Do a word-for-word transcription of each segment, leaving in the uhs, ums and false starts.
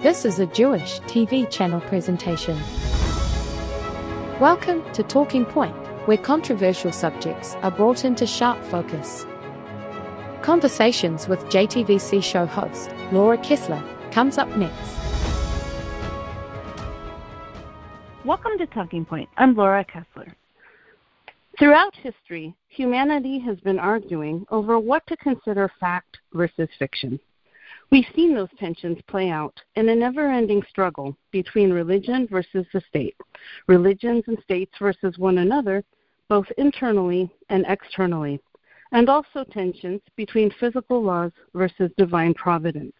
This is a Jewish T V channel presentation. Welcome to Talking Point, where controversial subjects are brought into sharp focus. Conversations with J T V C show host Laura Kessler comes up next. Welcome to Talking Point. I'm Laura Kessler. Throughout history, humanity has been arguing over what to consider fact versus fiction. We've seen those tensions play out in a never-ending struggle between religion versus the state, religions and states versus one another, both internally and externally, and also tensions between physical laws versus divine providence.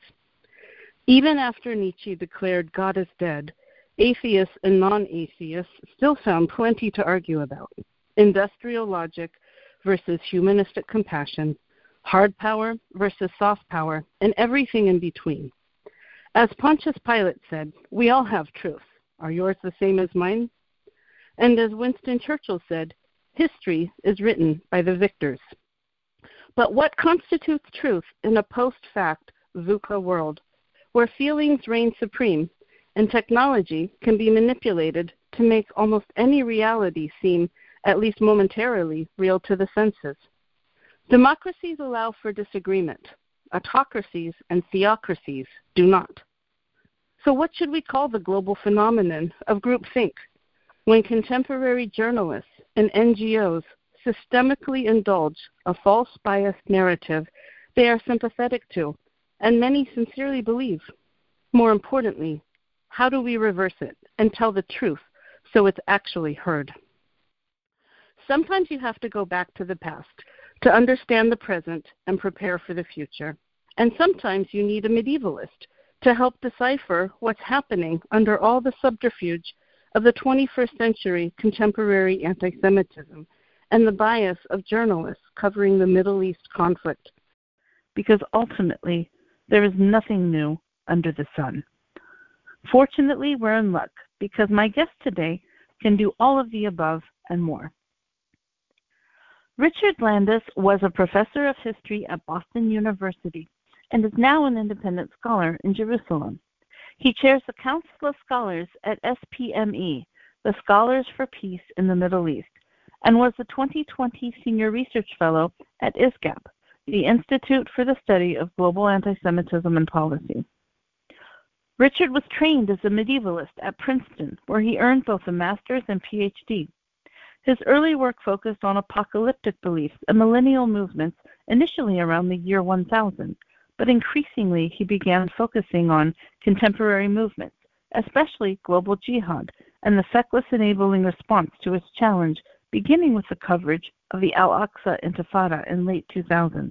Even after Nietzsche declared God is dead, atheists and non-atheists still found plenty to argue about: industrial logic versus humanistic compassion, hard power versus soft power, and everything in between. As Pontius Pilate said, we all have truth. Are yours the same as mine? And as Winston Churchill said, history is written by the victors. But what constitutes truth in a post-fact VUCA world, where feelings reign supreme and technology can be manipulated to make almost any reality seem, at least momentarily, real to the senses? Democracies allow for disagreement. Autocracies and theocracies do not. So what should we call the global phenomenon of groupthink when contemporary journalists and N G Os systemically indulge a false biased narrative they are sympathetic to and many sincerely believe? More importantly, how do we reverse it and tell the truth so it's actually heard? Sometimes you have to go back to the past to understand the present and prepare for the future. And sometimes you need a medievalist to help decipher what's happening under all the subterfuge of the twenty-first century contemporary anti-Semitism and the bias of journalists covering the Middle East conflict. Because ultimately, there is nothing new under the sun. Fortunately, we're in luck because my guest today can do all of the above and more. Richard Landes was a professor of history at Boston University and is now an independent scholar in Jerusalem. He chairs the Council of Scholars at S P M E, the Scholars for Peace in the Middle East, and was the twenty twenty Senior Research Fellow at I S G A P, the Institute for the Study of Global Antisemitism and Policy. Richard was trained as a medievalist at Princeton, where he earned both a master's and P H D. His early work focused on apocalyptic beliefs and millennial movements initially around the year one thousand, but increasingly he began focusing on contemporary movements, especially global jihad, and the feckless enabling response to its challenge, beginning with the coverage of the Al-Aqsa Intifada in late two thousand.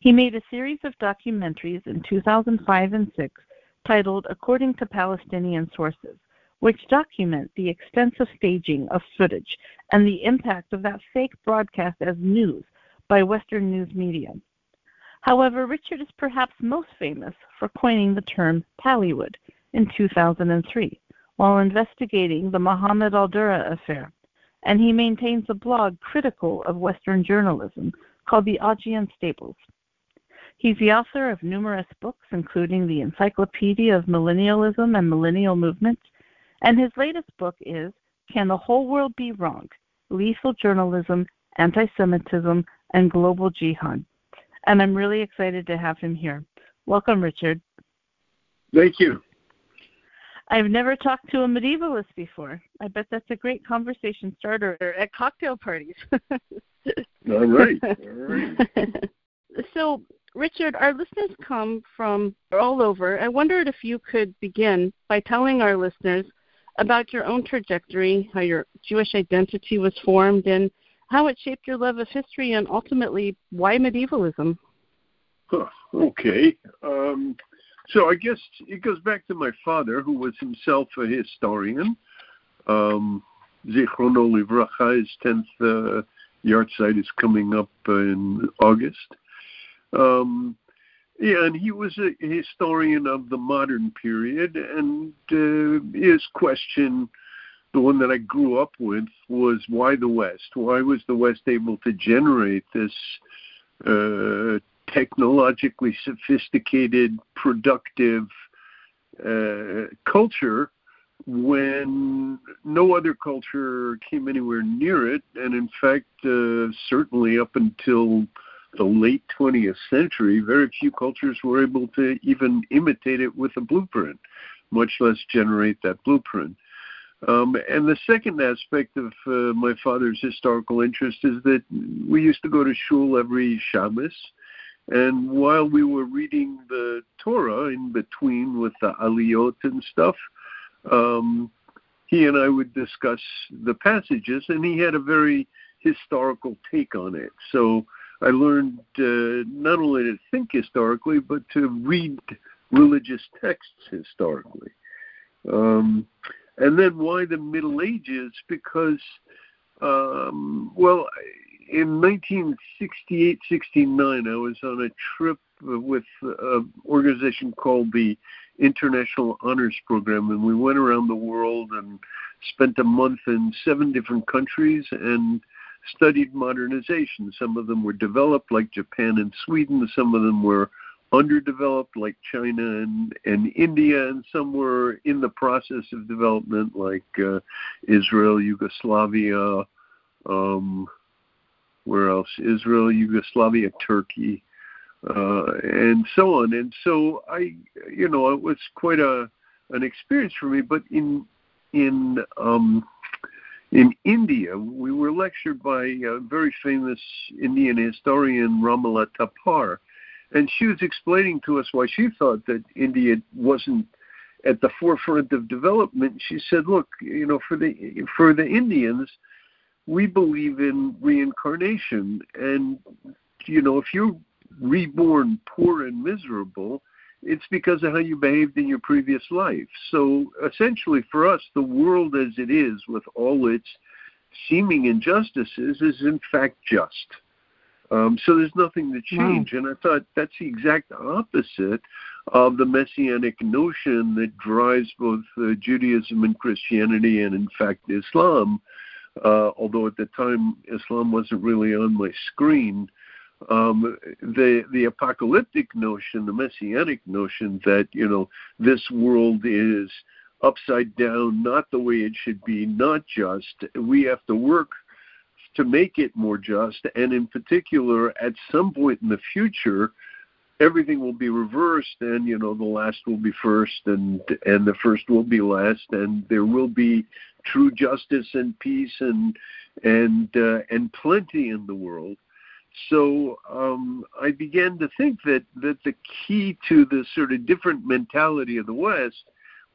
He made a series of documentaries in two thousand five and six titled According to Palestinian Sources, which document the extensive staging of footage and the impact of that fake broadcast as news by Western news media. However, Richard is perhaps most famous for coining the term Pallywood in two thousand three while investigating the Muhammad al Durah affair, and he maintains a blog critical of Western journalism called the Augean Stables. He's the author of numerous books, including the Encyclopedia of Millennialism and Millennial Movements, and his latest book is Can the Whole World Be Wrong? Lethal Journalism, Anti-Semitism, and Global Jihad. And I'm really excited to have him here. Welcome, Richard. Thank you. I've never talked to a medievalist before. I bet that's a great conversation starter at cocktail parties. All right. All right. So, Richard, our listeners come from all over. I wondered if you could begin by telling our listeners about your own trajectory, how your Jewish identity was formed, and how it shaped your love of history, and ultimately, why medievalism? Huh, okay. Um, so I guess it goes back to my father, who was himself a historian. Um, Zichrono Livracha, his tenth uh, yahrzeit is coming up uh, in August. Um, yeah, and he was a historian of the modern period, and uh, his question, the one that I grew up with, was why the West? Why was the West able to generate this uh, technologically sophisticated, productive uh, culture when no other culture came anywhere near it. And in fact, uh, certainly up until the late twentieth century, very few cultures were able to even imitate it with a blueprint, much less generate that blueprint. Um, and the second aspect of uh, my father's historical interest is that we used to go to shul every Shabbos, and while we were reading the Torah in between with the aliyot and stuff, um, he and I would discuss the passages, and he had a very historical take on it. So I learned uh, not only to think historically, but to read religious texts historically. Um, and then why the Middle Ages? Because, um, well, in nineteen sixty-eight sixty-nine, I was on a trip with an organization called the International Honors Program, and we went around the world and spent a month in seven different countries and studied modernization. Some of them were developed, like Japan and Sweden. Some of them were underdeveloped, like China and, and India, and some were in the process of development, like uh, Israel, Yugoslavia, um, where else? Israel, Yugoslavia, Turkey, uh, and so on. And so I, you know, it was quite a an experience for me. But in in um, In India, we were lectured by a very famous Indian historian, Ramala Thapar, and she was explaining to us why she thought that India wasn't at the forefront of development. She said, look, you know, for the for the Indians, we believe in reincarnation. And, you know, if you're reborn poor and miserable, it's because of how you behaved in your previous life. So essentially for us, the world as it is, with all its seeming injustices, is in fact just. Um, so there's nothing to change. Mm. And I thought that's the exact opposite of the messianic notion that drives both uh, Judaism and Christianity and in fact Islam, uh, although at the time Islam wasn't really on my screen. Um, the the apocalyptic notion, the messianic notion that, you know, this world is upside down, not the way it should be, not just. We have to work to make it more just. And in particular, at some point in the future, everything will be reversed and, you know, the last will be first and, and the first will be last. And there will be true justice and peace and, and, uh, and plenty in the world. So um, I began to think that, that the key to the sort of different mentality of the West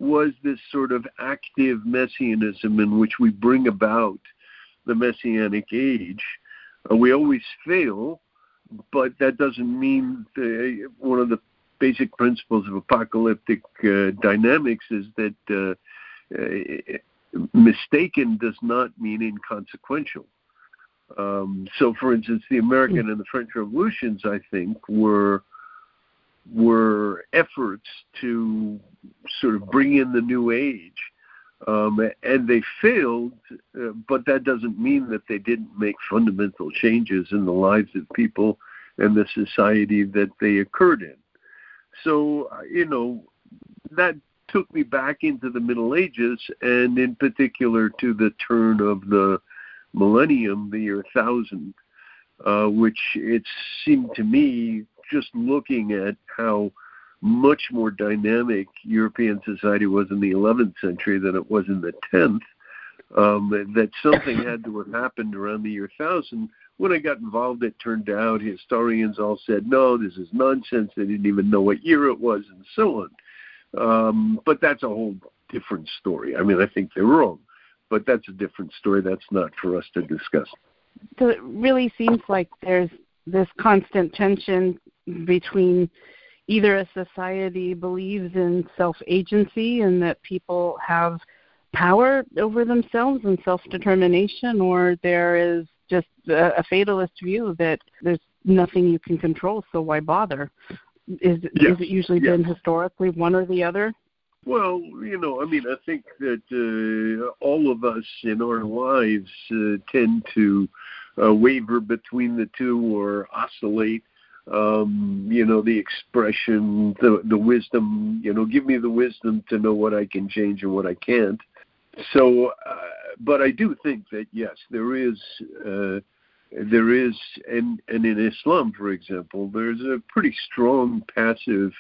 was this sort of active messianism in which we bring about the messianic age. Uh, we always fail, but that doesn't mean the, one of the basic principles of apocalyptic uh, dynamics is that uh, uh, mistaken does not mean inconsequential. Um, so, for instance, the American and the French revolutions, I think, were were efforts to sort of bring in the new age, um, and they failed. Uh, but that doesn't mean that they didn't make fundamental changes in the lives of people and the society that they occurred in. So, you know, that took me back into the Middle Ages, and in particular to the turn of the millennium, the year one thousand, uh, which it seemed to me, just looking at how much more dynamic European society was in the eleventh century than it was in the tenth, um, that something had to have happened around the year one thousand. When I got involved, it turned out historians all said, no, this is nonsense. They didn't even know what year it was and so on. Um, but that's a whole different story. I mean, I think they're wrong. But that's a different story. That's not for us to discuss. So it really seems like there's this constant tension between either a society believes in self-agency and that people have power over themselves and self-determination, or there is just a, a fatalist view that there's nothing you can control, so why bother? Is, yes. is it usually yes. been historically one or the other? Well, you know, I mean, I think that uh, all of us in our lives uh, tend to uh, waver between the two or oscillate. um, you know, the expression, the, the wisdom, you know, give me the wisdom to know what I can change and what I can't. So, uh, but I do think that, yes, there is, uh, there is, and, and in Islam, for example, there's a pretty strong passive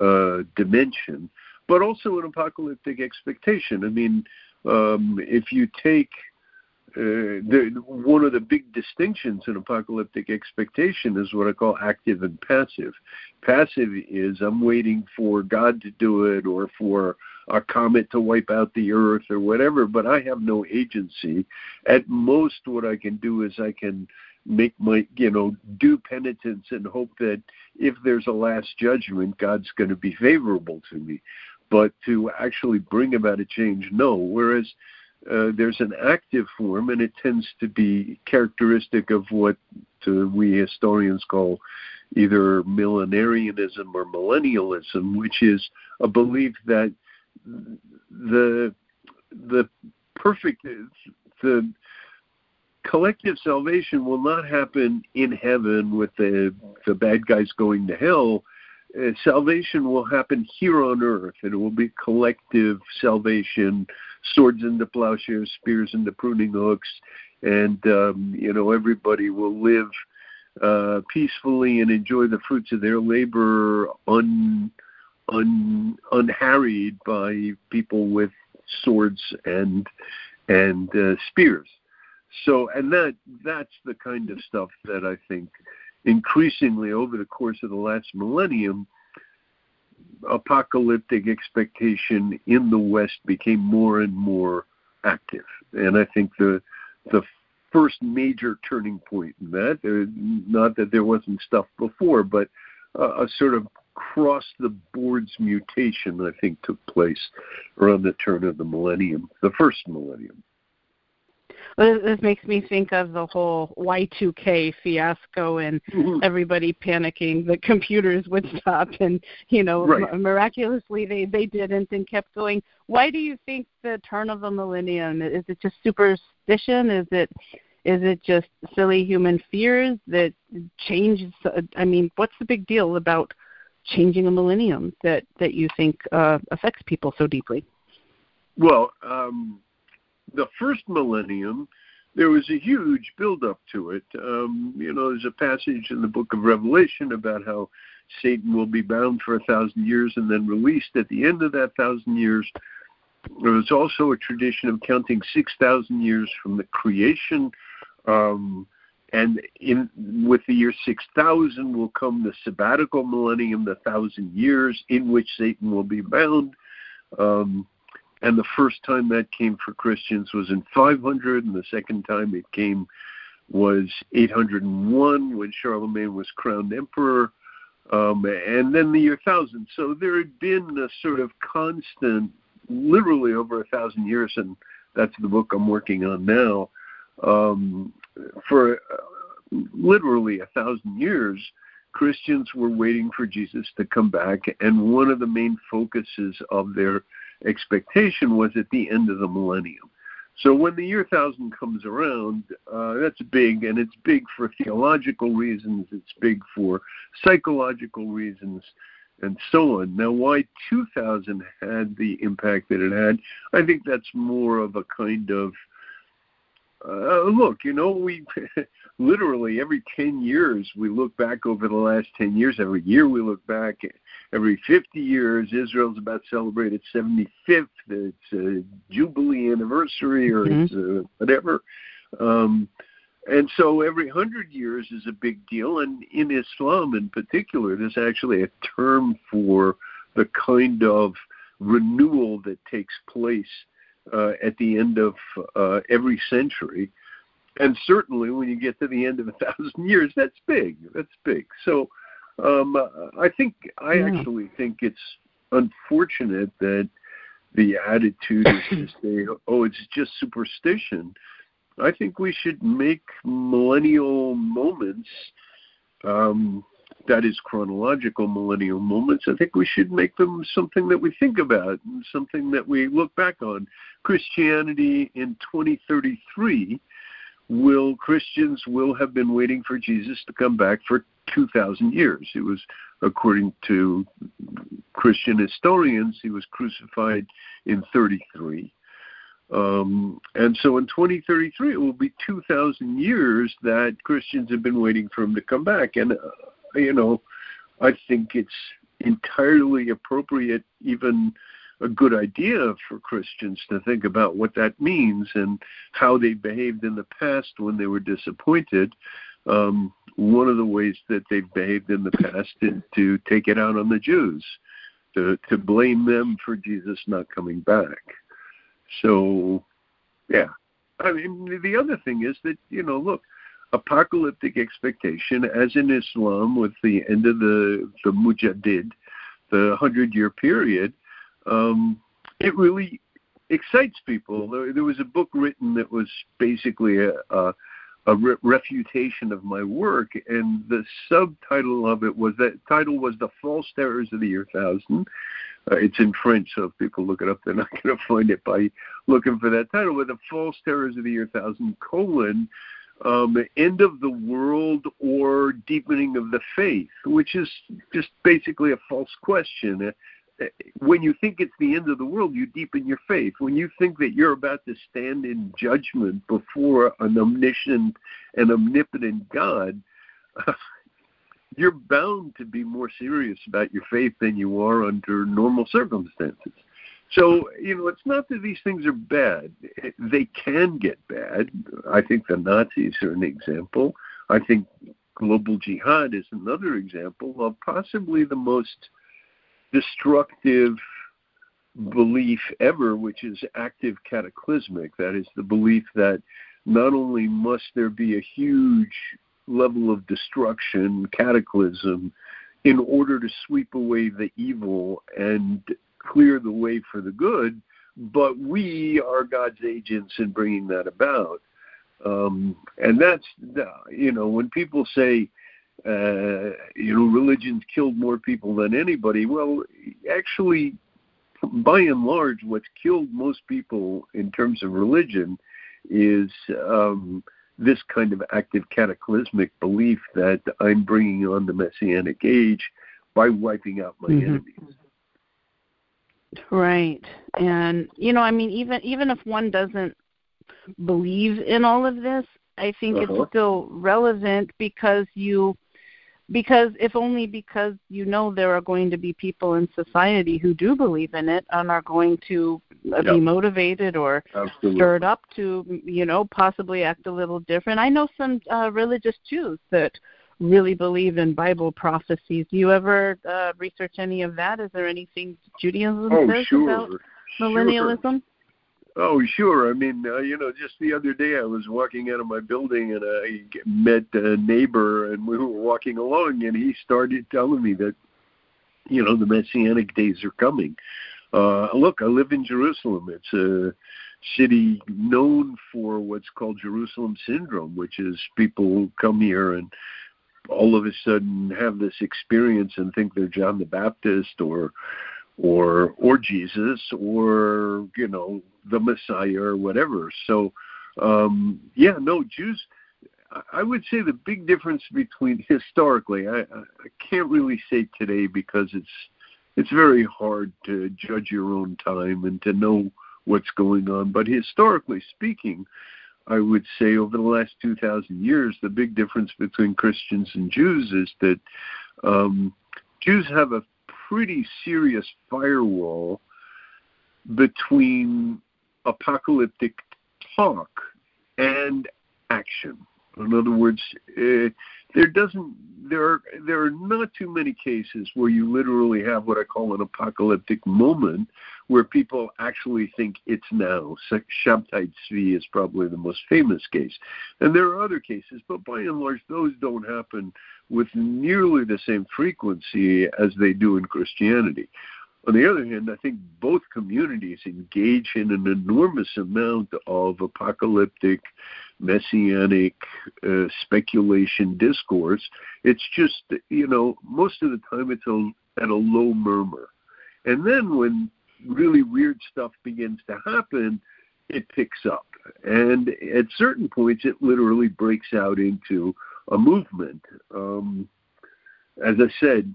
uh, dimension, but also an apocalyptic expectation. I mean, um, if you take Uh, the, one of the big distinctions in apocalyptic expectation is what I call active and passive. Passive is I'm waiting for God to do it or for a comet to wipe out the earth or whatever, but I have no agency. At most, what I can do is I can make my, you know, do penitence and hope that if there's a last judgment, God's going to be favorable to me. But to actually bring about a change, no. Whereas Uh, there's an active form, and it tends to be characteristic of what uh, we historians call either millenarianism or millennialism, which is a belief that the the perfect, the collective salvation will not happen in heaven with the, the bad guys going to hell. Uh, salvation will happen here on earth, and it will be collective salvation, swords into plowshares, spears into pruning hooks, and, um, you know, everybody will live uh, peacefully and enjoy the fruits of their labor un, un, unharried by people with swords and and uh, spears. So, and that that's the kind of stuff that I think increasingly over the course of the last millennium, apocalyptic expectation in the West became more and more active. And I think the the first major turning point in that, not that there wasn't stuff before, but a, a sort of cross-the-boards mutation, I think, took place around the turn of the millennium, the first millennium. Well, this makes me think of the whole Y two K fiasco and mm-hmm. everybody panicking that computers would stop, and, you know, right. m- miraculously they, they didn't and kept going. Why do you think the turn of the millennium? Is it just superstition? Is it is it just silly human fears that changes? I mean, what's the big deal about changing a millennium that, that you think uh, affects people so deeply? Well, um the first millennium, there was a huge build-up to it. Um, you know, there's a passage in the book of Revelation about how Satan will be bound for a thousand years and then released at the end of that thousand years. There was also a tradition of counting six thousand years from the creation. Um, and in with the year six thousand will come the sabbatical millennium, the thousand years in which Satan will be bound. Um And the first time that came for Christians was in five hundred, and the second time it came was eight hundred one when Charlemagne was crowned emperor, um, and then the year one thousand. So there had been a sort of constant, literally over a thousand years, and that's the book I'm working on now, um, for uh, literally a thousand years. Christians were waiting for Jesus to come back, and one of the main focuses of their expectation was at the end of the millennium. So when the year one thousand comes around, uh, that's big, and it's big for theological reasons, it's big for psychological reasons, and so on. Now, why two thousand had the impact that it had, I think that's more of a kind of Uh, look, you know, we literally every ten years we look back over the last ten years. Every year we look back. Every fifty years, Israel's about to celebrate its seventy-fifth. It's a jubilee anniversary or mm-hmm. it's a whatever. Um, and so every hundred years is a big deal. And in Islam, in particular, there's actually a term for the kind of renewal that takes place Uh, at the end of uh, every century. And certainly when you get to the end of a thousand years, that's big. That's big. So um, I think, I yeah. actually think it's unfortunate that the attitude is to say, oh, it's just superstition. I think we should make millennial moments, um, that is chronological millennial moments, I think we should make them something that we think about and something that we look back on. Christianity in twenty thirty-three will Christians will have been waiting for Jesus to come back for two thousand years. It was, according to Christian historians, he was crucified in thirty-three. Um, and so in twenty thirty-three, it will be two thousand years that Christians have been waiting for him to come back. And, uh, you know, I think it's entirely appropriate, even a good idea for Christians to think about what that means and how they behaved in the past when they were disappointed. Um, one of the ways that they've behaved in the past is to take it out on the Jews, to, to blame them for Jesus not coming back. So, yeah. I mean, the other thing is that, you know, look, apocalyptic expectation, as in Islam, with the end of the, the Mujaddid, the hundred-year period, um, it really excites people. There, there was a book written that was basically a, a, a re- refutation of my work, and the subtitle of it was that title was The False Terrors of the Year Thousand. Uh, it's in French, so if people look it up, they're not going to find it by looking for that title. With The False Terrors of the Year Thousand, colon, um, End of the World or Deepening of the Faith, which is just basically a false question. When you think it's the end of the world, you deepen your faith. When you think that you're about to stand in judgment before an omniscient and omnipotent God, uh, you're bound to be more serious about your faith than you are under normal circumstances. So, you know, it's not that these things are bad. They can get bad. I think the Nazis are an example. I think global jihad is another example of possibly the most destructive belief ever, which is active cataclysmic. That is the belief that not only must there be a huge level of destruction, cataclysm, in order to sweep away the evil and clear the way for the good, but we are God's agents in bringing that about. Um, and that's, you know, when people say, Uh, you know, religions killed more people than anybody. Well, actually, by and large, what's killed most people in terms of religion is um, this kind of active cataclysmic belief that I'm bringing on the Messianic age by wiping out my mm-hmm. enemies. Right. And, you know, I mean, even even if one doesn't believe in all of this, I think uh-huh. it's still relevant because you... Because if only because you know there are going to be people in society who do believe in it and are going to yep. be motivated or Absolutely. Stirred up to, you know, possibly act a little different. I know some uh, religious Jews that really believe in Bible prophecies. Do you ever uh, research any of that? Is there anything Judaism oh, says sure. about millennialism? Sure. Oh, sure. I mean, uh, you know, just the other day I was walking out of my building and I met a neighbor and we were walking along and he started telling me that, you know, the Messianic days are coming. Uh, look, I live in Jerusalem. It's a city known for what's called Jerusalem syndrome, which is people come here and all of a sudden have this experience and think they're John the Baptist or or or Jesus or, you know, the Messiah or whatever. So, um, yeah, no, Jews, I would say the big difference between historically, I, I can't really say today because it's it's very hard to judge your own time and to know what's going on. But historically speaking, I would say over the last two thousand years, the big difference between Christians and Jews is that um, Jews have a pretty serious firewall between apocalyptic talk and action. In other words, uh, there doesn't there are, there are not too many cases where you literally have what I call an apocalyptic moment where people actually think it's now. Shabtai Tzvi is probably the most famous case. And there are other cases, but by and large, those don't happen with nearly the same frequency as they do in Christianity. On the other hand, I think both communities engage in an enormous amount of apocalyptic, messianic uh, speculation discourse. It's just, you know, most of the time it's a, at a low murmur. And then when really weird stuff begins to happen, it picks up. And at certain points, it literally breaks out into a movement. Um, as I said,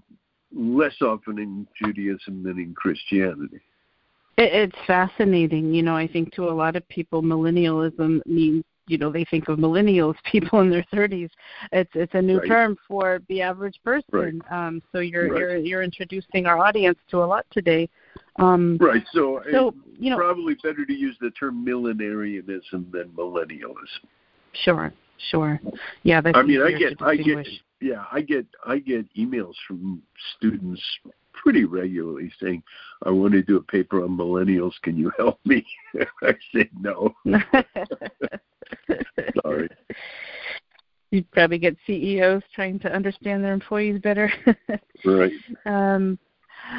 less often in Judaism than in Christianity. It's fascinating. You know, I think to a lot of people, millennialism means, you know, they think of millennials, people in their thirties. It's it's a new right. term for the average person. Right. Um, so you're, right. you're you're introducing our audience to a lot today. Um, right. So, so you know, probably better to use the term millenarianism than millennialism. Sure. Sure. Yeah. That's I mean, I get I get yeah I get I get emails from students pretty regularly saying, I want to do a paper on millennials. Can you help me? I said no. Sorry. You probably get C E Os trying to understand their employees better. Right. Um,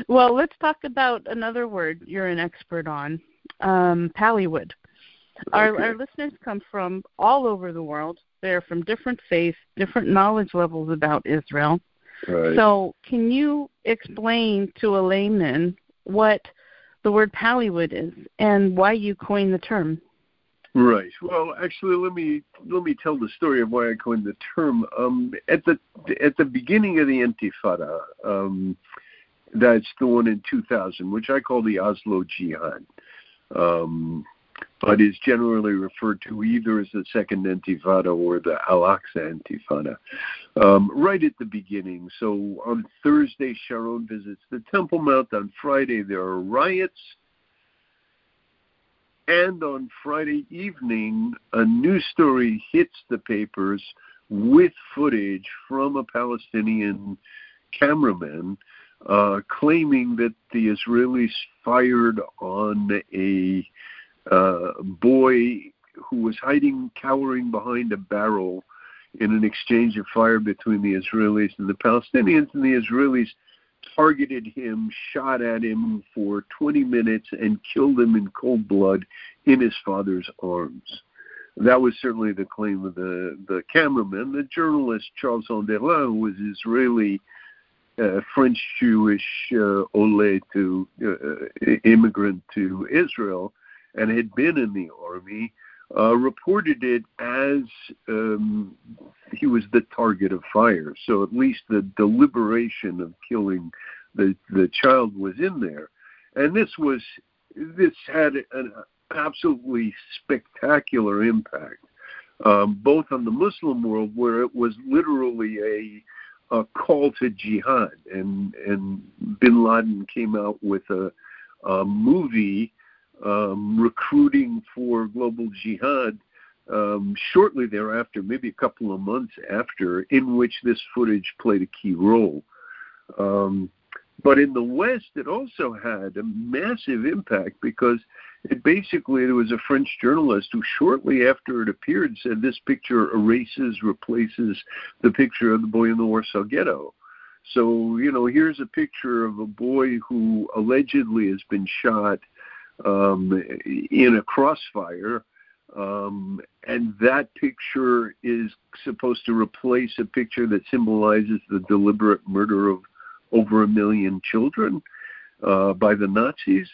well, let's talk about another word you're an expert on, um, Pallywood. Okay. Our, our listeners come from all over the world. They're from different faiths, different knowledge levels about Israel. Right. So can you explain to a layman what the word Pallywood is and why you coined the term? Right. Well, actually, let me let me tell the story of why I coined the term. Um, at the at the beginning of the Intifada, um, that's the one in two thousand, which I call the Oslo Jihad, um, but is generally referred to either as the Second Intifada or the Al-Aqsa Intifada. Um, right at the beginning, so on Thursday, Sharon visits the Temple Mount. On Friday, there are riots. And on Friday evening, a news story hits the papers with footage from a Palestinian cameraman uh, claiming that the Israelis fired on a uh, boy who was hiding, cowering behind a barrel in an exchange of fire between the Israelis and the Palestinians, and the Israelis targeted him, shot at him for twenty minutes, and killed him in cold blood in his father's arms. That was certainly the claim of the, the cameraman. The journalist, Charles Enderlin, who was Israeli, uh, French-Jewish uh, ole to uh, immigrant to Israel, and had been in the army, uh, reported it as um, he was the target of fire. So at least the deliberation of killing the the child was in there. And this was this had an absolutely spectacular impact, um, both on the Muslim world, where it was literally a, a call to jihad. And, and bin Laden came out with a, a movie Um, recruiting for global jihad um, shortly thereafter, maybe a couple of months after, in which this footage played a key role. Um, but in the West, it also had a massive impact because it basically, there was a French journalist who shortly after it appeared said this picture erases, replaces the picture of the boy in the Warsaw Ghetto. So, you know, here's a picture of a boy who allegedly has been shot Um, in a crossfire, um, and that picture is supposed to replace a picture that symbolizes the deliberate murder of over a million children uh, by the Nazis.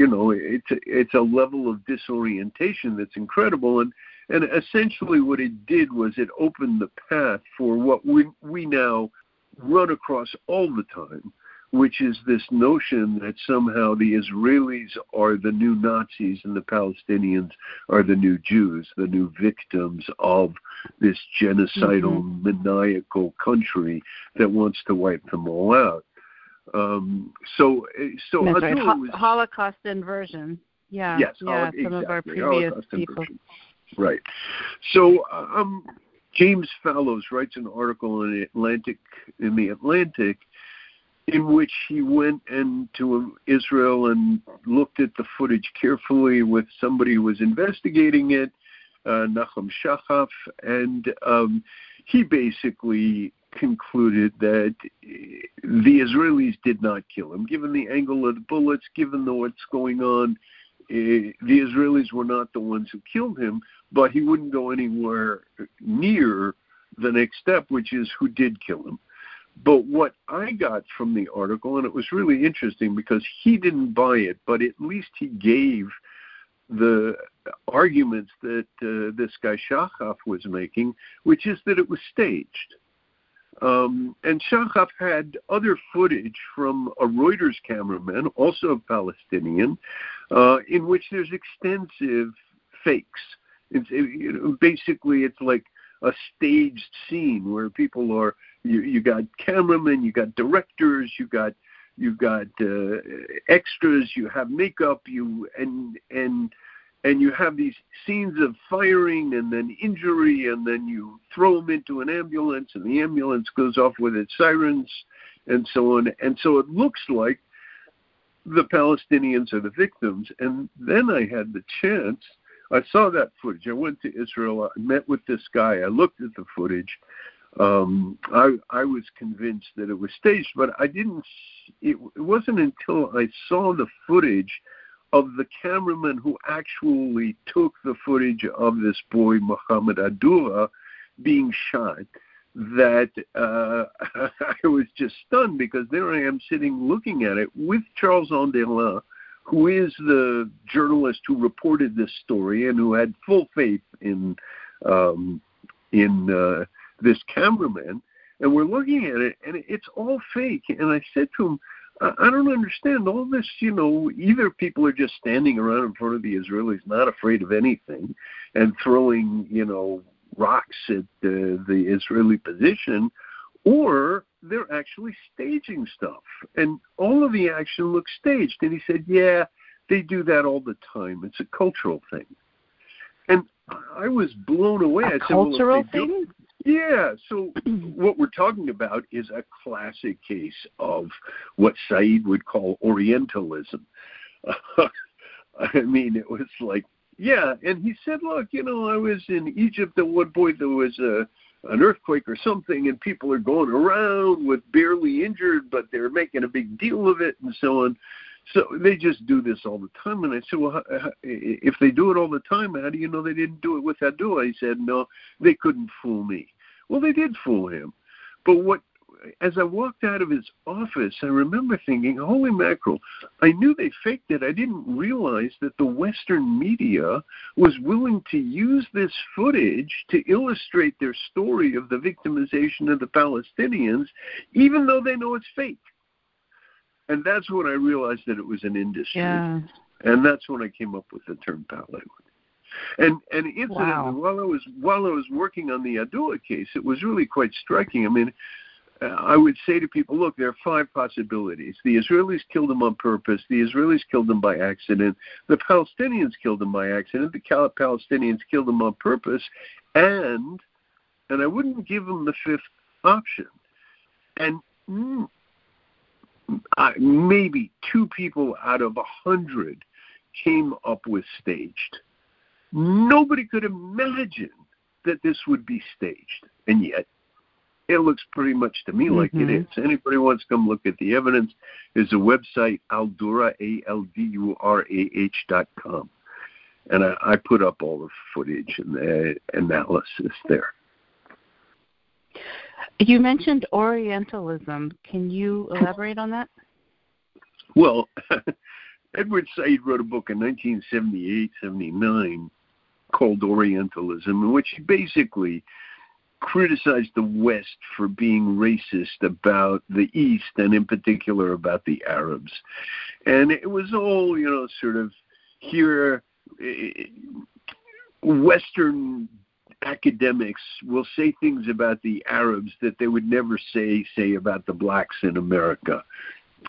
You know, it's it's a level of disorientation that's incredible, and and essentially what it did was it opened the path for what we we now run across all the time, which is this notion that somehow the Israelis are the new Nazis and the Palestinians are the new Jews, the new victims of this genocidal, mm-hmm. maniacal country that wants to wipe them all out. Um, so, so That's right. was, Holocaust inversion. Yeah. Yes, yeah. Holocaust, some exactly. of our previous Holocaust people. Inversion. Right. So, um, James Fallows writes an article in the Atlantic, in the Atlantic. in which he went into Israel and looked at the footage carefully with somebody who was investigating it, uh, Nachum Shachaf, and um, he basically concluded that the Israelis did not kill him. Given the angle of the bullets, given the, what's going on, uh, the Israelis were not the ones who killed him, but he wouldn't go anywhere near the next step, which is who did kill him. But what I got from the article, and it was really interesting because he didn't buy it, but at least he gave the arguments that uh, this guy Shahaf was making, which is that it was staged. Um, and Shahaf had other footage from a Reuters cameraman, also Palestinian, uh, in which there's extensive fakes. It's, it, you know, basically, it's like a staged scene where people are, you, you got cameramen, you got directors, you got you got uh, extras, you have makeup, you and and and you have these scenes of firing and then injury, and then you throw them into an ambulance, and the ambulance goes off with its sirens, and so on. And so it looks like the Palestinians are the victims. And then I had the chance, I saw that footage. I went to Israel, I met with this guy, I looked at the footage. Um, I, I was convinced that it was staged, but I didn't, it, it wasn't until I saw the footage of the cameraman who actually took the footage of this boy, Muhammad al Durah, being shot, that uh, I was just stunned, because there I am sitting looking at it with Charles Enderlin, who is the journalist who reported this story and who had full faith in um, in uh, this cameraman. And we're looking at it, and it's all fake. And I said to him, I don't understand all this, you know, either people are just standing around in front of the Israelis, not afraid of anything, and throwing, you know, rocks at the, the Israeli position, or they're actually staging stuff. And all of the action looks staged. And he said, yeah, they do that all the time. It's a cultural thing. And I was blown away. A I said, cultural well, thing? Yeah, so what we're talking about is a classic case of what Said would call Orientalism. Uh, I mean, it was like, yeah, and he said, look, you know, I was in Egypt at one point, there was a, an earthquake or something, and people are going around with barely injured, but they're making a big deal of it and so on. So they just do this all the time. And I said, well, if they do it all the time, how do you know they didn't do it with al Durah? He said, no, they couldn't fool me. Well, they did fool him. But what, as I walked out of his office, I remember thinking, holy mackerel, I knew they faked it. I didn't realize that the Western media was willing to use this footage to illustrate their story of the victimization of the Palestinians, even though they know it's fake. And that's when I realized that it was an industry. Yeah. And that's when I came up with the term Pallywood. And and incidentally, wow. while I was while I was working on the al Durah case, it was really quite striking. I mean, uh, I would say to people, look, there are five possibilities. The Israelis killed him on purpose. The Israelis killed him by accident. The Palestinians killed him by accident. The Cal- Palestinians killed him on purpose. And and I wouldn't give them the fifth option. And mm, Uh, maybe two people out of a hundred came up with staged. Nobody could imagine that this would be staged, and yet it looks pretty much to me like mm-hmm. it is. Anybody wants to come look at the evidence? There's a website, Aldurah, A L D U R A H dot com, and I, I put up all the footage and the analysis there. You mentioned Orientalism. Can you elaborate on that? Well, Edward Said wrote a book in nineteen seventy-eight seventy-nine called Orientalism, in which he basically criticized the West for being racist about the East, and in particular about the Arabs. And it was all, you know, sort of here, Western academics will say things about the Arabs that they would never say, say about the blacks in America.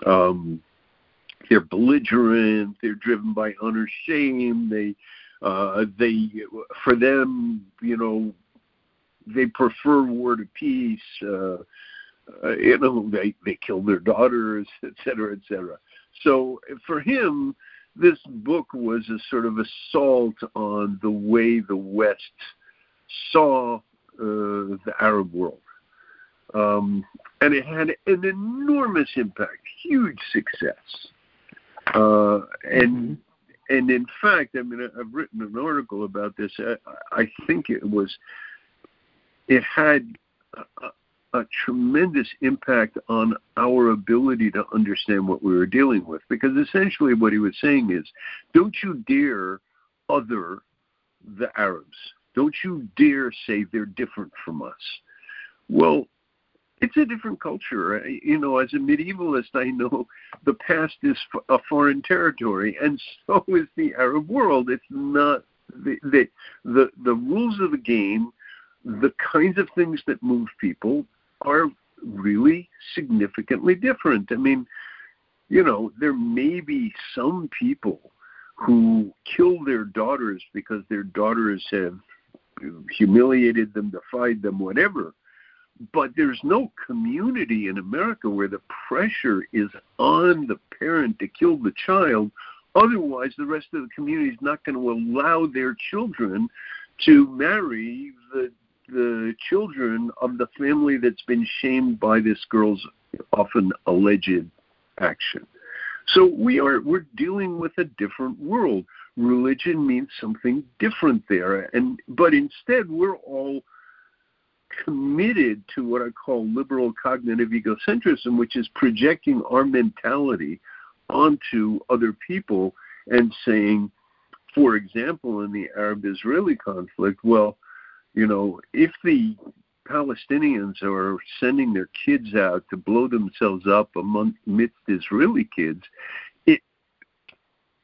Um, they're belligerent. They're driven by honor shame. They, uh, they, for them, you know, they prefer war to peace. Uh, uh, you know, they they kill their daughters, et cetera, et cetera. So for him, this book was a sort of assault on the way the West saw uh, the Arab world. Um, and it had an enormous impact, huge success. Uh, and and in fact, I mean, I've written an article about this. I, I think it was, it had a, a tremendous impact on our ability to understand what we were dealing with, because essentially what he was saying is, don't you dare other the Arabs. Don't you dare say they're different from us. Well, it's a different culture. You know, as a medievalist, I know the past is a foreign territory, and so is the Arab world. It's not the the the, the rules of the game, the kinds of things that move people are really significantly different. I mean, you know, there may be some people who kill their daughters because their daughters have humiliated them, defied them, whatever. But there's no community in America where the pressure is on the parent to kill the child. Otherwise, the rest of the community is not going to allow their children to marry the the children of the family that's been shamed by this girl's often alleged action. So we are we're dealing with a different world. Religion means something different there, and but instead we're all committed to what I call liberal cognitive egocentrism, which is projecting our mentality onto other people and saying, for example, in the Arab-Israeli conflict, well, you know, if the Palestinians are sending their kids out to blow themselves up amidst Israeli kids, it,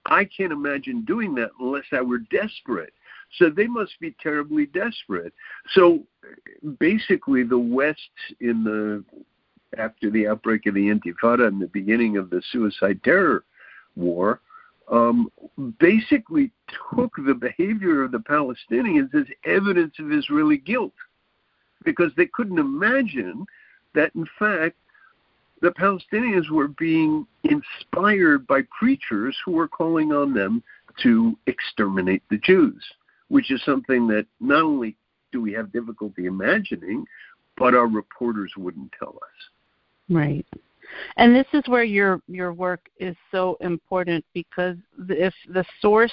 I can't imagine doing that unless I were desperate. So they must be terribly desperate. So basically the West in the, after the outbreak of the Intifada and the beginning of the suicide terror war, um, basically took the behavior of the Palestinians as evidence of Israeli guilt, because they couldn't imagine that, in fact, the Palestinians were being inspired by preachers who were calling on them to exterminate the Jews, which is something that not only do we have difficulty imagining, but our reporters wouldn't tell us. Right. And this is where your your work is so important, because if the source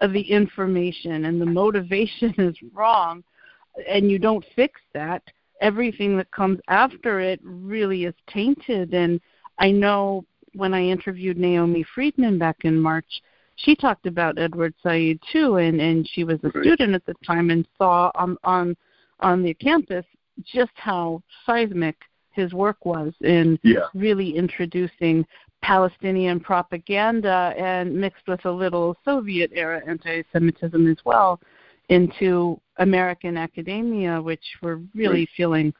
of the information and the motivation is wrong and you don't fix that, everything that comes after it really is tainted. And I know when I interviewed Naomi Friedman back in March, she talked about Edward Said too, and, and she was a student at the time and saw on, on on the campus just how seismic his work was in yeah. really introducing Palestinian propaganda and mixed with a little Soviet-era anti-Semitism as well into American academia, which we're really right. feeling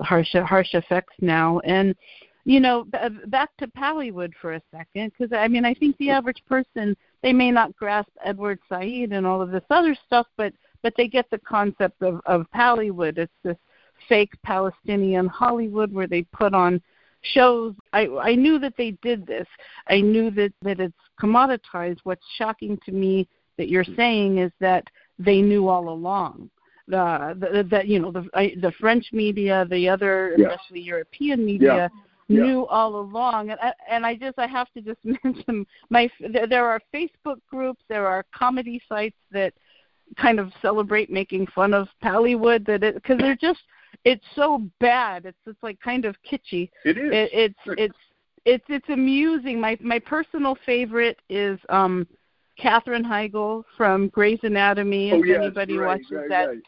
harsh harsh effects now. And, you know, b- back to Pallywood for a second, because, I mean, I think the average person, they may not grasp Edward Said and all of this other stuff, but, but they get the concept of, of Pallywood. It's this fake Palestinian Hollywood where they put on shows. I, I knew that they did this. I knew that, that it's commoditized. What's shocking to me that you're saying is that they knew all along. Uh, that, you know, the, I, the French media, the other, yeah. especially European media, yeah. Yeah. knew all along, and I, and I just I have to just mention my there are Facebook groups, there are comedy sites that kind of celebrate making fun of Pallywood, that because they're just it's so bad, it's it's like kind of kitschy. It is. It, it's, it's it's it's it's amusing. My my personal favorite is um, Katherine Heigl from Grey's Anatomy. Oh, if yes, anybody right, watches right, that. Right.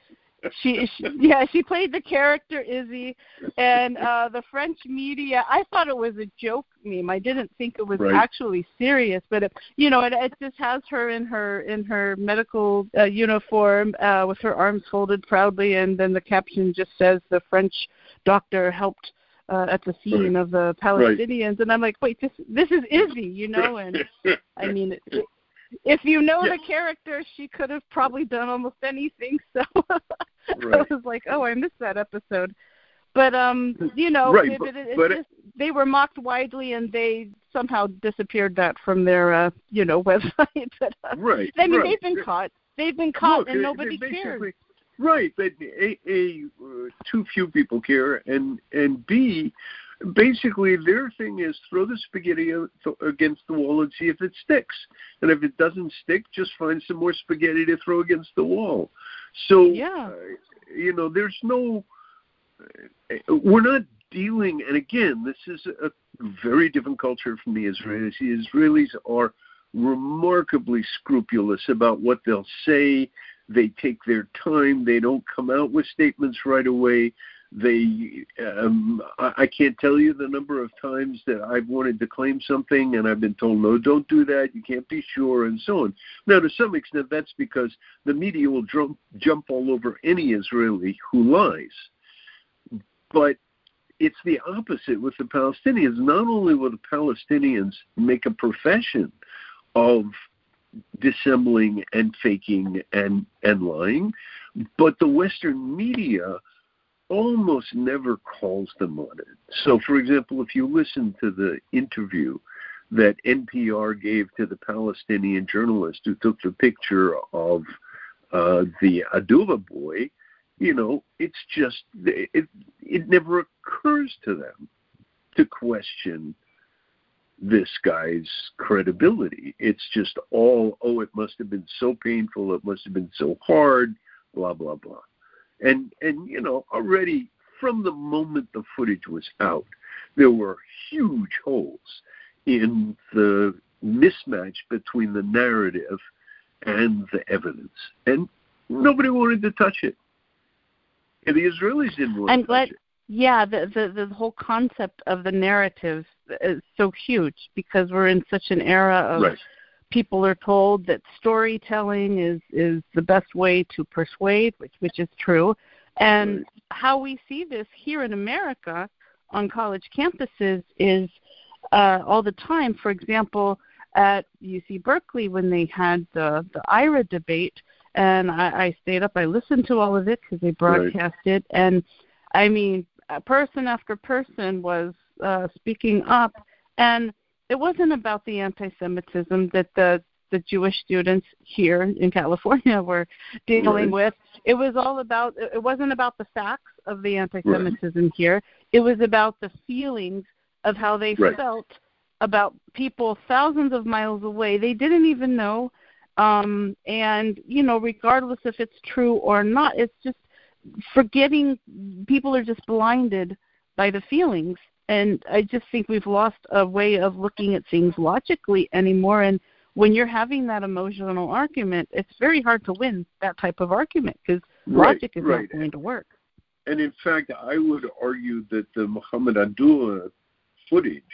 She, she, yeah, she played the character Izzy, and uh, the French media, I thought it was a joke meme. I didn't think it was right. actually serious, but, it, you know, it, it just has her in her in her medical uh, uniform uh, with her arms folded proudly, and then the caption just says the French doctor helped uh, at the scene right. of the Palestinians. Right. And I'm like, wait, this, this is Izzy, you know, and I mean it, it, if you know yeah. the character, she could have probably done almost anything. So right. I was like, oh, I missed that episode. But, um, you know, right, it, but, it, it, but just, they were mocked widely, and they somehow disappeared that from their, uh, you know, website. But, uh, right. I mean, right. they've been caught. They've been caught, Look, and they, nobody they cares. Right. But a, a, uh, too few people care, and, and B, basically, their thing is throw the spaghetti against the wall and see if it sticks. And if it doesn't stick, just find some more spaghetti to throw against the wall. So, yeah. uh, you know, there's no – we're not dealing – and again, this is a very different culture from the Israelis. The Israelis are remarkably scrupulous about what they'll say. They take their time. They don't come out with statements right away. They, um, I, I can't tell you the number of times that I've wanted to claim something and I've been told, no, don't do that, you can't be sure, and so on. Now, to some extent, that's because the media will jump, jump all over any Israeli who lies. But it's the opposite with the Palestinians. Not only will the Palestinians make a profession of dissembling and faking and, and lying, but the Western media almost never calls them on it. So, for example, if you listen to the interview that N P R gave to the Palestinian journalist who took the picture of uh, the Aduba boy, you know, it's just, it, it never occurs to them to question this guy's credibility. It's just all, oh, it must have been so painful, it must have been so hard, blah, blah, blah. And, and you know, already from the moment the footage was out, there were huge holes in the mismatch between the narrative and the evidence. And nobody wanted to touch it. And the Israelis didn't want I'm to glad, touch it. Yeah, the, the, the whole concept of the narrative is so huge because we're in such an era of... Right. People are told that storytelling is, is the best way to persuade, which, which is true. And how we see this here in America on college campuses is uh, all the time. For example, at U C Berkeley when they had the, the I R A debate, and I, I stayed up, I listened to all of it because they broadcast right. it. And, I mean, person after person was uh, speaking up. And it wasn't about the anti-Semitism that the, the Jewish students here in California were dealing right. with. It was all about, it wasn't about the facts of the anti-Semitism right. here. It was about the feelings of how they right. felt about people thousands of miles away. They didn't even know. Um, and, you know, regardless if it's true or not, it's just forgetting, people are just blinded by the feelings. And I just think we've lost a way of looking at things logically anymore. And when you're having that emotional argument, it's very hard to win that type of argument because right, logic is right. not going to work. And in fact, I would argue that the Muhammad al Durah footage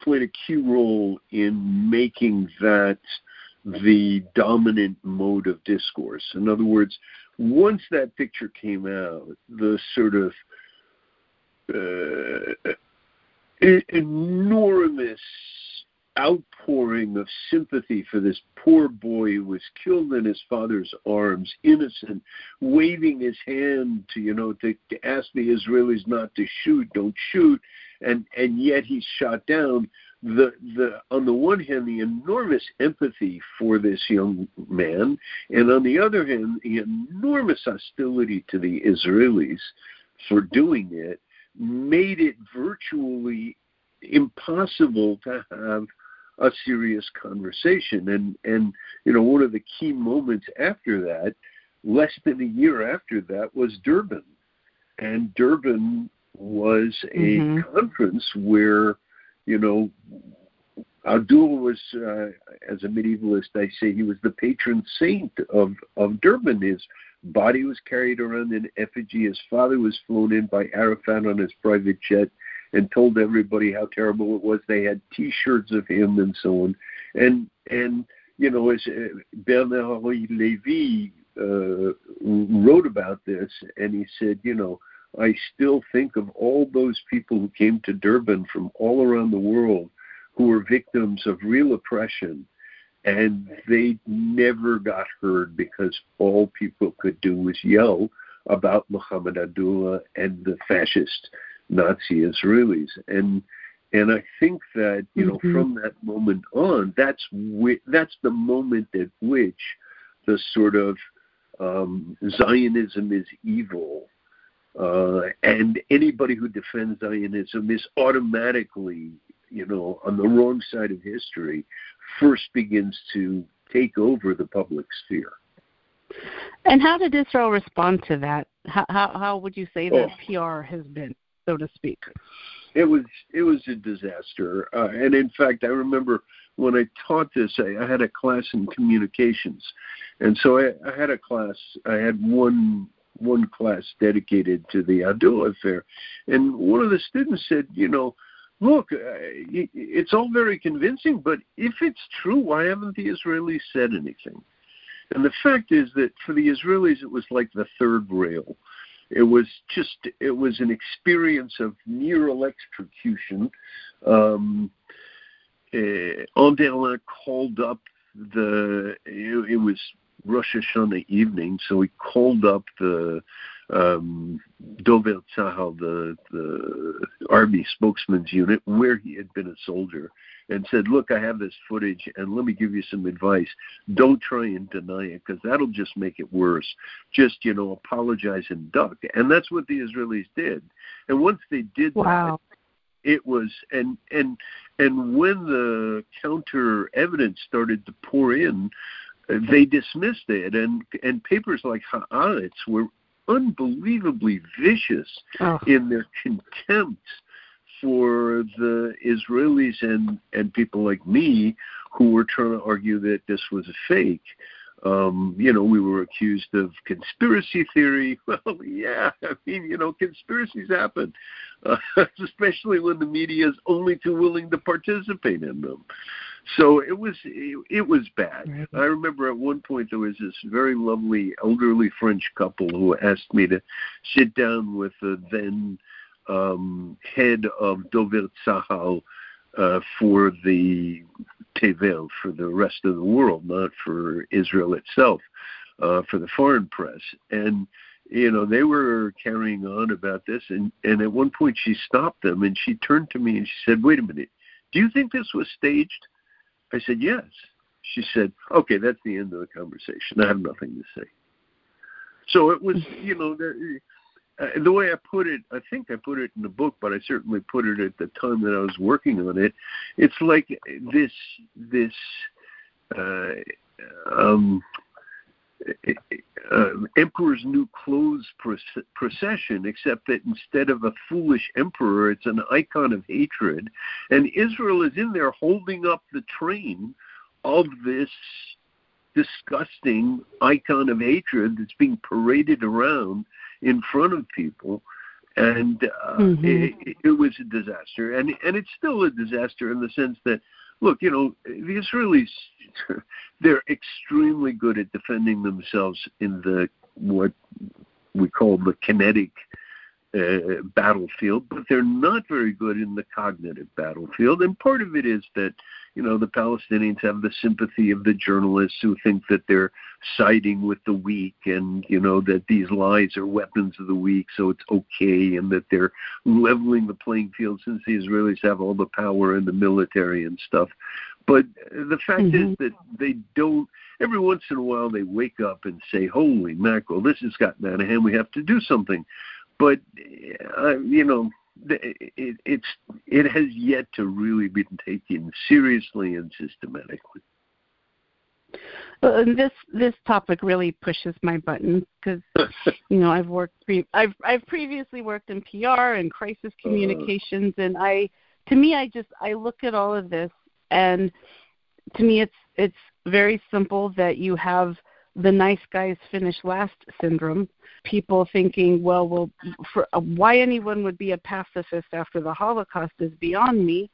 played a key role in making that the dominant mode of discourse. In other words, once that picture came out, the sort of Uh, enormous outpouring of sympathy for this poor boy who was killed in his father's arms, innocent, waving his hand to, you know, to, to ask the Israelis not to shoot, don't shoot, and, and yet he's shot down. The, the, on the one hand, the enormous empathy for this young man, and on the other hand, the enormous hostility to the Israelis for doing it, made it virtually impossible to have a serious conversation. And, and, you know, one of the key moments after that, less than a year after that, was Durban. And Durban was a mm-hmm. conference where, you know, al Durah was, uh, as a medievalist, I say he was the patron saint of, of Durban. His body was carried around in effigy. His father was flown in by Arafat on his private jet and told everybody how terrible it was. They had T-shirts of him and so on. And, and you know, as Bernard-Henri Lévy uh, wrote about this, and he said, you know, I still think of all those people who came to Durban from all around the world who were victims of real oppression, and they never got heard because all people could do was yell about Muhammad al Durah and the fascist Nazi Israelis. And and I think that, you know, mm-hmm. from that moment on, that's wi- that's the moment at which the sort of um, Zionism is evil, uh, and anybody who defends Zionism is automatically, you know, on the wrong side of history, first begins to take over the public sphere. And how did Israel respond to that? How how, how would you say that oh. P R has been, so to speak? It was it was a disaster. Uh, and in fact, I remember when I taught this, I, I had a class in communications. And so I, I had a class, I had one one class dedicated to the Al Durah affair. And one of the students said, you know, look, it's all very convincing, but if it's true, why haven't the Israelis said anything? And the fact is that for the Israelis, it was like the third rail. It was just, it was an experience of near electrocution. Um, eh, Enderlin called up the, it, it was Rosh Hashanah evening, so he called up the um, Dover Tzahal, the, the army spokesman's unit, where he had been a soldier, and said, look, I have this footage, and let me give you some advice. Don't try and deny it, because that'll just make it worse. Just, you know, apologize and duck. And that's what the Israelis did. And once they did wow. that, it was, and and and when the counter evidence started to pour in, they dismissed it, and, and papers like Haaretz were unbelievably vicious oh. in their contempt for the Israelis and, and people like me who were trying to argue that this was a fake. Um, you know, we were accused of conspiracy theory. Well, yeah, I mean, you know, conspiracies happen, uh, especially when the media is only too willing to participate in them. So it was it, it was bad. Mm-hmm. I remember at one point there was this very lovely elderly French couple who asked me to sit down with the then um, head of Dover Tzahal uh, for the Tevel, for the rest of the world, not for Israel itself, uh, for the foreign press. And, you know, they were carrying on about this. And, and at one point she stopped them and she turned to me and she said, wait a minute, do you think this was staged? I said, yes. She said, okay, that's the end of the conversation. I have nothing to say. So it was, you know, the, uh, the way I put it, I think I put it in the book, but I certainly put it at the time that I was working on it. It's like this, this uh, um, uh, Emperor's New Clothes procession, except that instead of a foolish emperor, it's an icon of hatred. And Israel is in there holding up the train of this disgusting icon of hatred that's being paraded around in front of people. And uh, mm-hmm. it, it was a disaster. And, and it's still a disaster in the sense that, look, you know, the Israelis, they're extremely good at defending themselves in the what we call the kinetic uh, battlefield, but they're not very good in the cognitive battlefield. And part of it is that, you know, the Palestinians have the sympathy of the journalists who think that they're siding with the weak and, you know, that these lies are weapons of the weak, so it's okay, and that they're leveling the playing field since the Israelis have all the power in the military and stuff. But the fact mm-hmm. is that they don't, every once in a while they wake up and say, holy mackerel, this has gotten out of hand, we have to do something. But, uh, you know, it, it's, it has yet to really be taken seriously and systematically. Well, and this this topic really pushes my buttons because, you know, I've worked pre- I've I've previously worked in P R and crisis communications, uh, and I to me I just I look at all of this, and to me it's it's very simple that you have the nice guys finish last syndrome, people thinking, well, well for, uh, why anyone would be a pacifist after the Holocaust is beyond me.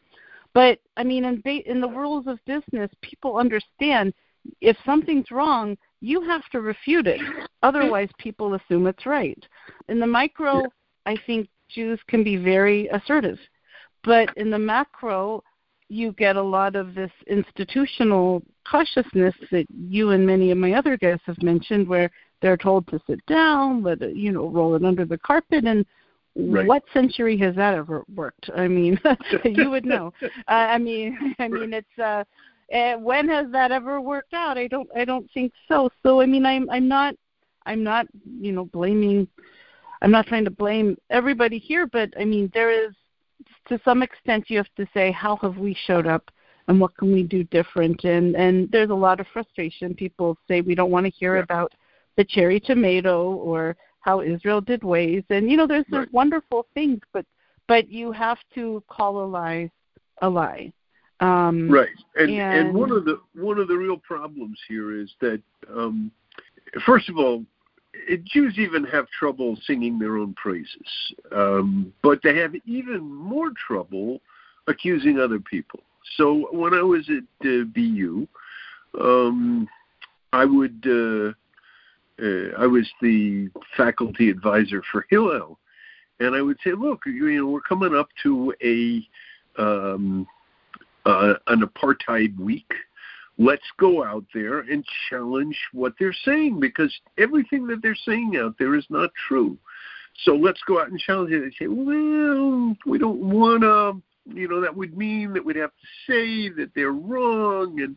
But, I mean, in, ba- in the worlds of business, people understand if something's wrong, you have to refute it. Otherwise, people assume it's right. In the micro, I think Jews can be very assertive. But in the macro, you get a lot of this institutional cautiousness that you and many of my other guests have mentioned, where they're told to sit down, let it, you know, roll it under the carpet. And right. what century has that ever worked? I mean, you would know. Uh, I mean, I mean, it's uh, when has that ever worked out? I don't, I don't think so. So I mean, I'm, I'm not, I'm not, you know, blaming. I'm not trying to blame everybody here, but I mean, there is. To some extent, you have to say, how have we showed up and what can we do different? And, and there's a lot of frustration. People say we don't want to hear yeah. about the cherry tomato or how Israel did ways. And, you know, there's right. those wonderful things, but but you have to call a lie a lie. Um, right, and, and and one of the one of the real problems here is that um, first of all, it, Jews even have trouble singing their own praises, um, but they have even more trouble accusing other people. So when I was at uh, B U, um, I would uh, uh, I was the faculty advisor for Hillel, and I would say, look, you know, we're coming up to a um, Uh, an apartheid week. Let's go out there and challenge what they're saying, because everything that they're saying out there is not true. So let's go out and challenge it. They say, well, we don't want to, you know, that would mean that we'd have to say that they're wrong, and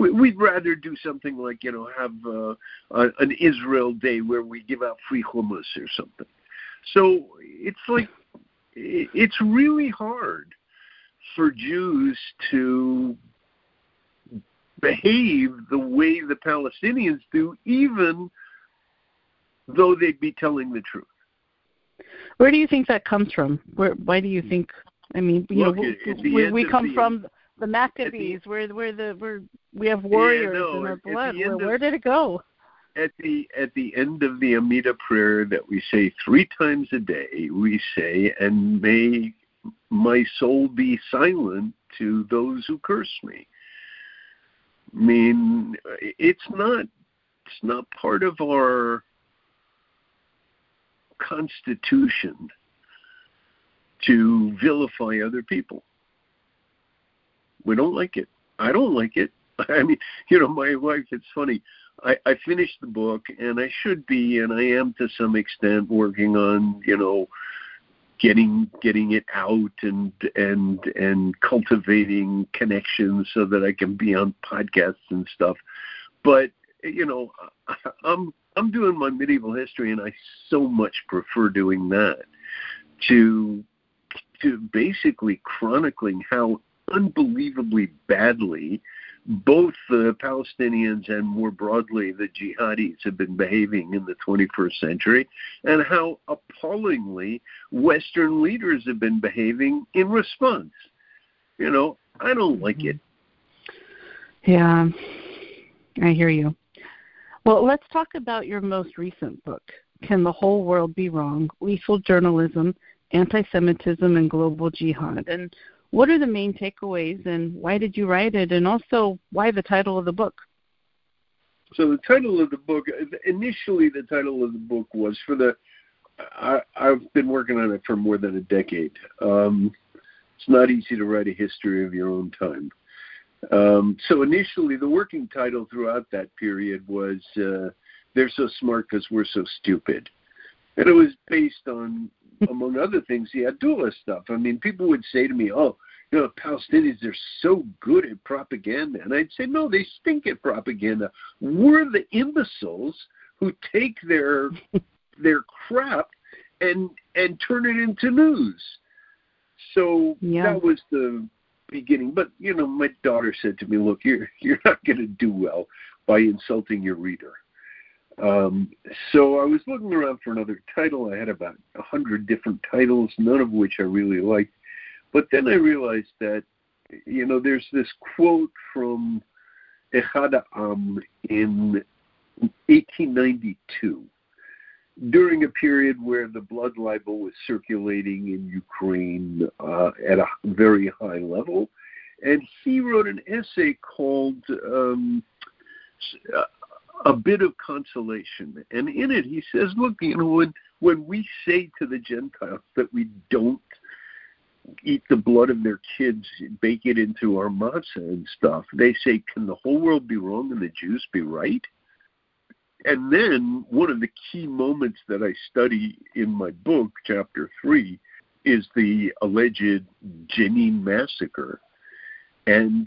we, we'd rather do something like, you know, have uh, a, an Israel day where we give out free hummus or something. So it's like, it's really hard for Jews to behave the way the Palestinians do, even though they'd be telling the truth. Where do you think that comes from? Where, why do you think? I mean, you Look, know, we, we come the, from the Maccabees, the, where where the where we have warriors yeah, no, in our blood. Where, of, where did it go? At the at the end of the Amidah prayer that we say three times a day, we say, and may my soul be silent to those who curse me. I mean, it's not it's not part of our constitution to vilify other people. We don't like it. I don't like it. I mean, you know, my wife, it's funny. I, I finished the book, and I should be, and I am to some extent working on, you know, Getting getting it out and and and cultivating connections so that I can be on podcasts and stuff, but you know I'm I'm doing my medieval history, and I so much prefer doing that to to basically chronicling how unbelievably badly both the Palestinians and more broadly the jihadis have been behaving in the twenty-first century, and how appallingly Western leaders have been behaving in response. You know, I don't like it. Yeah, I hear you. Well, let's talk about your most recent book, Can the Whole World Be Wrong? Lethal Journalism, Anti-Semitism, and Global Jihad. And what are the main takeaways, and why did you write it, and also why the title of the book? So the title of the book, initially the title of the book was for the, I, I've been working on it for more than a decade. Um, it's not easy to write a history of your own time. Um, so initially the working title throughout that period was uh, They're So Smart Because We're So Stupid. And it was based on, among other things, the Abdullah stuff. I mean, people would say to me, oh, you know, Palestinians, they're so good at propaganda. And I'd say, no, they stink at propaganda. We're the imbeciles who take their their crap and and turn it into news. So yeah. That was the beginning. But, you know, my daughter said to me, look, you're, you're not going to do well by insulting your reader. Um, so I was looking around for another title. I had about a hundred different titles, none of which I really liked. But then I realized that, you know, there's this quote from Echad Ha'am in eighteen ninety-two, during a period where the blood libel was circulating in Ukraine uh, at a very high level. And he wrote an essay called... Um, uh, A Bit of Consolation. And in it, he says, look, you know, when, when we say to the Gentiles that we don't eat the blood of their kids, bake it into our matzah and stuff, they say, can the whole world be wrong and the Jews be right? And then one of the key moments that I study in my book, chapter three, is the alleged Jenin massacre. And...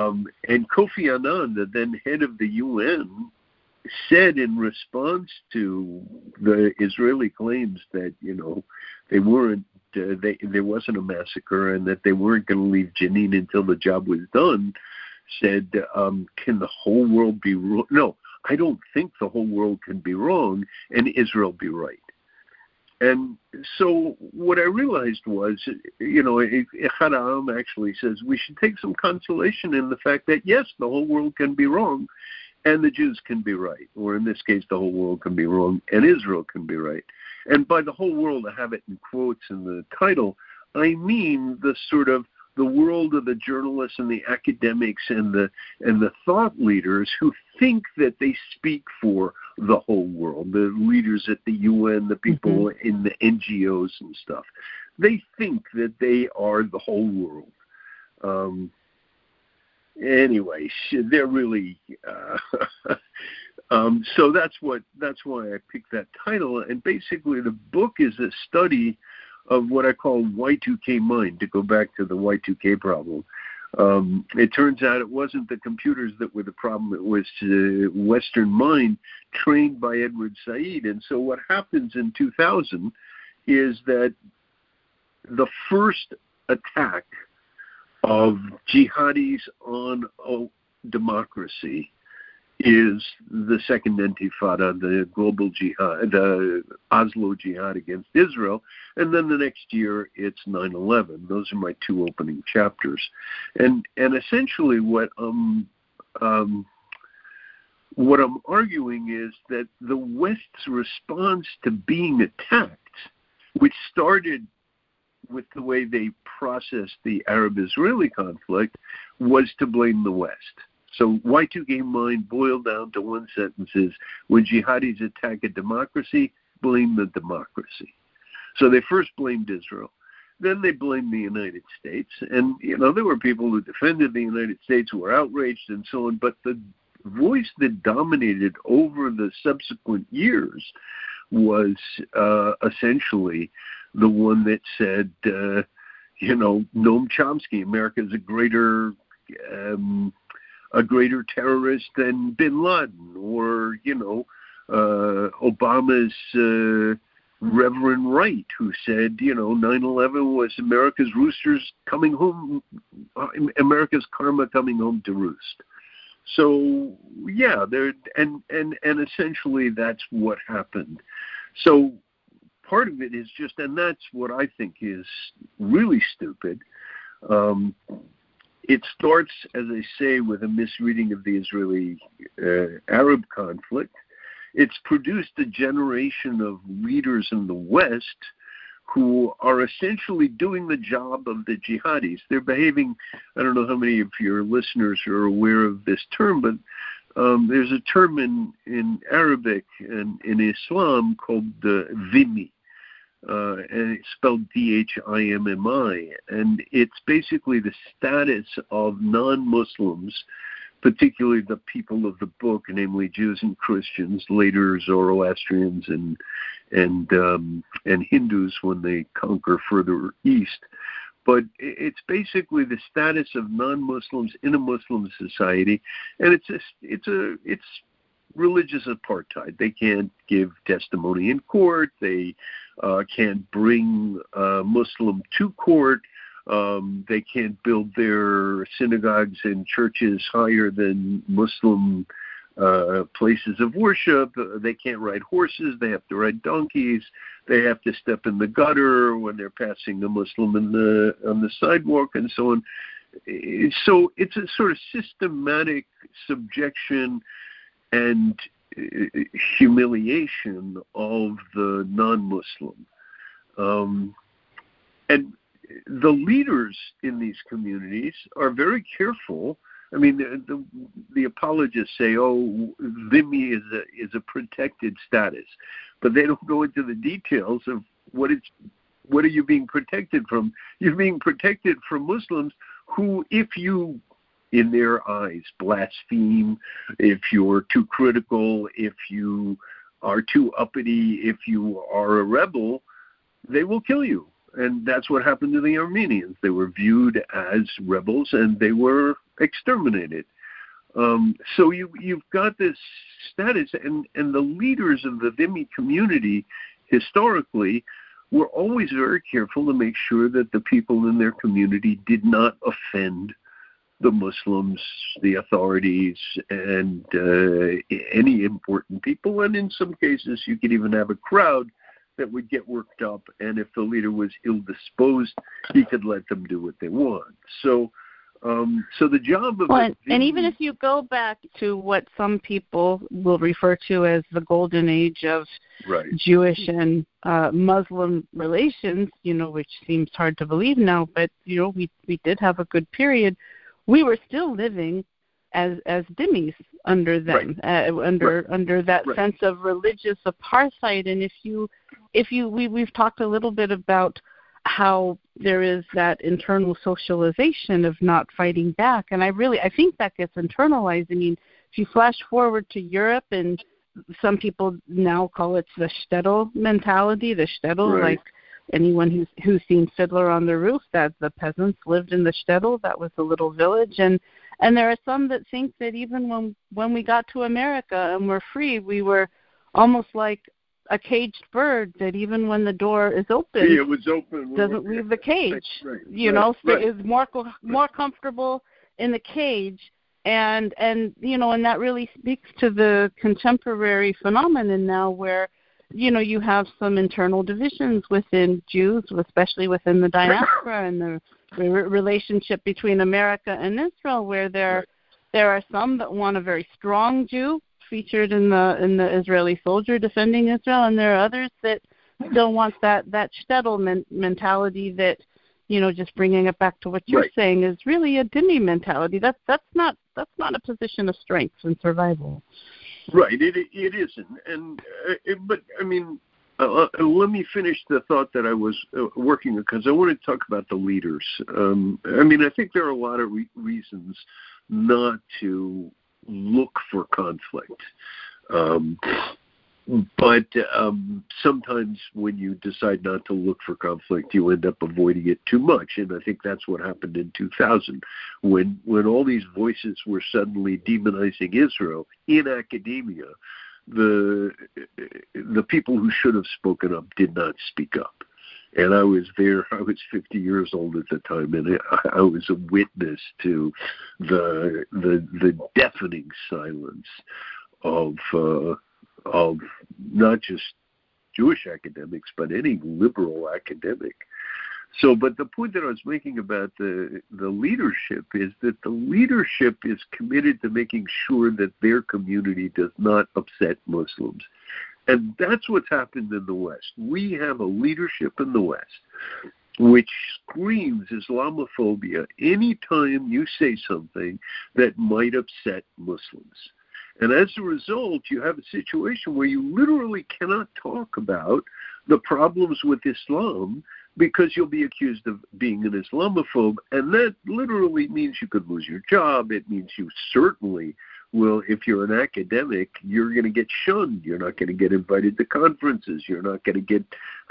Um, and Kofi Annan, the then head of the U N, said in response to the Israeli claims that, you know, they weren't, uh, they, there wasn't a massacre and that they weren't going to leave Jenin until the job was done, said, um, can the whole world be wrong? No, I don't think the whole world can be wrong and Israel be right. And so what I realized was, you know, Echad Ha'am actually says we should take some consolation in the fact that, yes, the whole world can be wrong and the Jews can be right, or in this case, the whole world can be wrong and Israel can be right. And by the whole world, I have it in quotes in the title, I mean the sort of the world of the journalists and the academics and the and the thought leaders who think that they speak for the whole world, the leaders at the U N, the people mm-hmm. in the N G Os and stuff. They think that they are the whole world. Um, anyway, they're really... Uh, um, so that's what that's why I picked that title. And basically the book is a study of what I call Y two K mind, to go back to the Y two K problem. Um, it turns out it wasn't the computers that were the problem, it was uh, Western mind trained by Edward Said. And so what happens in two thousand is that the first attack of jihadis on oh, democracy is the Second Intifada, the Global Jihad, the Oslo Jihad against Israel, and then the next year it's nine eleven. Those are my two opening chapters, and and essentially what um um what I'm arguing is that the West's response to being attacked, which started with the way they processed the Arab-Israeli conflict, was to blame the West. So Y two K mind boiled down to one sentence is, when jihadis attack a democracy, blame the democracy. So they first blamed Israel. Then they blamed the United States. And, you know, there were people who defended the United States who were outraged and so on. But the voice that dominated over the subsequent years was uh, essentially the one that said, uh, you know, Noam Chomsky, America is a greater... Um, a greater terrorist than bin Laden, or, you know, uh, Obama's uh, Reverend Wright, who said, you know, nine eleven was America's roosters coming home, uh, America's karma coming home to roost. So, yeah, there, and, and, and essentially that's what happened. So part of it is just, and that's what I think is really stupid. Um, It starts, as I say, with a misreading of the Israeli-Arab uh, conflict. It's produced a generation of leaders in the West who are essentially doing the job of the jihadis. They're behaving, I don't know how many of your listeners are aware of this term, but um, there's a term in, in Arabic and in Islam called the dhimmi. Uh, and it's spelled D H I M M I, and it's basically the status of non-Muslims, particularly the people of the book, namely Jews and Christians, later Zoroastrians and and um, and Hindus when they conquer further east. But it's basically the status of non-Muslims in a Muslim society, and it's a, it's a it's religious apartheid. They can't give testimony in court. They uh, can't bring uh, Muslim to court. Um, they can't build their synagogues and churches higher than Muslim uh, places of worship. They can't ride horses. They have to ride donkeys. They have to step in the gutter when they're passing a Muslim in the, on the sidewalk and so on. So it's a sort of systematic subjection and humiliation of the non-Muslim. Um, and the leaders in these communities are very careful. I mean, the, the, the apologists say, oh, dhimmi is a, is a protected status, but they don't go into the details of what it's, what are you being protected from? You're being protected from Muslims who, if you in their eyes, blaspheme, if you're too critical, if you are too uppity, if you are a rebel, they will kill you. And that's what happened to the Armenians. They were viewed as rebels and they were exterminated. Um, so you, you've got this status, and, and the leaders of the Dhimmi community historically were always very careful to make sure that the people in their community did not offend the Muslims, the authorities, and uh, any important people. And in some cases, you could even have a crowd that would get worked up, and if the leader was ill-disposed, he could let them do what they want. So um, so the job of... Well, and, the, and even if you go back to what some people will refer to as the golden age of right. Jewish and uh, Muslim relations, you know, which seems hard to believe now, but, you know, we, we did have a good period. We were still living as as dhimmis under them, right. uh, under right. under that right. sense of religious apartheid. And if you, if you, we we've talked a little bit about how there is that internal socialization of not fighting back. And I really, I think that gets internalized. I mean, if you flash forward to Europe, and some people now call it the shtetl mentality, the shtetl, right. like anyone who's who's seen Fiddler on the Roof, that the peasants lived in the shtetl, that was the little village. And And there are some that think that even when when we got to America and we're free, we were almost like a caged bird, that even when the door is open, yeah, it was open, doesn't leave the cage. Right, you right, know, right. It's more more comfortable in the cage. And, and, you know, and that really speaks to the contemporary phenomenon now where, you know, you have some internal divisions within Jews, especially within the diaspora and the relationship between America and Israel, where there right. there are some that want a very strong Jew featured in the in the Israeli soldier defending Israel, and there are others that still want that that shtetl men- mentality that, you know, just bringing it back to what you're right. saying, is really a dhimmi mentality. That's that's not that's not a position of strength and survival. Right, it it isn't, and uh, it, but I mean. Uh, let me finish the thought that I was uh, working on, because I want to talk about the leaders. Um, I mean, I think there are a lot of re- reasons not to look for conflict. Um, but um, sometimes when you decide not to look for conflict, you end up avoiding it too much. And I think that's what happened in two thousand, when, when all these voices were suddenly demonizing Israel in academia. The the people who should have spoken up did not speak up. And I was there, I was fifty years old at the time, and I, I was a witness to the the, the deafening silence of uh, of not just Jewish academics, but any liberal academic. So, but the point that I was making about the the leadership is that the leadership is committed to making sure that their community does not upset Muslims. And that's what's happened in the West. We have a leadership in the West which screams Islamophobia anytime you say something that might upset Muslims. And as a result, you have a situation where you literally cannot talk about the problems with Islam, because you'll be accused of being an Islamophobe, and that literally means you could lose your job. It means you certainly will, if you're an academic, you're going to get shunned. You're not going to get invited to conferences. You're not going to get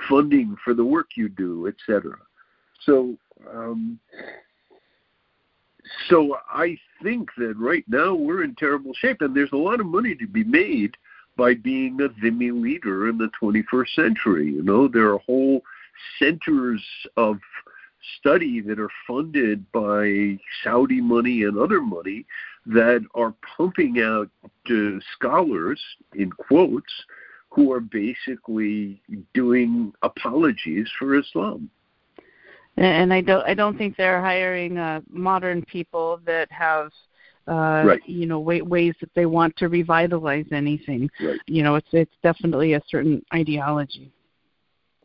funding for the work you do, et cetera. So, um, so I think that right now we're in terrible shape, and there's a lot of money to be made by being a dhimmi leader in the twenty-first century. You know, there are whole centers of study that are funded by Saudi money and other money that are pumping out uh, scholars, in quotes, who are basically doing apologies for Islam. And I don't, I don't think they're hiring uh, modern people that have Uh, right. you know, way, ways that they want to revitalize anything. Right. You know, it's it's definitely a certain ideology.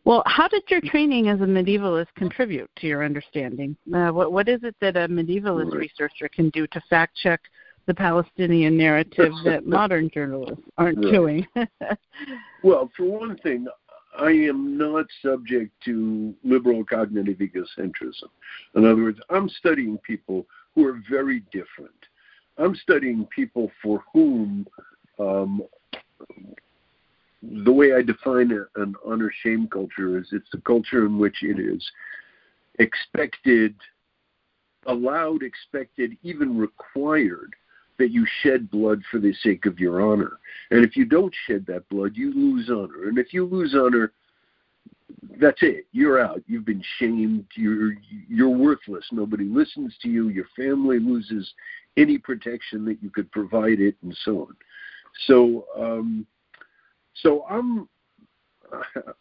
Well, how did your training as a medievalist contribute to your understanding? Uh, what what is it that a medievalist right. researcher can do to fact check the Palestinian narrative that modern journalists aren't right. doing? Well, for one thing, I am not subject to liberal cognitive egocentrism. In other words, I'm studying people who are very different. I'm studying people for whom um, the way I define a, an honor-shame culture is it's the culture in which it is expected, allowed, expected, even required that you shed blood for the sake of your honor. And if you don't shed that blood, you lose honor. And if you lose honor, that's it. You're out. You've been shamed. You're you're worthless. Nobody listens to you. Your family loses any protection that you could provide it, and so on. So, um, so I'm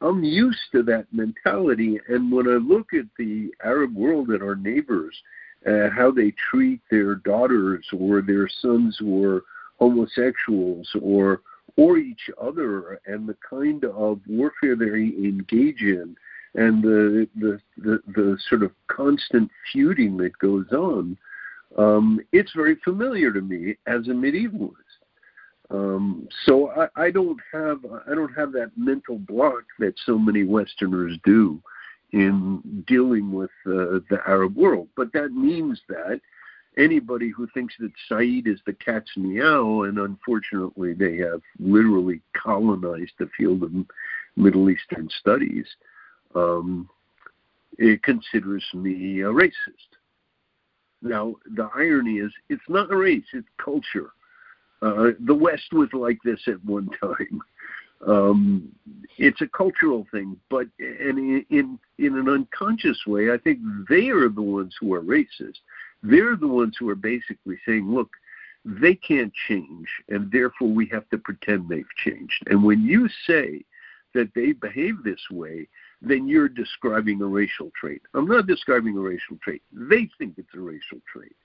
I'm used to that mentality. And when I look at the Arab world and our neighbors, uh, how they treat their daughters or their sons who are homosexuals or or each other, and the kind of warfare they engage in, and the the, the, the sort of constant feuding that goes on, um, it's very familiar to me as a medievalist. Um, so I, I don't have I don't have that mental block that so many Westerners do in dealing with uh, the Arab world. But that means that anybody who thinks that Said is the cat's meow, and unfortunately they have literally colonized the field of Middle Eastern studies, um, it considers me a racist. Now, the irony is it's not a race, it's culture. Uh, the West was like this at one time. Um, it's a cultural thing, but and in in an unconscious way, I think they are the ones who are racist. They're the ones who are basically saying, look, they can't change, and therefore we have to pretend they've changed. And when you say that they behave this way, then you're describing a racial trait. I'm not describing a racial trait. They think it's a racial trait.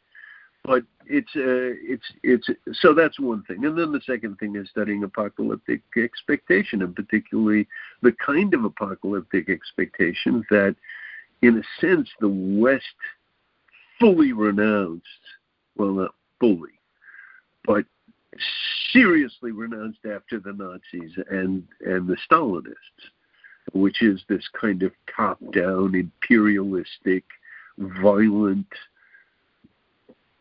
But it's, uh, it's, it's, so that's one thing. And then the second thing is studying apocalyptic expectation, and particularly the kind of apocalyptic expectation that, in a sense, the West fully renounced, well, not fully, but seriously renounced after the Nazis and, and the Stalinists, which is this kind of top-down, imperialistic, violent,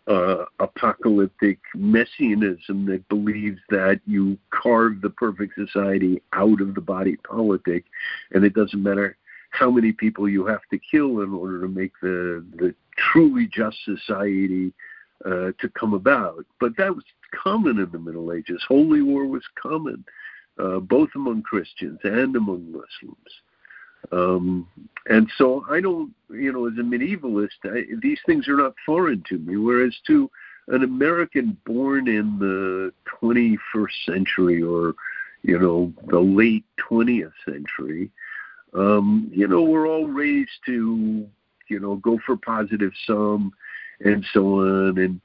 Uh, apocalyptic messianism that believes that you carve the perfect society out of the body politic, and it doesn't matter how many people you have to kill in order to make the, the truly just society uh, to come about. But that was common in the Middle Ages. Holy war was common, uh, both among Christians and among Muslims. Um, and so I don't, you know, as a medievalist, I, these things are not foreign to me, whereas to an American born in the twenty-first century or, you know, the late twentieth century, um, you know, we're all raised to, you know, go for positive sum and so on, and,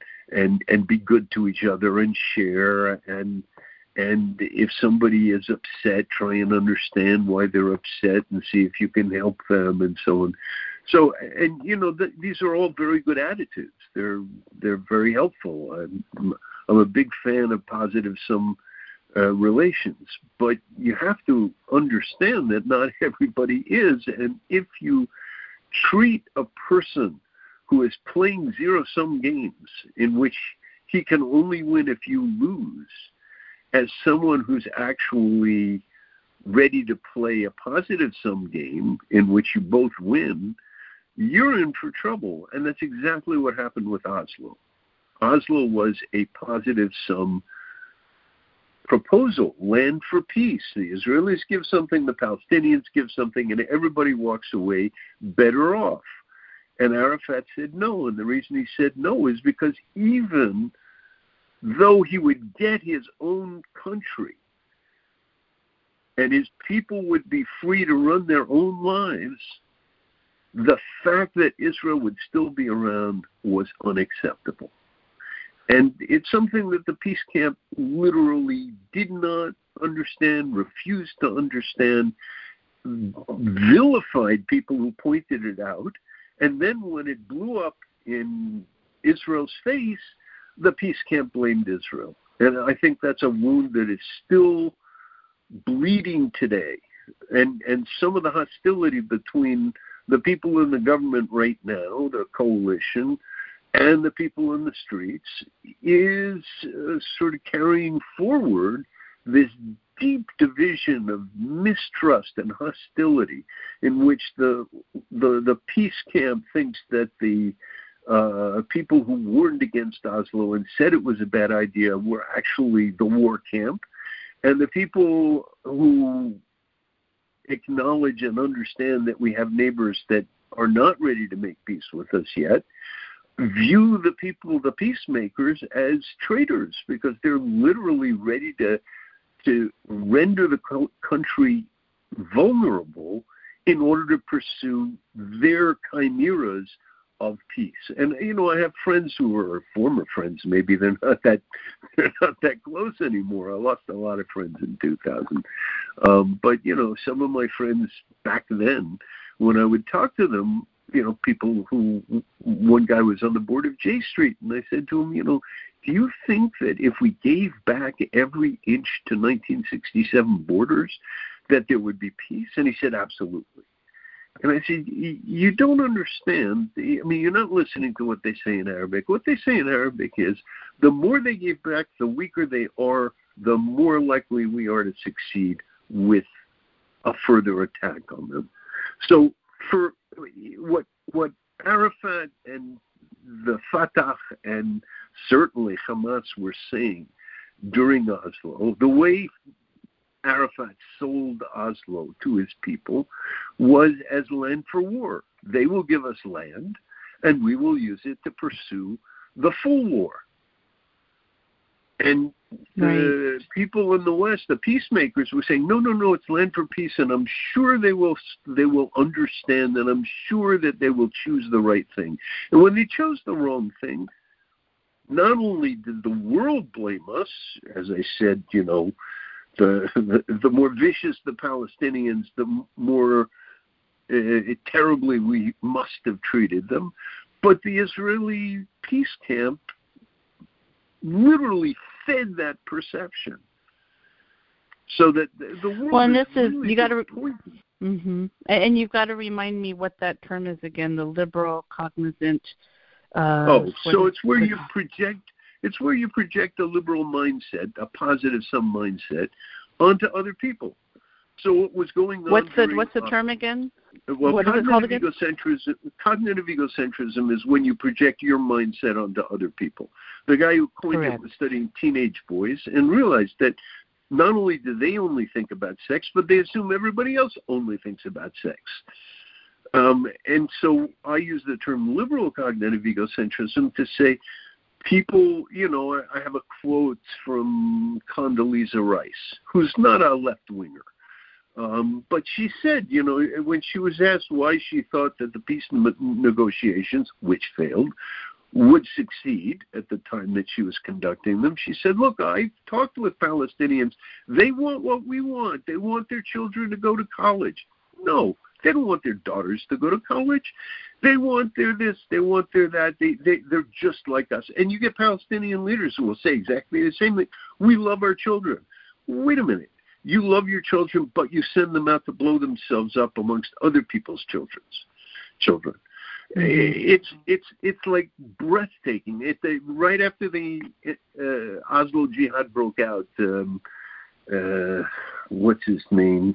and, and be good to each other and share, and And if somebody is upset, try and understand why they're upset and see if you can help them and so on. So, and, you know, the, these are all very good attitudes. They're they're very helpful. I'm, I'm a big fan of positive-sum uh, relations. But you have to understand that not everybody is. And if you treat a person who is playing zero-sum games in which he can only win if you lose, as someone who's actually ready to play a positive-sum game in which you both win, you're in for trouble. And that's exactly what happened with Oslo. Oslo was a positive-sum proposal, land for peace. The Israelis give something, the Palestinians give something, and everybody walks away better off. And Arafat said no, and the reason he said no is because even though he would get his own country and his people would be free to run their own lives, the fact that Israel would still be around was unacceptable. And it's something that the peace camp literally did not understand, refused to understand, vilified people who pointed it out, and then when it blew up in Israel's face, the peace camp blamed Israel. And I think that's a wound that is still bleeding today. And and some of the hostility between the people in the government right now, the coalition, and the people in the streets is uh, sort of carrying forward this deep division of mistrust and hostility in which the the, the peace camp thinks that the Uh, people who warned against Oslo and said it was a bad idea were actually the war camp. And the people who acknowledge and understand that we have neighbors that are not ready to make peace with us yet view the people, the peacemakers, as traitors because they're literally ready to, to render the country vulnerable in order to pursue their chimeras of peace. And, you know, I have friends who are former friends. Maybe they're not that they're not that close anymore. I lost a lot of friends in two thousand. Um, but, you know, some of my friends back then, when I would talk to them, you know, people who, one guy was on the board of J Street, and I said to him, you know, do you think that if we gave back every inch to nineteen sixty-seven borders, that there would be peace? And he said, absolutely. And I said, you don't understand. I mean, you're not listening to what they say in Arabic. What they say in Arabic is, the more they give back, the weaker they are, the more likely we are to succeed with a further attack on them. So for what what Arafat and the Fatah and certainly Hamas were saying during Oslo, the way Arafat sold Oslo to his people was as land for war. They will give us land, and we will use it to pursue the full war. And the right. people in the West, the peacemakers, were saying, no, no, no, it's land for peace, and I'm sure they will they will understand, and I'm sure that they will choose the right thing. And when they chose the wrong thing, not only did the world blame us, as I said, you know, The, the, the more vicious the Palestinians, the more uh, terribly we must have treated them. But the Israeli peace camp literally fed that perception. So that the, the world well, and this is, really is you got to, mm-hmm. and you've got to remind me what that term is again. The liberal cognizant. Uh, oh, so it's where you project. It's where you project a liberal mindset, a positive sum mindset, onto other people. So what was going on? What's the what's the term again? Well, what cognitive is it called again? Egocentrism, cognitive egocentrism is when you project your mindset onto other people. The guy who coined Correct. it was studying teenage boys and realized that not only do they only think about sex, but they assume everybody else only thinks about sex. Um, and so I use the term liberal cognitive egocentrism to say, people, you know, I have a quote from Condoleezza Rice, who's not a left-winger. Um, but she said, you know, when she was asked why she thought that the peace negotiations, which failed, would succeed at the time that she was conducting them, she said, look, I talked with Palestinians. They want what we want. They want their children to go to college. No, they don't want their daughters to go to college. They want their this, they want their that, they, they, they're just like us. And you get Palestinian leaders who will say exactly the same thing. We love our children. Wait a minute. You love your children, but you send them out to blow themselves up amongst other people's children's children. It's it's it's like breathtaking. It, they, right after the uh, Oslo Jihad broke out, um, uh, what's his name?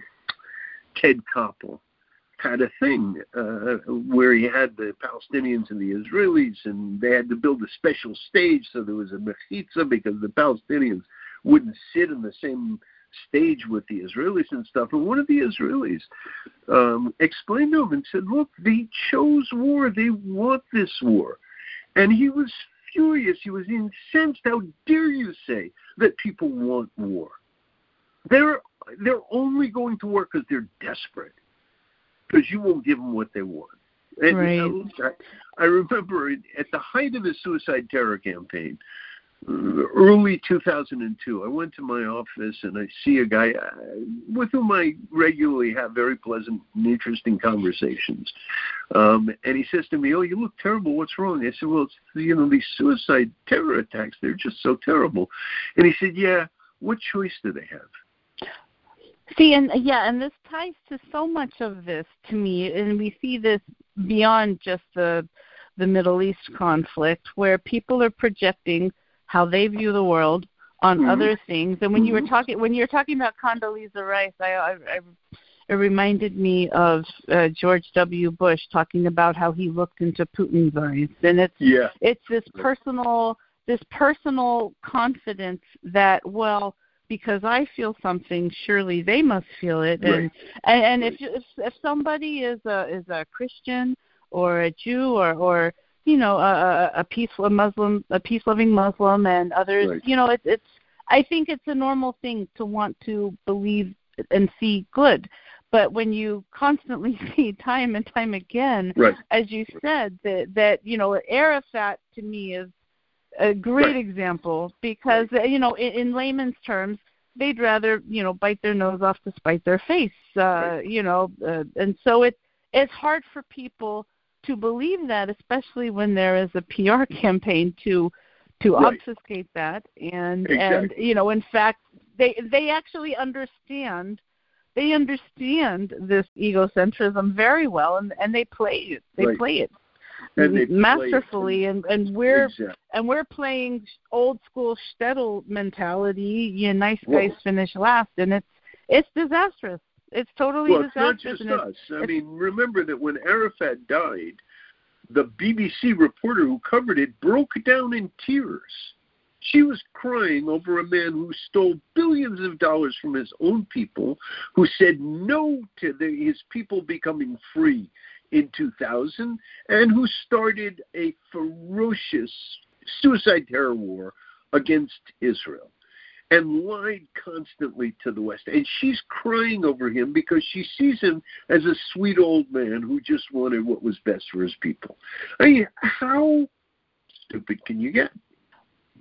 Ted Koppel had a thing uh, where he had the Palestinians and the Israelis, and they had to build a special stage, so there was a mechitza because the Palestinians wouldn't sit in the same stage with the Israelis and stuff. And one of the Israelis um, explained to him and said, look, they chose war. They want this war. And he was furious. He was incensed. How dare you say that people want war? They're, they're only going to war because they're desperate. Because you won't give them what they want. And right. you know, I, I remember at the height of the suicide terror campaign, early two thousand two, I went to my office and I see a guy with whom I regularly have very pleasant and interesting conversations. Um, and he says to me, oh, you look terrible. What's wrong? I said, well, it's, you know, these suicide terror attacks, they're just so terrible. And he said, yeah, what choice do they have? See, and yeah, and this ties to so much of this to me, and we see this beyond just the the Middle East conflict, where people are projecting how they view the world on mm-hmm. other things. And when mm-hmm. you were talking, when you were talking about Condoleezza Rice, I, I, I it reminded me of uh, George W. Bush talking about how he looked into Putin's eyes, and it's yeah. it's this personal this personal confidence that well. Because I feel something, surely they must feel it. And right. and if, if if somebody is a is a Christian or a Jew or, or you know a, a peaceful Muslim, a peace loving Muslim, and others, right. you know, it's it's. I think it's a normal thing to want to believe and see good, But when you constantly see time and time again, right. as you said, that, that, you know, Arafat to me is a great right. example because, right. you know, in, in layman's terms, they'd rather, you know, bite their nose off to spite their face, uh, right. you know. Uh, and so it, it's hard for people to believe that, especially when there is a P R campaign to to right. obfuscate that. And, exactly. and, you know, in fact, they they actually understand They understand this egocentrism very well, and, and they play it. They right. play it and they masterfully, play it. And, and we're exactly. and we're playing old school shtetl mentality. You nice guys well, finish last, and it's it's disastrous. It's totally well, disastrous. It's not just us. I mean, remember that when Arafat died, the B B C reporter who covered it broke down in tears. She was crying over a man who stole billions of dollars from his own people, who said no to the, his people becoming free in two thousand, and who started a ferocious suicide terror war against Israel and lied constantly to the West. And she's crying over him because she sees him as a sweet old man who just wanted what was best for his people. I mean, how stupid can you get?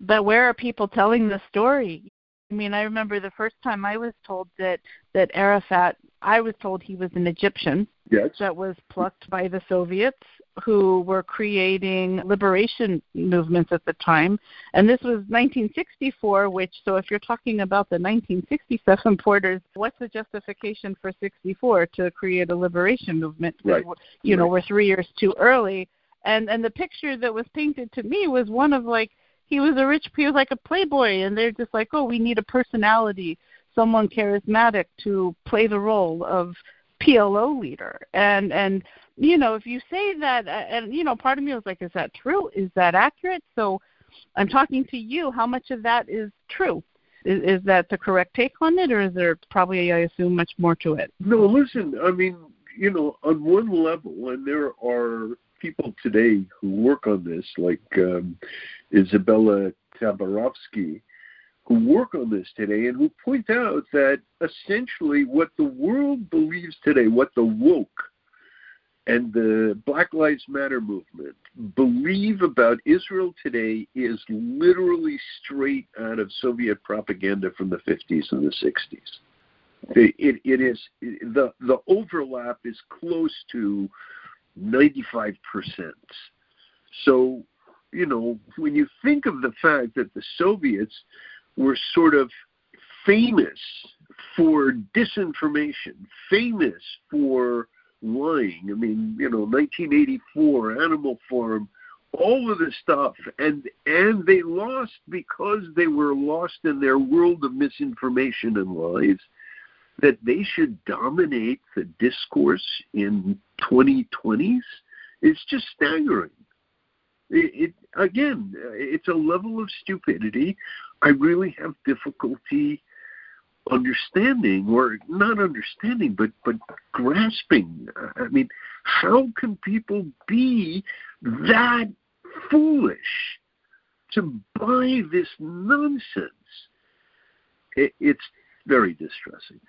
But where are people telling the story? I mean, I remember the first time I was told that, that Arafat, I was told he was an Egyptian yes. that was plucked by the Soviets who were creating liberation movements at the time. And this was nineteen sixty-four, which, so if you're talking about the nineteen sixty-seven borders, what's the justification for sixty-four to create a liberation movement? Right. You know, right. we're three years too early. And and the picture that was painted to me was one of like, He was a rich, he was like a playboy, and they're just like, oh, we need a personality, someone charismatic to play the role of P L O leader. And, and you know, if you say that, and, you know, part of me was like, is that true? Is that accurate? So I'm talking to you. How much of that is true? Is, is that the correct take on it, or is there probably, I assume, much more to it? No, listen, I mean, you know, on one level, and there are people today who work on this, like um, Isabella Tabarovsky, who work on this today and who point out that essentially what the world believes today, what the woke and the Black Lives Matter movement believe about Israel today is literally straight out of Soviet propaganda from the fifties and the sixties. It, it, it is, it, the, the overlap is close to ninety-five percent. So, you know, when you think of the fact that the Soviets were sort of famous for disinformation, famous for lying. I mean, you know, nineteen eighty-four, Animal Farm, all of this stuff. And, and they lost because they were lost in their world of misinformation and lies, that they should dominate the discourse in twenty twenties is just staggering. It, it again, it's a level of stupidity I really have difficulty understanding, or not understanding, but, but grasping. I mean, how can people be that foolish to buy this nonsense? It, it's very distressing.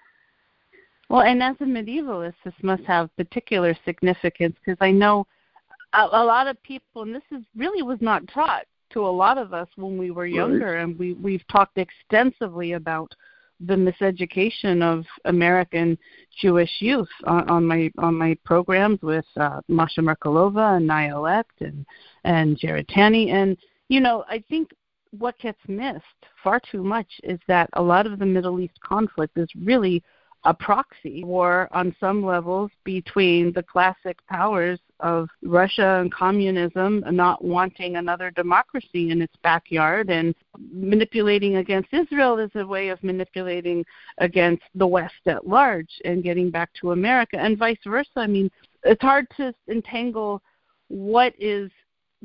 Well, and as a medievalist, this must have particular significance because I know a, a lot of people, and this is really was not taught to a lot of us when we were younger, right. and we, we've talked extensively about the miseducation of American Jewish youth on, on my on my programs with uh, Masha Merkalova and Niall Echt and, and Jared Tanney. And, you know, I think what gets missed far too much is that a lot of the Middle East conflict is really a proxy war on some levels between the classic powers of Russia and communism not wanting another democracy in its backyard, and manipulating against Israel is a way of manipulating against the West at large and getting back to America, and vice versa. I mean, it's hard to entangle what is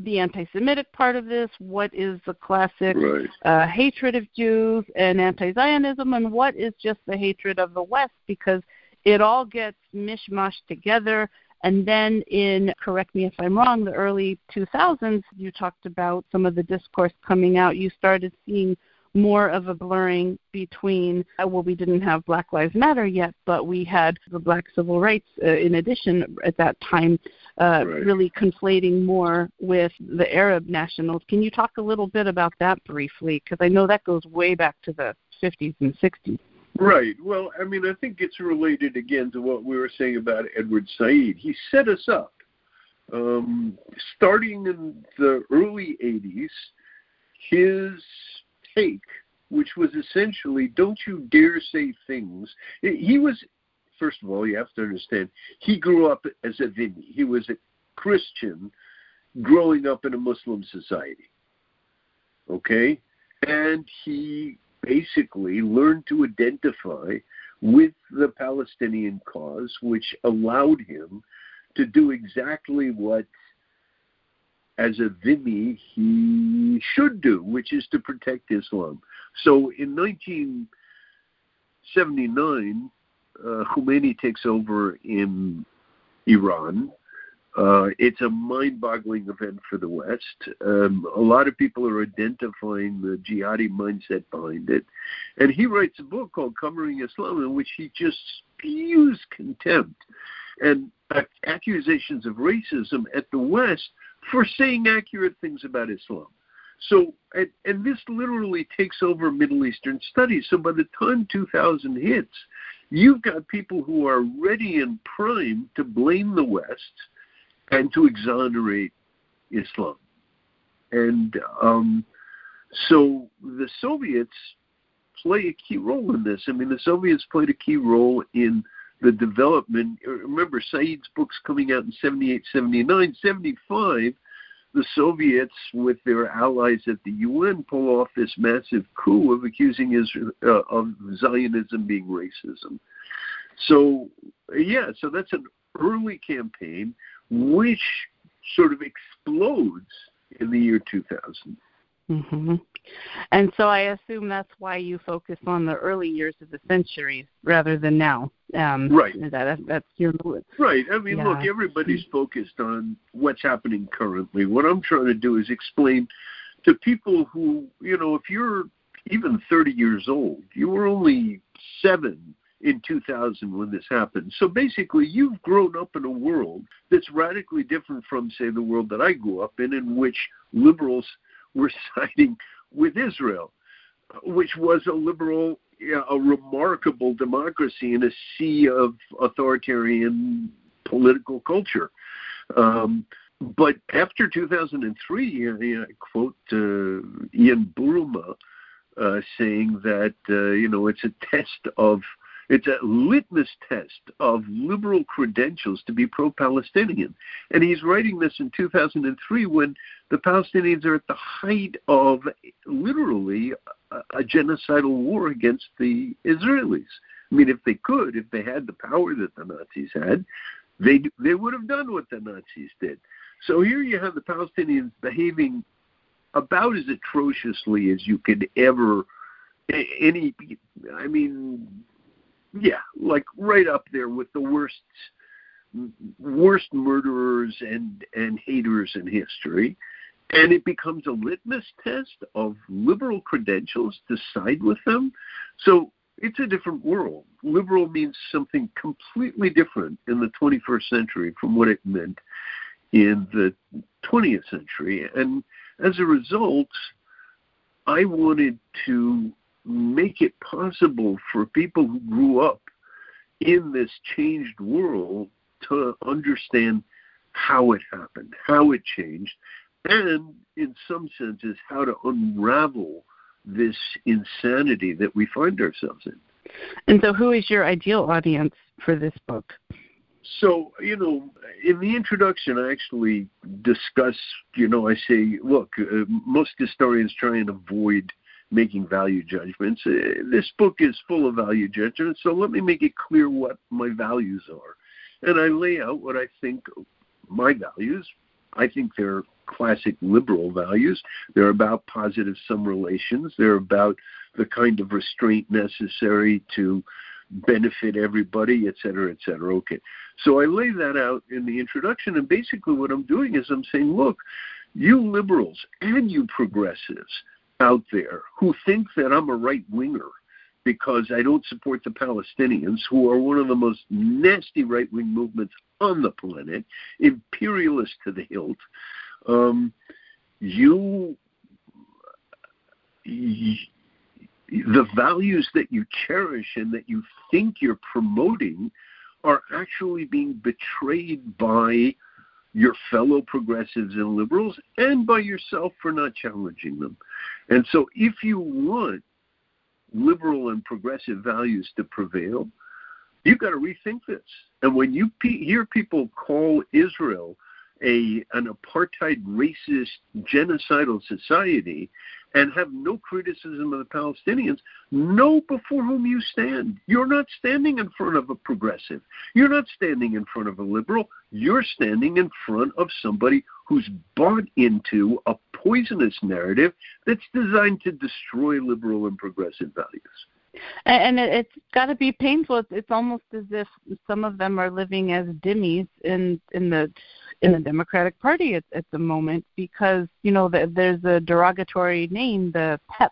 the anti-Semitic part of this, what is the classic right. uh, hatred of Jews and anti-Zionism, and what is just the hatred of the West, because it all gets mishmashed together. And then in, correct me if I'm wrong, the early two thousands, you talked about some of the discourse coming out. You started seeing more of a blurring between, well, we didn't have Black Lives Matter yet, but we had the Black civil rights uh, in addition at that time, uh, right. really conflating more with the Arab nationals. Can you talk a little bit about that briefly? Because I know that goes way back to the fifties and sixties. Right. Well, I mean, I think it's related again to what we were saying about Edward Said. He set us up. Um, starting in the early eighties, his take, which was essentially, don't you dare say things. He was, first of all, you have to understand, he grew up as a Vinny. He was a Christian growing up in a Muslim society. Okay? And he basically learned to identify with the Palestinian cause, which allowed him to do exactly what, as a Vimy, he should do, which is to protect Islam. So in nineteen seventy-nine, uh, Khomeini takes over in Iran. Uh, it's a mind-boggling event for the West. Um, a lot of people are identifying the jihadi mindset behind it. And he writes a book called Covering Islam, in which he just spews contempt and accusations of racism at the West for saying accurate things about Islam. So, and, and this literally takes over Middle Eastern studies. So by the time two thousand hits, you've got people who are ready and primed to blame the West and to exonerate Islam. And um, so the Soviets play a key role in this. I mean, the Soviets played a key role in the development. Remember, Said's book's coming out in seventy-eight, seventy-nine, seventy-five, the Soviets with their allies at the U N pull off this massive coup of accusing Israel uh, of Zionism being racism. So, yeah, so that's an early campaign which sort of explodes in the year two thousand. Mm-hmm. And so I assume that's why you focus on the early years of the century rather than now. Um, right. That, that's your right. I mean, yeah. Look, everybody's focused on what's happening currently. What I'm trying to do is explain to people who, you know, if you're even thirty years old, you were only seven in two thousand when this happened. So basically, you've grown up in a world that's radically different from, say, the world that I grew up in, in which liberals were siding with Israel, which was a liberal, a remarkable democracy in a sea of authoritarian political culture. Um, but after two thousand three, I quote uh, Ian Buruma uh, saying that, uh, you know, it's a test of, it's a litmus test of liberal credentials to be pro-Palestinian. And he's writing this in two thousand three when the Palestinians are at the height of literally a, a genocidal war against the Israelis. I mean, if they could, if they had the power that the Nazis had, they they would have done what the Nazis did. So here you have the Palestinians behaving about as atrociously as you could ever, any, I mean... Yeah, like right up there with the worst worst murderers and, and haters in history. And it becomes a litmus test of liberal credentials to side with them. So it's a different world. Liberal means something completely different in the twenty-first century from what it meant in the twentieth century. And as a result, I wanted to make it possible for people who grew up in this changed world to understand how it happened, how it changed, and in some senses, how to unravel this insanity that we find ourselves in. And so who is your ideal audience for this book? So, you know, in the introduction, I actually discuss, you know, I say, look, uh, most historians try and avoid making value judgments. This book is full of value judgments, so let me make it clear what my values are. And I lay out what I think my values, I think they're classic liberal values. They're about positive sum relations. They're about the kind of restraint necessary to benefit everybody, et cetera, et cetera. Okay. So I lay that out in the introduction, and basically what I'm doing is I'm saying, look, you liberals and you progressives, out there who think that I'm a right-winger because I don't support the Palestinians, who are one of the most nasty right-wing movements on the planet, imperialist to the hilt. Um, you, you, the values that you cherish and that you think you're promoting are actually being betrayed by your fellow progressives and liberals, and by yourself for not challenging them. And so if you want liberal and progressive values to prevail, you've got to rethink this. And when you pe- hear people call Israel a an apartheid, racist, genocidal society and have no criticism of the Palestinians, know before whom you stand. You're not standing in front of a progressive. You're not standing in front of a liberal. You're standing in front of somebody who's bought into a poisonous narrative that's designed to destroy liberal and progressive values. And it's got to be painful. It's almost as if some of them are living as dhimmis in in the in the Democratic Party at, at the moment, because you know the, there's a derogatory name, the PEPs,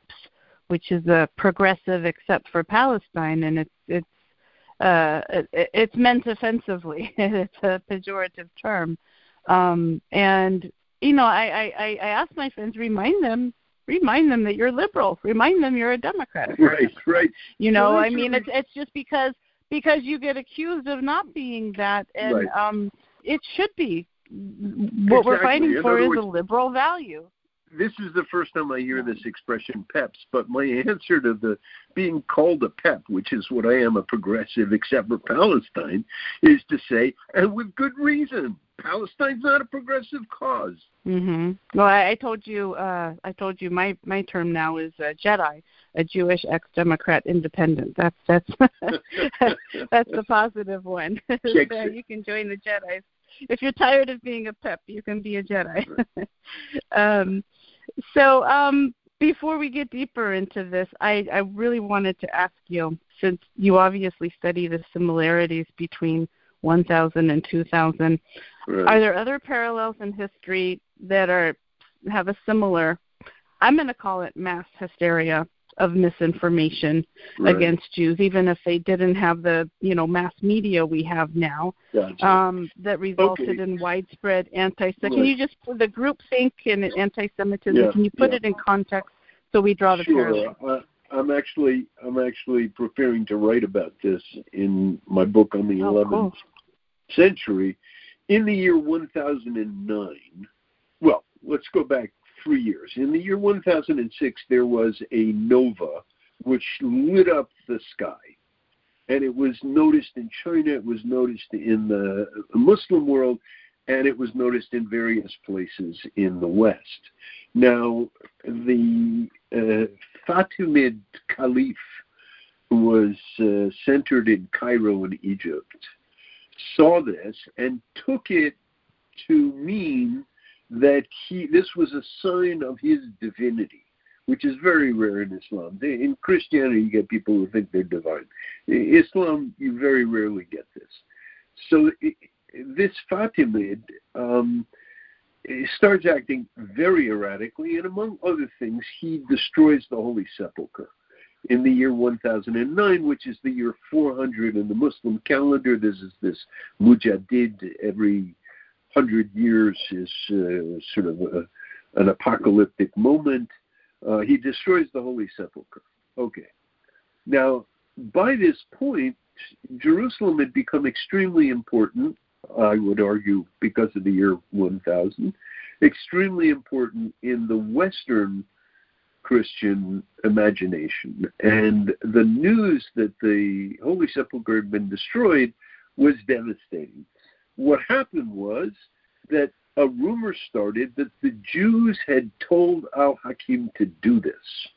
which is a progressive except for Palestine, and it's it's uh, it, it's meant offensively. It's a pejorative term, um, and you know I, I, I ask my friends, remind them. Remind them that you're liberal. Remind them you're a Democrat. Right, right. You know, right, I mean, right. it's it's just because because you get accused of not being that, and right. um, it should be. What exactly. we're fighting In for is words, a liberal value. This is the first time I hear this expression, PEPs, but my answer to the being called a PEP, which is what I am, a progressive except for Palestine, is to say, and with good reason, Palestine's not a progressive cause. Mm-hmm. Well, I, I told you, uh, I told you, my, my term now is uh, Jedi, a Jewish ex-Democrat independent. That's that's that's the positive one. So you can join the Jedi. If you're tired of being a PEP, you can be a Jedi. um, so um, before we get deeper into this, I, I really wanted to ask you, since you obviously study the similarities between one thousand and two thousand. Right. Are there other parallels in history that are have a similar, I'm going to call it mass hysteria of misinformation right. against Jews, even if they didn't have the, you know, mass media we have now, gotcha. um, that resulted okay. in widespread anti-Semitism. Right. Can you just, the group think in anti-Semitism, yeah. can you put yeah. it in context so we draw the sure. parallels? Uh, I'm actually I'm actually preparing to write about this in my book on the oh, eleventh cool. century. In the year one thousand nine, well, let's go back three years. In the year one thousand six, there was a nova which lit up the sky. And it was noticed in China, it was noticed in the Muslim world, and it was noticed in various places in the West. Now, the uh, Fatimid Caliph, who was uh, centered in Cairo in Egypt, saw this and took it to mean that he this was a sign of his divinity, which is very rare in Islam. In Christianity, you get people who think they're divine. In Islam, you very rarely get this. So it, this Fatimid um, starts acting very erratically, and among other things, he destroys the Holy Sepulchre. In the year one thousand nine, which is the year four hundred in the Muslim calendar, this is this Mujaddid. Every hundred years is uh, sort of a, an apocalyptic moment. Uh, he destroys the Holy Sepulchre. Okay. Now, by this point, Jerusalem had become extremely important, I would argue because of the year one thousand, extremely important in the Western Christian imagination. And the news that the Holy Sepulchre had been destroyed was devastating. What happened was that a rumor started that the Jews had told al-Hakim to do this.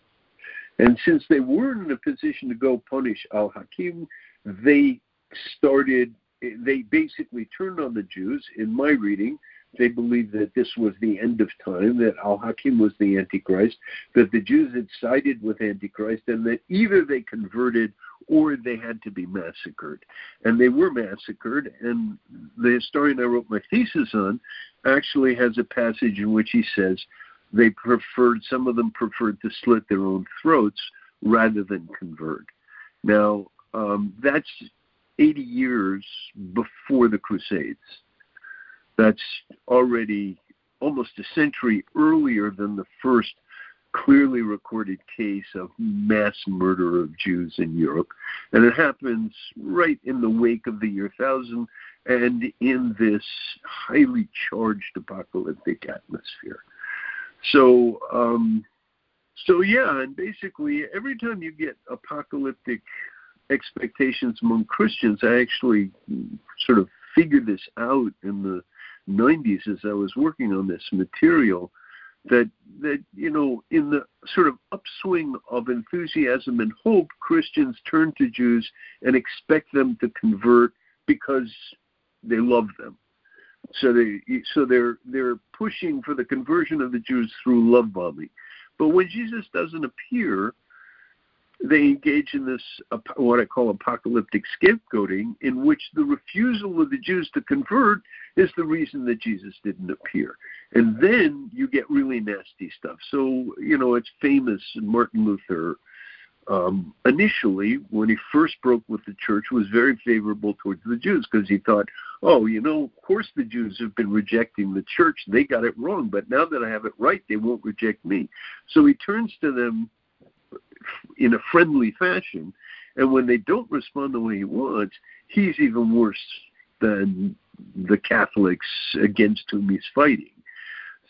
And since they weren't in a position to go punish al-Hakim, they started, they basically turned on the Jews. In my reading, they believed that this was the end of time, that al-Hakim was the Antichrist, that the Jews had sided with Antichrist, and that either they converted or they had to be massacred. And they were massacred, and the historian I wrote my thesis on actually has a passage in which he says They preferred, some of them preferred to slit their own throats rather than convert. Now, um, that's eighty years before the Crusades. That's already almost a century earlier than the first clearly recorded case of mass murder of Jews in Europe. And it happens right in the wake of the year one thousand and in this highly charged apocalyptic atmosphere. So, um, so yeah, and basically every time you get apocalyptic expectations among Christians, I actually sort of figured this out in the nineties as I was working on this material, that, that you know, in the sort of upswing of enthusiasm and hope, Christians turn to Jews and expect them to convert because they love them. So they, so they're they're pushing for the conversion of the Jews through love bombing. But when Jesus doesn't appear, they engage in this, what I call apocalyptic scapegoating, in which the refusal of the Jews to convert is the reason that Jesus didn't appear. And then you get really nasty stuff. So, you know, it's famous, Martin Luther, um, initially, when he first broke with the church, was very favorable towards the Jews because he thought, oh, you know, of course the Jews have been rejecting the church. They got it wrong, but now that I have it right, they won't reject me. So he turns to them in a friendly fashion, and when they don't respond the way he wants, he's even worse than the Catholics against whom he's fighting.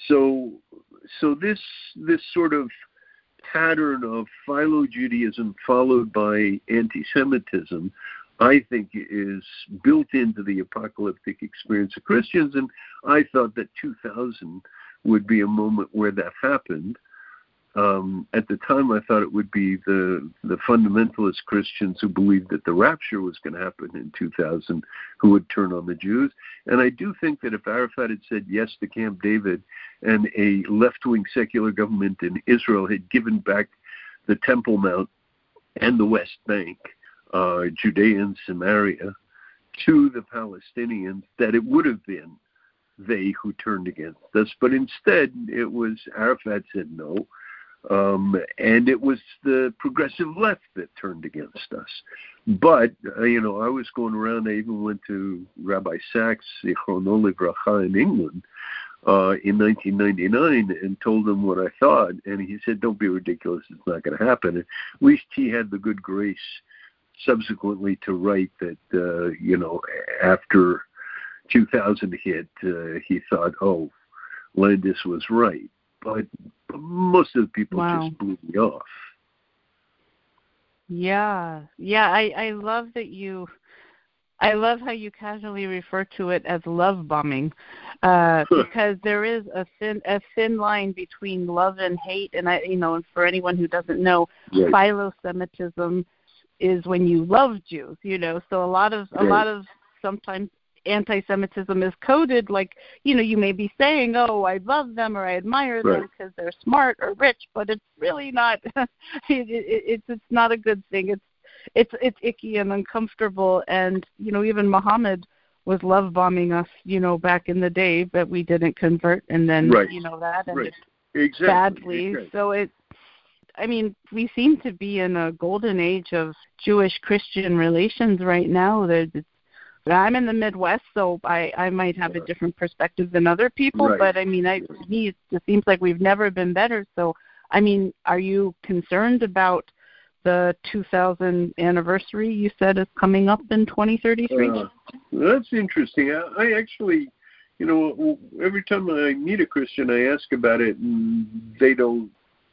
So, so this this sort of pattern of philo-Judaism followed by anti-Semitism, I think, is built into the apocalyptic experience of Christians, and I thought that two thousand would be a moment where that happened. Um, at the time, I thought it would be the, the fundamentalist Christians who believed that the rapture was going to happen in two thousand who would turn on the Jews. And I do think that if Arafat had said yes to Camp David and a left-wing secular government in Israel had given back the Temple Mount and the West Bank, uh, Judea and Samaria, to the Palestinians, that it would have been they who turned against us. But instead, it was Arafat said no. Um, and it was the progressive left that turned against us. But, uh, you know, I was going around, I even went to Rabbi Sachs, Zichrono Livracha, in England uh, in nineteen ninety-nine and told him what I thought. And he said, don't be ridiculous, it's not going to happen. And at least he had the good grace subsequently to write that, uh, you know, after two thousand hit, uh, he thought, oh, Landes was right. But most of the people wow. just blew me off. Yeah, yeah. I, I love that you. I love how you casually refer to it as love bombing, uh, because there is a thin a thin line between love and hate. And I, you know, and for anyone who doesn't know, right. Philo-Semitism is when you love Jews. You know, so a lot of right. a lot of sometimes. Anti-Semitism is coded like, you know, you may be saying, oh, I love them or I admire right. them because they're smart or rich, but it's really not, it, it, it's it's not a good thing. It's it's it's icky and uncomfortable. And, you know, even Muhammad was love bombing us, you know, back in the day, but we didn't convert. And then, right. you know, that ended right. exactly. badly. Exactly. So it, I mean, we seem to be in a golden age of Jewish-Christian relations right now. There's I'm in the Midwest, so I, I might have a different perspective than other people. Right. But, I mean, I, to me, it just seems like we've never been better. So, I mean, are you concerned about the two thousand anniversary you said is coming up in twenty thirty-three? Uh, that's interesting. I, I actually, you know, every time I meet a Christian, I ask about it, and they don't,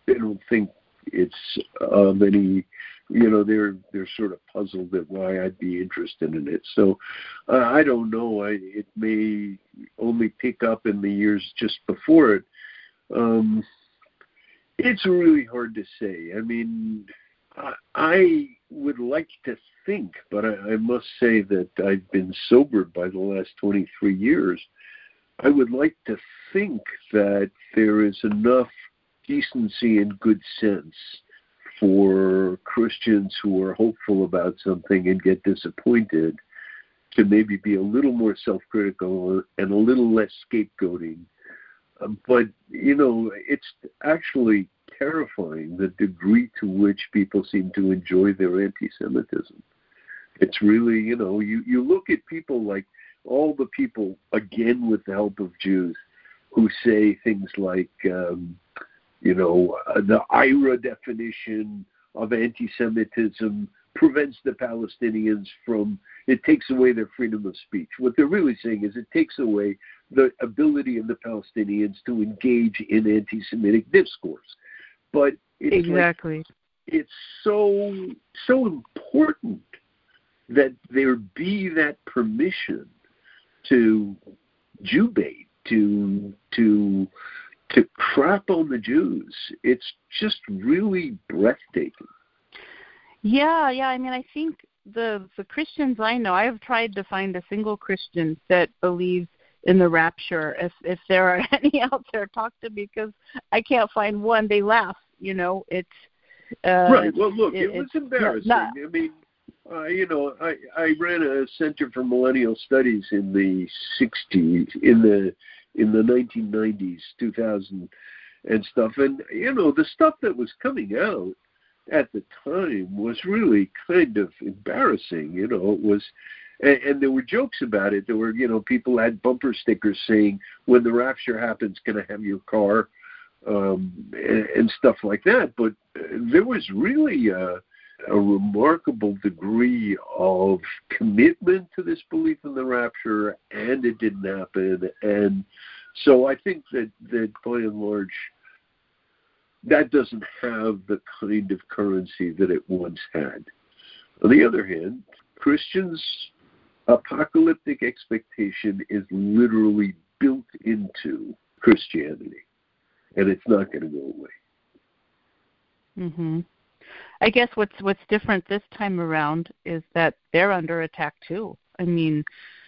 they don't think it's of any... You know, they're they're sort of puzzled at why I'd be interested in it. So uh, I don't know. I, it may only pick up in the years just before it. Um, it's really hard to say. I mean, I, I would like to think, but I, I must say that I've been sobered by the last twenty-three years. I would like to think that there is enough decency and good sense for Christians who are hopeful about something and get disappointed to maybe be a little more self-critical and a little less scapegoating But, you know, it's actually terrifying the degree to which people seem to enjoy their anti-Semitism. It's really, you know, you, you look at people like all the people, again, with the help of Jews, who say things like, um, you know, uh, the I R A definition of anti-Semitism prevents the Palestinians from, it takes away their freedom of speech. What they're really saying is it takes away the ability of the Palestinians to engage in anti-Semitic discourse. But it's exactly. Like, it's so so important that there be that permission to Jew-bait, to to to crap on the Jews. It's just really breathtaking. Yeah, yeah. I mean, I think the the Christians I know, I have tried to find a single Christian that believes in the rapture. If if there are any out there, talk to me, because I can't find one. They laugh, you know. It's uh, right. Well, look, it, it was embarrassing. Not, I mean, uh, you know, I I ran a Center for Millennial Studies in the sixties, in the in the nineteen nineties, two thousand, and stuff. And you know, the stuff that was coming out at the time was really kind of embarrassing, you know. It was, and, and there were jokes about it. There were, you know, people had bumper stickers saying, "When the rapture happens, can I have your car?" Um, and, and stuff like that. But uh, there was really a, a remarkable degree of commitment to this belief in the rapture, and it didn't happen. And so I think that, that by and large, that doesn't have the kind of currency that it once had. On the other hand, Christians' apocalyptic expectation is literally built into Christianity, and it's not going to go away. Mm-hmm. I guess what's what's different this time around is that they're under attack too. I mean,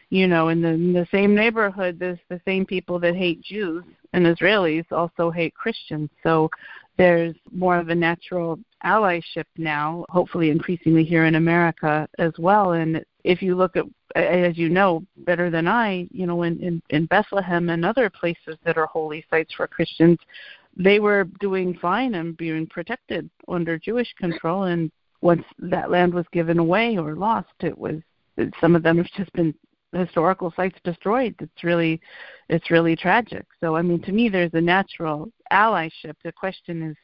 you know, in the, in the same neighborhood, there's the same people that hate Jews and Israelis also hate Christians. So there's more of a natural allyship now, hopefully increasingly here in America as well. And if you look at, as you know better than I, you know, in, in, in Bethlehem and other places that are holy sites for Christians, they were doing fine and being protected under Jewish control. And once that land was given away or lost, it was, some of them have just been historical sites destroyed. It's really, it's really tragic. So, I mean, to me, there's a natural allyship. The question is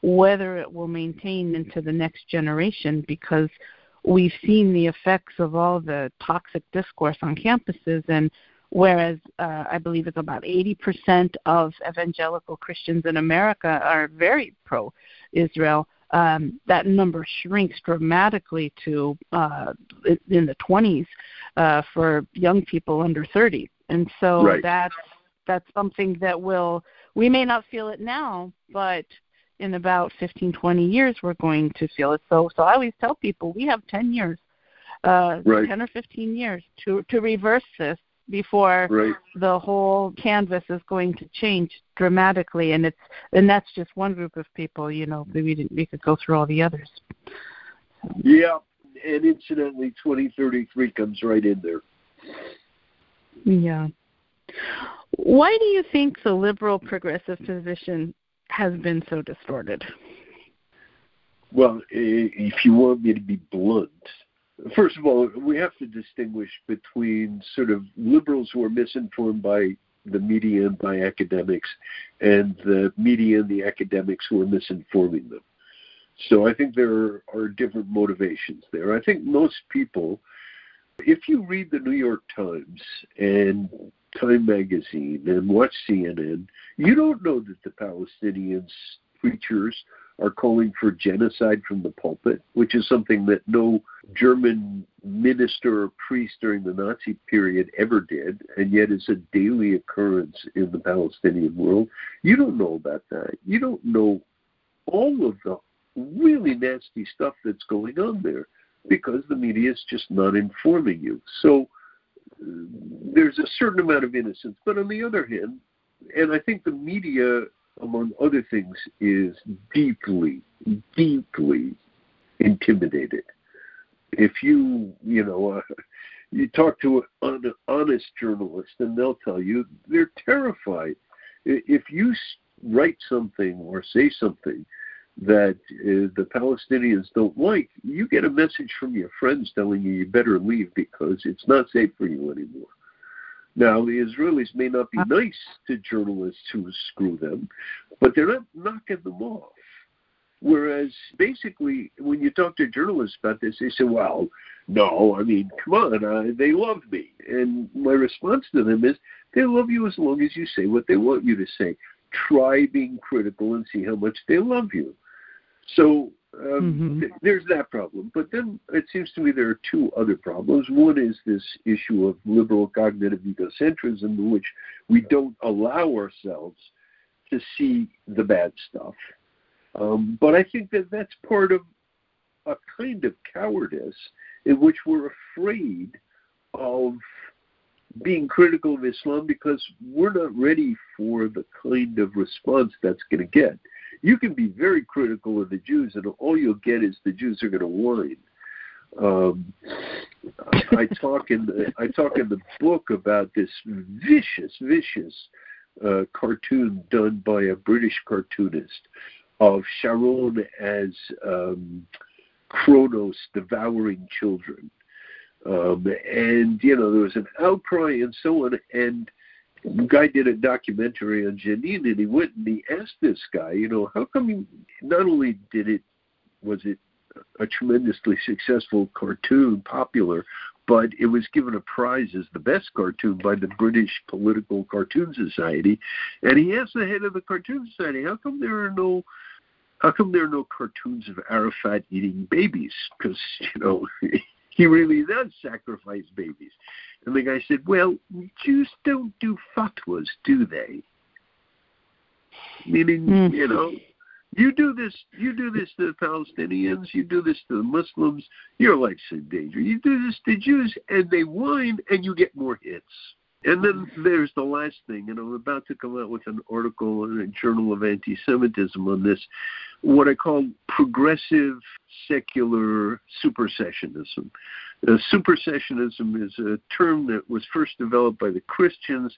whether it will maintain into the next generation, because we've seen the effects of all the toxic discourse on campuses. And whereas uh, I believe it's about eighty percent of evangelical Christians in America are very pro-Israel, Um, that number shrinks dramatically to uh, in the twenties uh, for young people under thirty. And so right. that's, that's something that will, we may not feel it now, but in about fifteen, twenty years, we're going to feel it. So, so I always tell people we have ten years, uh, right. ten or fifteen years to, to reverse this before right. the whole canvas is going to change dramatically, and it's and that's just one group of people. You know, we didn't, we could go through all the others. So. Yeah, and incidentally, twenty thirty-three comes right in there. Yeah. Why do you think the liberal progressive position has been so distorted? Well, if you want me to be blunt, first of all, we have to distinguish between sort of liberals who are misinformed by the media and by academics, and the media and the academics who are misinforming them. So I think there are different motivations there. I think most people, if you read the New York Times and Time Magazine and watch C N N, you don't know that the Palestinians' preachers are calling for genocide from the pulpit, which is something that no German minister or priest during the Nazi period ever did, and yet is a daily occurrence in the Palestinian world. You don't know about that. You don't know all of the really nasty stuff that's going on there, because the media is just not informing you. So uh, there's a certain amount of innocence. But on the other hand, and I think the media, among other things, is deeply, deeply intimidated. If you, you know, uh, you talk to an honest journalist, and they'll tell you they're terrified. if you write something or say something that uh, the Palestinians don't like, you get a message from your friends telling you you better leave because it's not safe for you anymore. Now, the Israelis may not be nice to journalists who screw them, but they're not knocking them off. Whereas, basically, when you talk to journalists about this, they say, well, no, I mean, come on, I, they love me. And my response to them is, they love you as long as you say what they want you to say. Try being critical and see how much they love you. So um, mm-hmm. th- there's that problem. But then it seems to me there are two other problems. One is this issue of liberal cognitive egocentrism, in which we don't allow ourselves to see the bad stuff. Um, but I think that that's part of a kind of cowardice in which we're afraid of being critical of Islam because we're not ready for the kind of response that's going to get. You can be very critical of the Jews, and all you'll get is the Jews are going to whine. Um, I talk in the, I talk in the book about this vicious, vicious uh, cartoon done by a British cartoonist of Sharon as um, Kronos devouring children. Um, and, you know, there was an outcry and so on. And the guy did a documentary on Jenin, and he went and he asked this guy, you know, how come you, not only did it, was it a tremendously successful cartoon, popular, but it was given a prize as the best cartoon by the British Political Cartoon Society. And he asked the head of the Cartoon Society, how come there are no how come there are no cartoons of Arafat eating babies? Because, you know, he really does sacrifice babies. And the guy said, well, Jews don't do fatwas, do they? Meaning, mm. you know, you do this, you do this to the Palestinians, you do this to the Muslims, your life's in danger. You do this to Jews, and they whine, and you get more hits. And then there's the last thing, and I'm about to come out with an article in a Journal of Anti-Semitism on this, what I call progressive secular supersessionism. Uh, supersessionism is a term that was first developed by the Christians,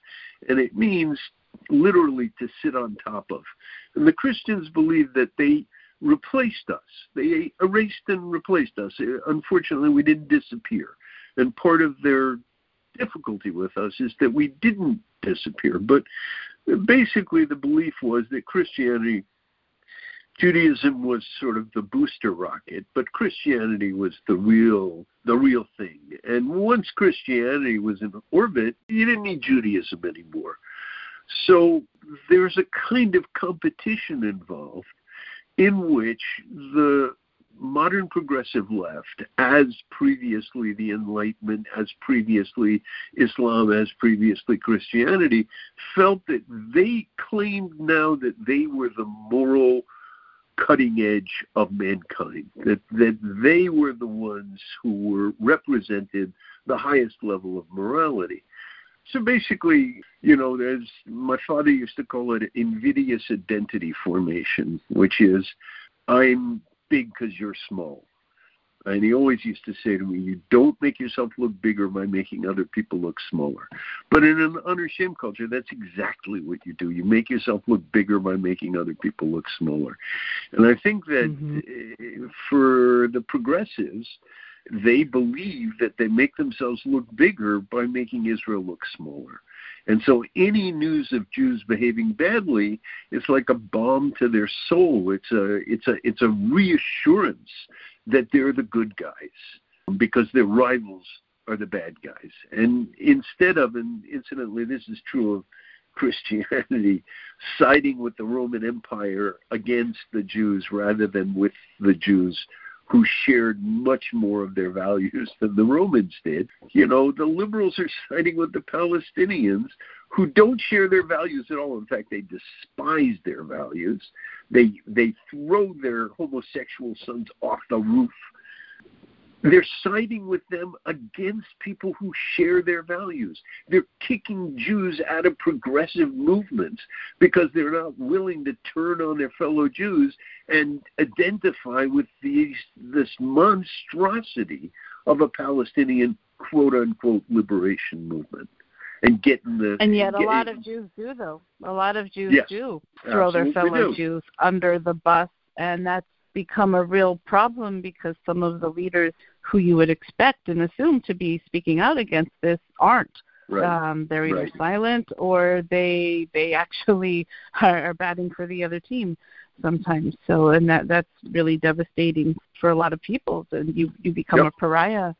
and it means literally to sit on top of. And the Christians believed that they replaced us. They erased and replaced us. Unfortunately, we didn't disappear. And part of their difficulty with us is that we didn't disappear. But basically the belief was that Christianity, Judaism was sort of the booster rocket, but Christianity was the real the real thing. And once Christianity was in orbit, you didn't need Judaism anymore. So there's a kind of competition involved in which the modern progressive left, as previously the Enlightenment, as previously Islam, as previously Christianity, felt that they claimed now that they were the moral cutting edge of mankind, that, that they were the ones who were represented the highest level of morality. So basically, you know, there's, my father used to call it invidious identity formation, which is, I'm big because you're small. And he always used to say to me, you don't make yourself look bigger by making other people look smaller. But in an honor shame culture, that's exactly what you do. You make yourself look bigger by making other people look smaller. And I think that mm-hmm. for the progressives, they believe that they make themselves look bigger by making Israel look smaller. And so any news of Jews behaving badly is like a balm to their soul. It's a it's a it's a reassurance that they're the good guys because their rivals are the bad guys. And instead of, and incidentally this is true of Christianity, siding with the Roman Empire against the Jews rather than with the Jews who shared much more of their values than the Romans did. You know, the liberals are siding with the Palestinians who don't share their values at all. In fact, they despise their values. They they throw their homosexual sons off the roof. They're siding with them against people who share their values. They're kicking Jews out of progressive movements because they're not willing to turn on their fellow Jews and identify with these, this monstrosity of a Palestinian quote-unquote liberation movement. and get in the... And yet a lot in. of Jews do, though. A lot of Jews yes, do throw their fellow do. Jews under the bus, and that's become a real problem because some of the leaders who you would expect and assume to be speaking out against this aren't. Right. Um, they're either right. silent or they they actually are, are batting for the other team sometimes. So, and that that's really devastating for a lot of people. And you, you become yep. a pariah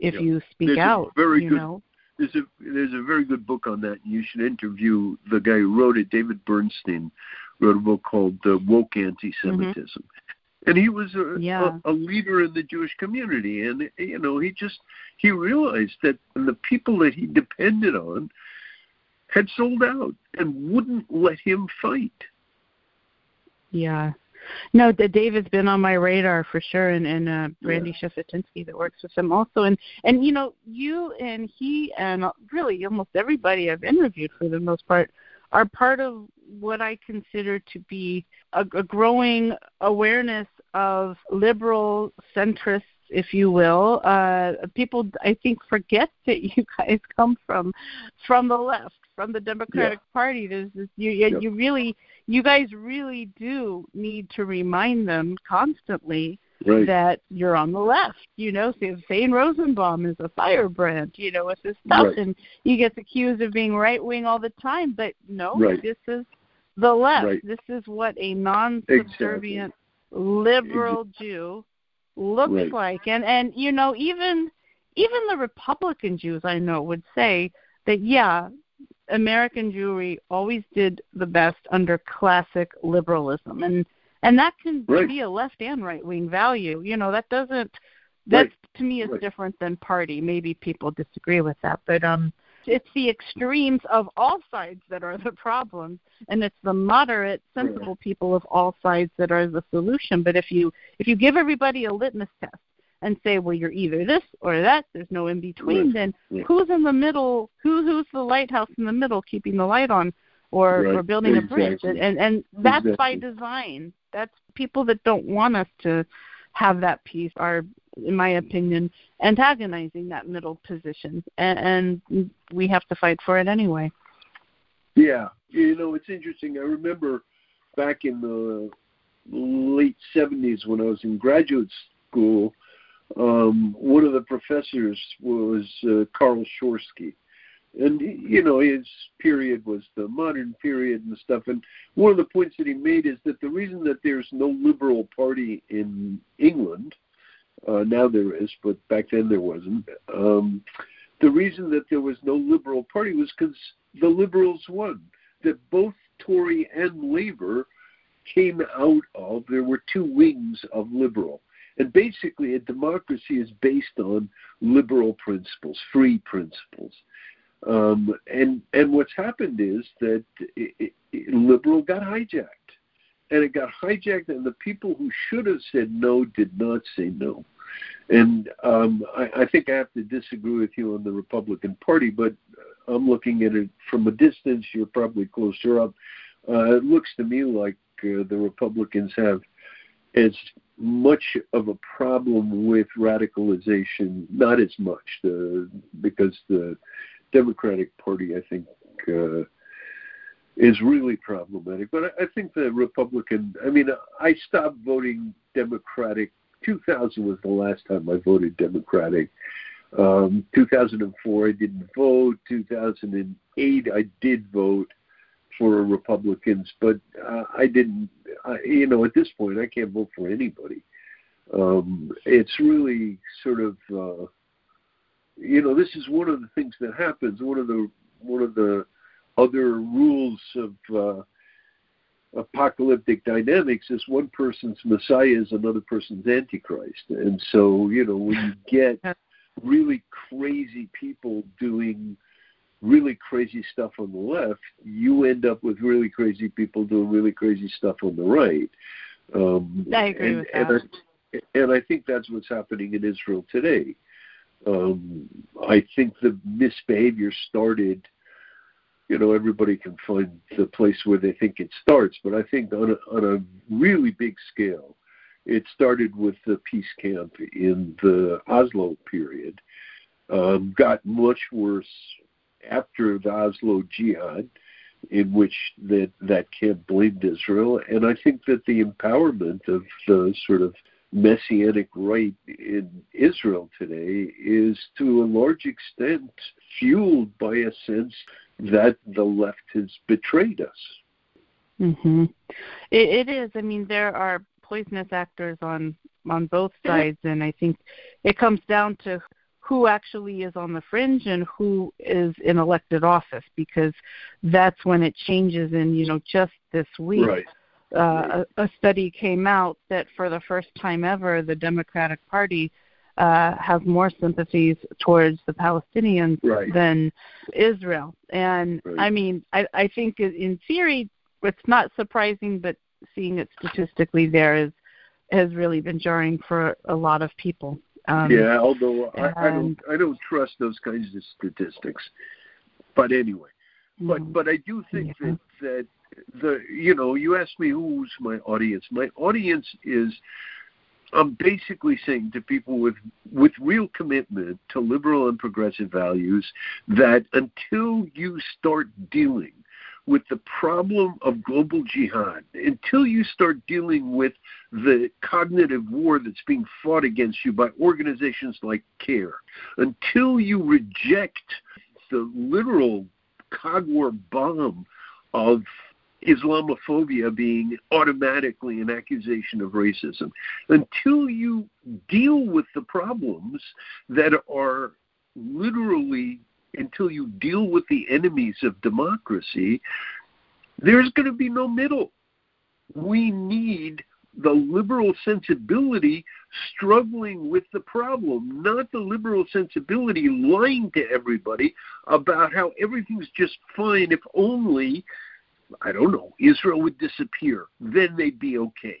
if yep. you speak there's out, very you good, know. There's a, there's a very good book on that. You should interview the guy who wrote it, David Bernstein, wrote a book called uh, Woke Anti-Semitism. Mm-hmm. And he was a, yeah. a, a leader in the Jewish community. And, you know, he just, he realized that the people that he depended on had sold out and wouldn't let him fight. Yeah. No, David's been on my radar for sure. And, and uh, Brandy yeah. Shefetinsky that works with him also. And, and, you know, you and he and really almost everybody I've interviewed for the most part are part of what I consider to be a, a growing awareness of liberal centrists, if you will. Uh, people, I think, forget that you guys come from from the left, from the Democratic yeah. Party. There's this, you, you, you really, you guys really do need to remind them constantly right. that you're on the left. You know, saying Rosenbaum is a firebrand, you know, with this stuff, right. and he gets accused of being right-wing all the time, but no, right. this is the left. Right. This is what a non-subservient exactly. liberal exactly. Jew looks right. like. And, and you know, even even the Republican Jews I know would say that, yeah, American Jewry always did the best under classic liberalism. And And that can right. be a left and right wing value. You know, that doesn't, that right. to me is right. different than party. Maybe people disagree with that, but um, it's the extremes of all sides that are the problem, and it's the moderate, sensible right. people of all sides that are the solution. But if you if you give everybody a litmus test and say, well, you're either this or that, there's no in between, right. then right. who's in the middle? Who who's the lighthouse in the middle, keeping the light on? Or right. we're building exactly. a bridge, and, and, and that's exactly. by design. That's people that don't want us to have that peace are, in my opinion, antagonizing that middle position, and, and we have to fight for it anyway. Yeah. You know, it's interesting. I remember back in the late seventies when I was in graduate school, um, one of the professors was uh, Karl Schorsky. And, you know, his period was the modern period and stuff. And one of the points that he made is that the reason that there's no liberal party in England, uh, now there is, but back then there wasn't, um, the reason that there was no liberal party was because the liberals won, that both Tory and Labour came out of, there were two wings of liberal. And basically a democracy is based on liberal principles, free principles. Um, and and what's happened is that it, it, it, liberal got hijacked, and it got hijacked, and the people who should have said no did not say no. And um, I, I think I have to disagree with you on the Republican Party, but I'm looking at it from a distance. You're probably closer up. Uh, it looks to me like uh, the Republicans have as much of a problem with radicalization, not as much, the, because the Democratic Party, I think, uh, is really problematic. But I, I think the Republican, I mean, I stopped voting Democratic. two thousand was the last time I voted Democratic. Um, two thousand four, I didn't vote. two thousand eight, I did vote for Republicans, but uh, I didn't, I, you know, at this point, I can't vote for anybody. Um, it's really sort of... Uh, You know, this is one of the things that happens. One of the one of the other rules of uh, apocalyptic dynamics is one person's Messiah is another person's Antichrist. And so, you know, when you get really crazy people doing really crazy stuff on the left, you end up with really crazy people doing really crazy stuff on the right. Um, I agree and, with that. And I, and I think that's what's happening in Israel today. Um, I think the misbehavior started, you know, everybody can find the place where they think it starts, but I think on a, on a really big scale, it started with the peace camp in the Oslo period, um, got much worse after the Oslo Jihad, in which that, that camp blamed Israel. And I think that the empowerment of the sort of messianic right in Israel today is, to a large extent, fueled by a sense that the left has betrayed us. Mm-hmm. It, it is. I mean, there are poisonous actors on, on both sides, and I think it comes down to who actually is on the fringe and who is in elected office, because that's when it changes. And, you know, just this week, right. Uh, a, a study came out that for the first time ever, the Democratic Party uh, has more sympathies towards the Palestinians right. than Israel. And, right. I mean, I, I think in theory, it's not surprising, but seeing it statistically there is, has really been jarring for a lot of people. Um, yeah, although I, I don't, I don't trust those kinds of statistics. But anyway, but but I do think yeah. that that the you know you asked me who's my audience. My audience is, I'm basically saying to people with with real commitment to liberal and progressive values that until you start dealing with the problem of global jihad, until you start dealing with the cognitive war that's being fought against you by organizations like CARE, until you reject the literal cog war bomb of Islamophobia being automatically an accusation of racism, until you deal with the problems that are literally until you deal with the enemies of democracy, there's going to be no middle. We need the liberal sensibility struggling with the problem, not the liberal sensibility lying to everybody about how everything's just fine if only, I don't know, Israel would disappear. Then they'd be okay.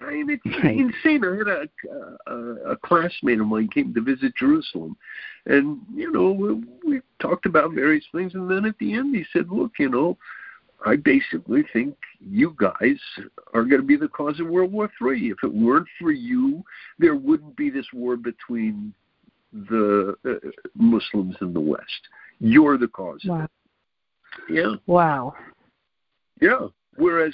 I mean, it's right. insane. I had a, a, a classmate of mine came to visit Jerusalem, and, you know, we, we talked about various things, and then at the end he said, look, you know, I basically think you guys are going to be the cause of World War Three. If it weren't for you, there wouldn't be this war between the uh, Muslims and the West. You're the cause wow. of it. Yeah. Wow. Yeah. Whereas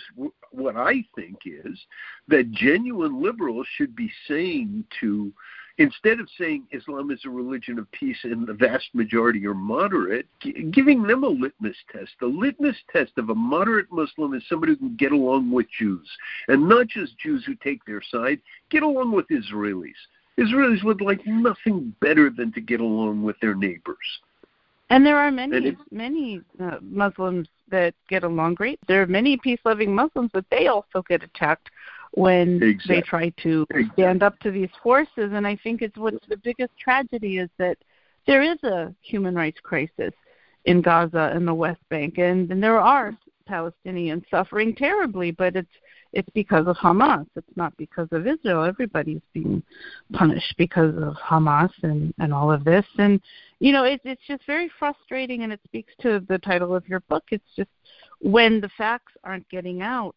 what I think is that genuine liberals should be saying to, instead of saying Islam is a religion of peace and the vast majority are moderate, giving them a litmus test. The litmus test of a moderate Muslim is somebody who can get along with Jews, and not just Jews who take their side, get along with Israelis. Israelis would like nothing better than to get along with their neighbors. And there are many, it, many uh, Muslims that get along great. There are many peace-loving Muslims, but they also get attacked when exactly. they try to exactly. stand up to these forces. And I think it's what's the biggest tragedy is that there is a human rights crisis in Gaza and the West Bank, and, and there are Palestinians suffering terribly, but it's it's because of Hamas. It's not because of Israel. Everybody's being punished because of Hamas and, and all of this. And, you know, it, it's just very frustrating, and it speaks to the title of your book. It's just when the facts aren't getting out,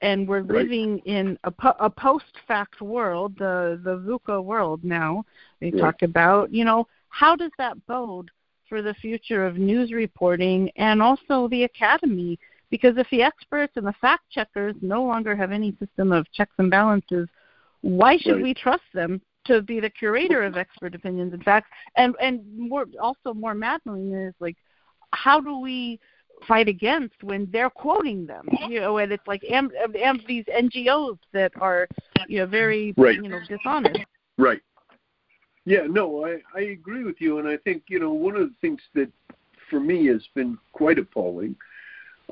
and we're right. living in a, a post-fact world, the, the VUCA world now. They yeah. talk about, you know, how does that bode for the future of news reporting and also the academy? Because if the experts and the fact-checkers no longer have any system of checks and balances, why should right. we trust them to be the curator of expert opinions and facts? And and more, also more maddening is, like, how do we fight against when they're quoting them? You know, and it's like am, am these N G Os that are, you know, very, right. you know, dishonest. Right. Yeah, no, I, I agree with you. And I think, you know, one of the things that for me has been quite appalling,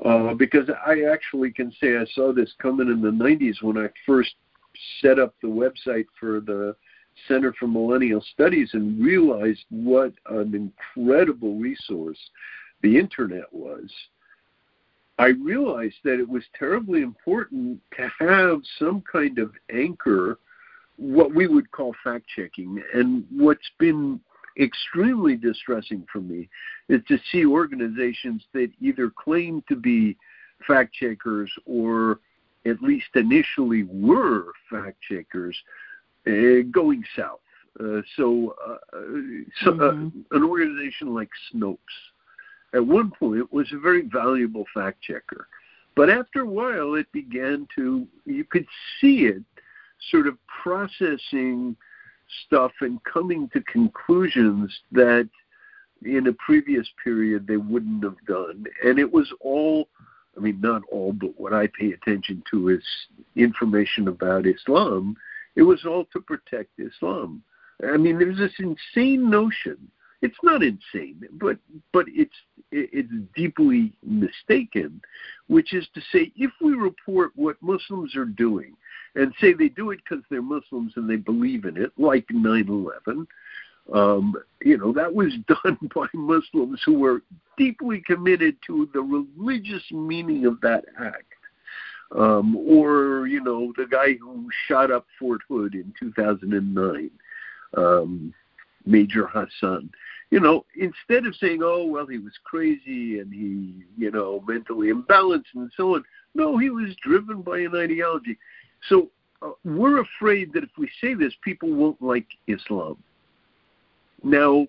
Uh, because I actually can say I saw this coming in the nineties when I first set up the website for the Center for Millennial Studies and realized what an incredible resource the Internet was. I realized that it was terribly important to have some kind of anchor, what we would call fact-checking. And what's been extremely distressing for me is to see organizations that either claim to be fact checkers or at least initially were fact checkers uh, going south. Uh, so, uh, so uh, mm-hmm. an organization like Snopes, at one point, was a very valuable fact checker. But after a while, it began to, you could see it sort of processing stuff and coming to conclusions that in a previous period they wouldn't have done. And it was all, I mean, not all, but what I pay attention to is information about Islam. It was all to protect Islam. I mean, there's this insane notion. It's not insane, but but it's it's deeply mistaken, which is to say, if we report what Muslims are doing and say they do it because they're Muslims and they believe in it, like nine eleven, um, you know, that was done by Muslims who were deeply committed to the religious meaning of that act. Um, or, you know, the guy who shot up Fort Hood in two thousand nine, um, Major Hassan. You know, instead of saying, oh, well, he was crazy and he, you know, mentally imbalanced and so on. No, he was driven by an ideology. So uh, we're afraid that if we say this, people won't like Islam. Now,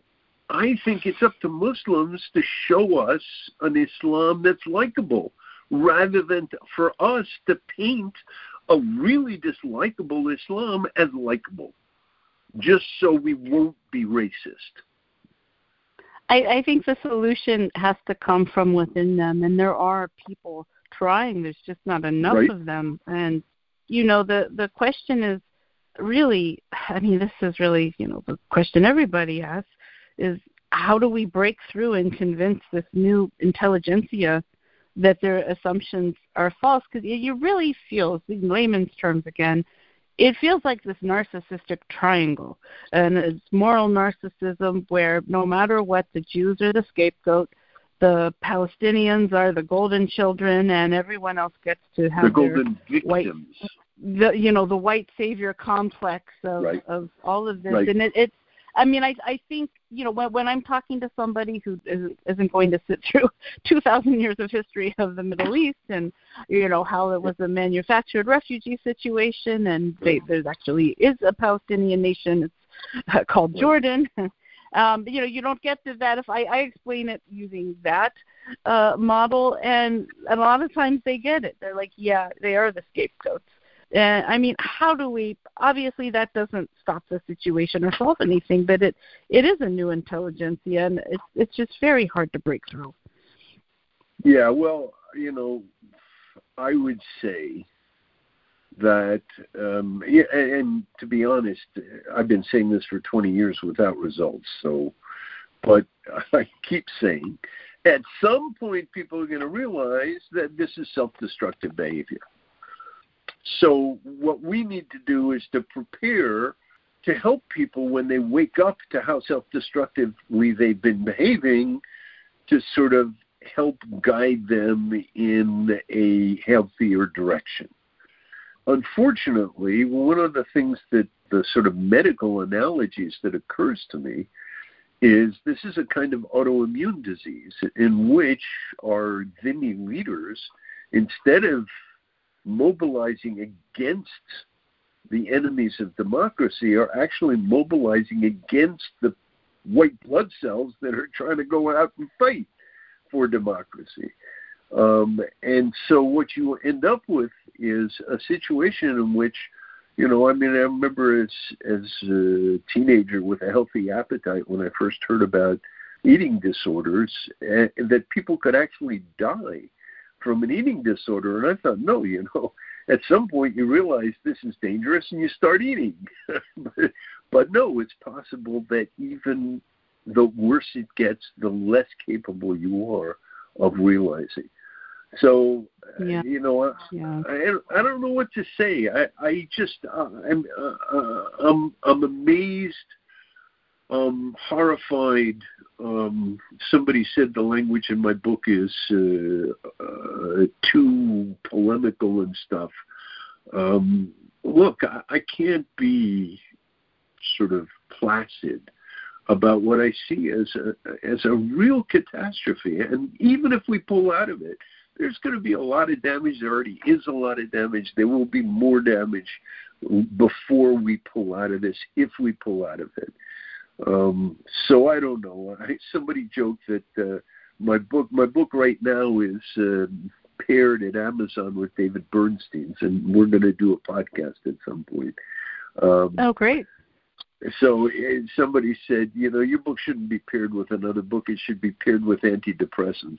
I think it's up to Muslims to show us an Islam that's likable, rather than to, for us to paint a really dislikable Islam as likable, just so we won't be racist. I, I think the solution has to come from within them, and there are people trying. There's just not enough right. of them. And, you know, the, the question is really, I mean, this is really, you know, the question everybody asks is, how do we break through and convince this new intelligentsia that their assumptions are false? Because you really feel, in layman's terms again, it feels like this narcissistic triangle, and it's moral narcissism where no matter what, the Jews are the scapegoat, the Palestinians are the golden children, and everyone else gets to have the golden their victims. White, the, you know, the white savior complex of, right. of all of this, right. and it, it's. I mean, I I think, you know, when, when I'm talking to somebody who isn't going to sit through two thousand years of history of the Middle East and, you know, how it was a manufactured refugee situation, and they, there's actually is a Palestinian nation, it's called Jordan. Um, you know, you don't get to that if I, I explain it using that uh, model, and a lot of times they get it. They're like, yeah, they are the scapegoats. Uh, I mean, how do we – obviously that doesn't stop the situation or solve anything, but it, it is a new intelligentsia, and it's, it's just very hard to break through. Yeah, well, you know, I would say that um, – and, and to be honest, I've been saying this for twenty years without results, so – but I keep saying at some point people are going to realize that this is self-destructive behavior. So what we need to do is to prepare to help people when they wake up to how self-destructively they've been behaving, to sort of help guide them in a healthier direction. Unfortunately, one of the things that the sort of medical analogies that occurs to me is this is a kind of autoimmune disease in which our Dhimmi leaders, instead of mobilizing against the enemies of democracy, are actually mobilizing against the white blood cells that are trying to go out and fight for democracy. Um, and so what you end up with is a situation in which, you know, I mean, I remember as, as a teenager with a healthy appetite when I first heard about eating disorders, uh, that people could actually die from an eating disorder. And I thought, no, you know, at some point you realize this is dangerous and you start eating. but, but no, it's possible that even the worse it gets, the less capable you are of realizing. So, yeah. uh, you know, I, yeah. I, I don't know what to say. I, I just, uh, I'm, uh, uh, I'm, I'm amazed, um, horrified. Um, somebody said the language in my book is uh, uh, too polemical and stuff. Um, look, I, I can't be sort of placid about what I see as a, as a real catastrophe. And even if we pull out of it, there's going to be a lot of damage. There already is a lot of damage. There will be more damage. before we pull out of this, if we pull out of it. Um, so I don't know. I, somebody joked that uh, my book, my book right now is um, paired at Amazon with David Bernstein's, and we're going to do a podcast at some point. Um, oh, great. So somebody said, you know, your book shouldn't be paired with another book. It should be paired with antidepressants.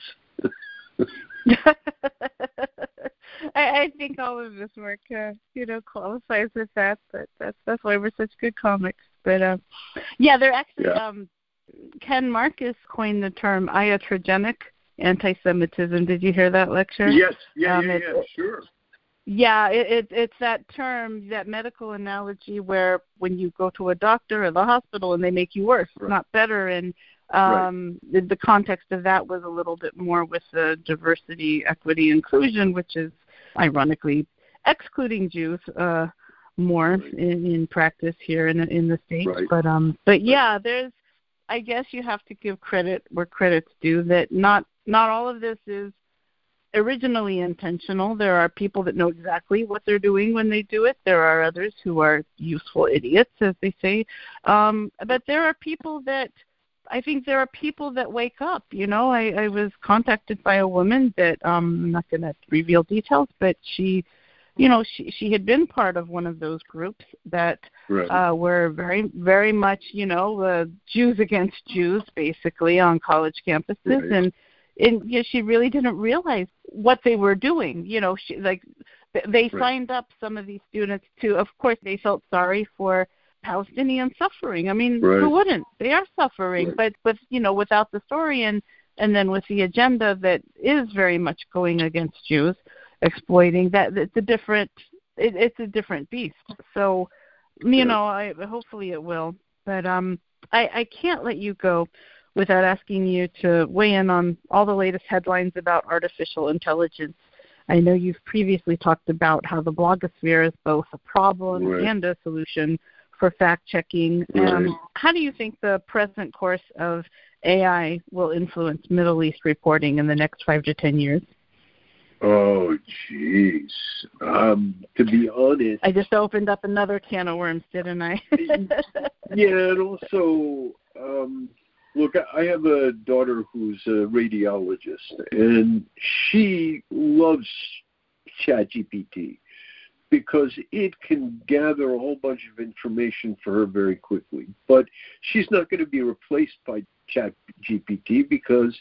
I, I think all of this work, uh, you know, qualifies with that. But that's that's why we're such good comics. But uh, yeah, they're actually yeah. Um, Ken Marcus coined the term iatrogenic anti-Semitism. Did you hear that lecture? Yes. Yeah. Um, yeah. yeah sure. Yeah, it, it, it's that term, that medical analogy where when you go to a doctor or the hospital and they make you worse, right. not better. And um, right. the, the context of that was a little bit more with the diversity, equity, inclusion, which is ironically excluding Jews uh, more right. in, in practice here in, in the States. Right. But um, but yeah, there's, I guess you have to give credit where credit's due, that not not all of this is originally intentional. There are people that know exactly what they're doing when they do it. There are others who are useful idiots, as they say. Um, but there are people that, I think there are people that wake up. You know, I, I was contacted by a woman that, um, I'm not going to reveal details, but she, you know, she, she had been part of one of those groups that right. uh, were very, very much, you know, uh, Jews against Jews, basically, on college campuses. Right. And And you know, she really didn't realize what they were doing. You know, she, like they right. signed up some of these students to, of course, they felt sorry for Palestinian suffering. I mean, right. who wouldn't? They are suffering, right. but with, you know, without the story and, and then with the agenda that is very much going against Jews, exploiting that, it's a different, it, it's a different beast. So, you yeah. know, I, hopefully it will. But um, I, I can't let you go without asking you to weigh in on all the latest headlines about artificial intelligence. I know you've previously talked about how the blogosphere is both a problem right. and a solution for fact-checking. Right. Um, how do you think the present course of A I will influence Middle East reporting in the next five to ten years? Oh, jeez. Um, to be honest... I just opened up another can of worms, didn't I? yeah, and also... Um, Look, I have a daughter who's a radiologist, and she loves ChatGPT because it can gather a whole bunch of information for her very quickly. But she's not going to be replaced by ChatGPT because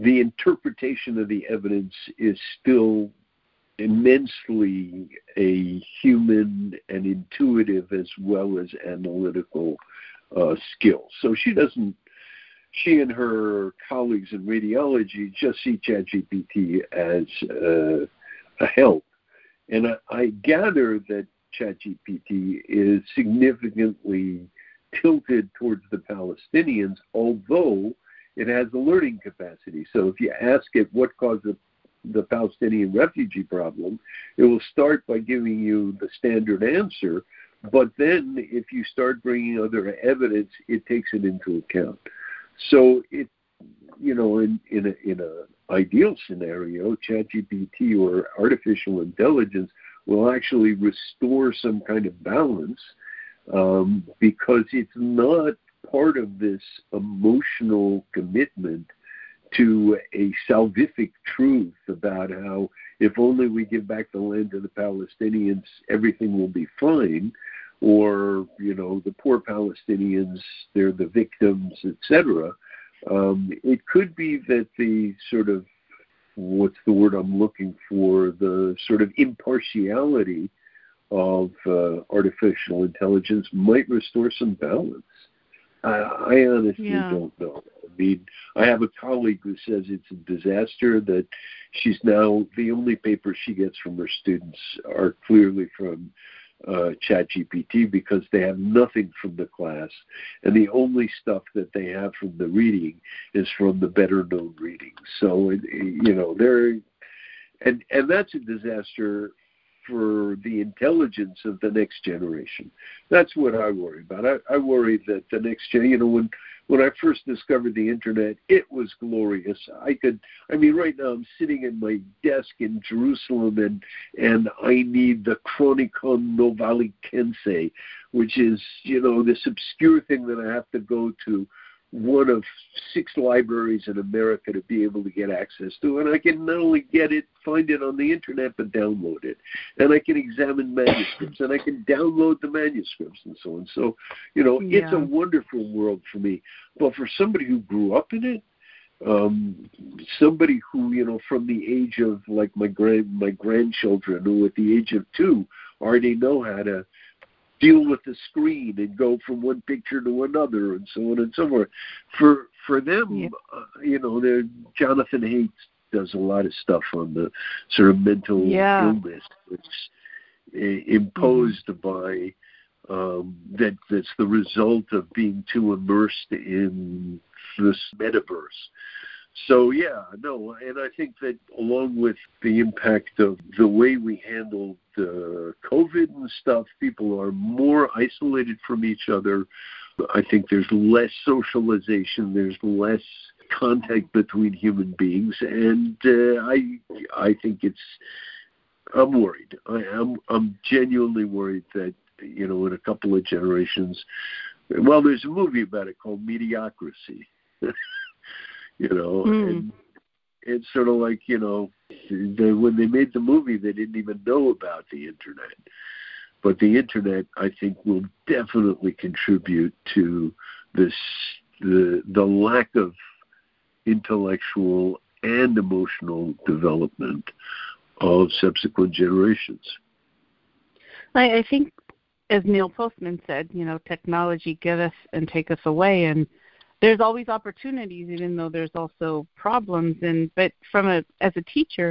the interpretation of the evidence is still immensely a human and intuitive as well as analytical uh, skill. So she doesn't... She and her colleagues in radiology just see ChatGPT as uh, a help. And I, I gather that ChatGPT is significantly tilted towards the Palestinians, although it has a learning capacity. So if you ask it what caused the, the Palestinian refugee problem, it will start by giving you the standard answer. But then if you start bringing other evidence, it takes it into account. So it, you know, in in a, in a ideal scenario, ChatGPT or artificial intelligence will actually restore some kind of balance um, because it's not part of this emotional commitment to a salvific truth about how if only we give back the land to the Palestinians, everything will be fine. Or, you know, the poor Palestinians, they're the victims, et cetera. Um, it could be that the sort of, what's the word I'm looking for, the sort of impartiality of uh, artificial intelligence might restore some balance. I, I honestly yeah. don't know. I mean, I have a colleague who says it's a disaster, that she's now, the only papers she gets from her students are clearly from Uh, ChatGPT because they have nothing from the class, and the only stuff that they have from the reading is from the better known reading. So it, it, you know they're and and that's a disaster for the intelligence of the next generation. That's what I worry about. I, I worry that the next gen, you know, when When I first discovered the internet, it was glorious. I could, I mean, right now I'm sitting at my desk in Jerusalem, and and I need the Chronicon Novalicense, which is, you know, this obscure thing that I have to go to one of six libraries in America to be able to get access to. And I can not only get it, find it on the internet, but download it. And I can examine manuscripts, and I can download the manuscripts and so on. So, you know, yeah. It's a wonderful world for me. But for somebody who grew up in it, Um, somebody who, you know, from the age of, like, my grand my grandchildren, who at the age of two already know how to deal with the screen and go from one picture to another and so on and so forth. For for them, yeah. uh, you know, Jonathan Haidt does a lot of stuff on the sort of mental yeah. illness that's uh, imposed mm-hmm. by um, that that's the result of being too immersed in this metaverse. So yeah, no, and I think that along with the impact of the way we handled uh, COVID and stuff, people are more isolated from each other. I think there's less socialization, there's less contact between human beings, and uh, I I think it's I'm worried. I am I'm genuinely worried that, you know, in a couple of generations, well, there's a movie about it called Mediocracy. You know, mm. and it's sort of like, you know, they, when they made the movie, they didn't even know about the internet. But the internet, I think, will definitely contribute to this the the lack of intellectual and emotional development of subsequent generations. I, I think, as Neil Postman said, you know, technology get us and take us away, and there's always opportunities, even though there's also problems. And but from a as a teacher,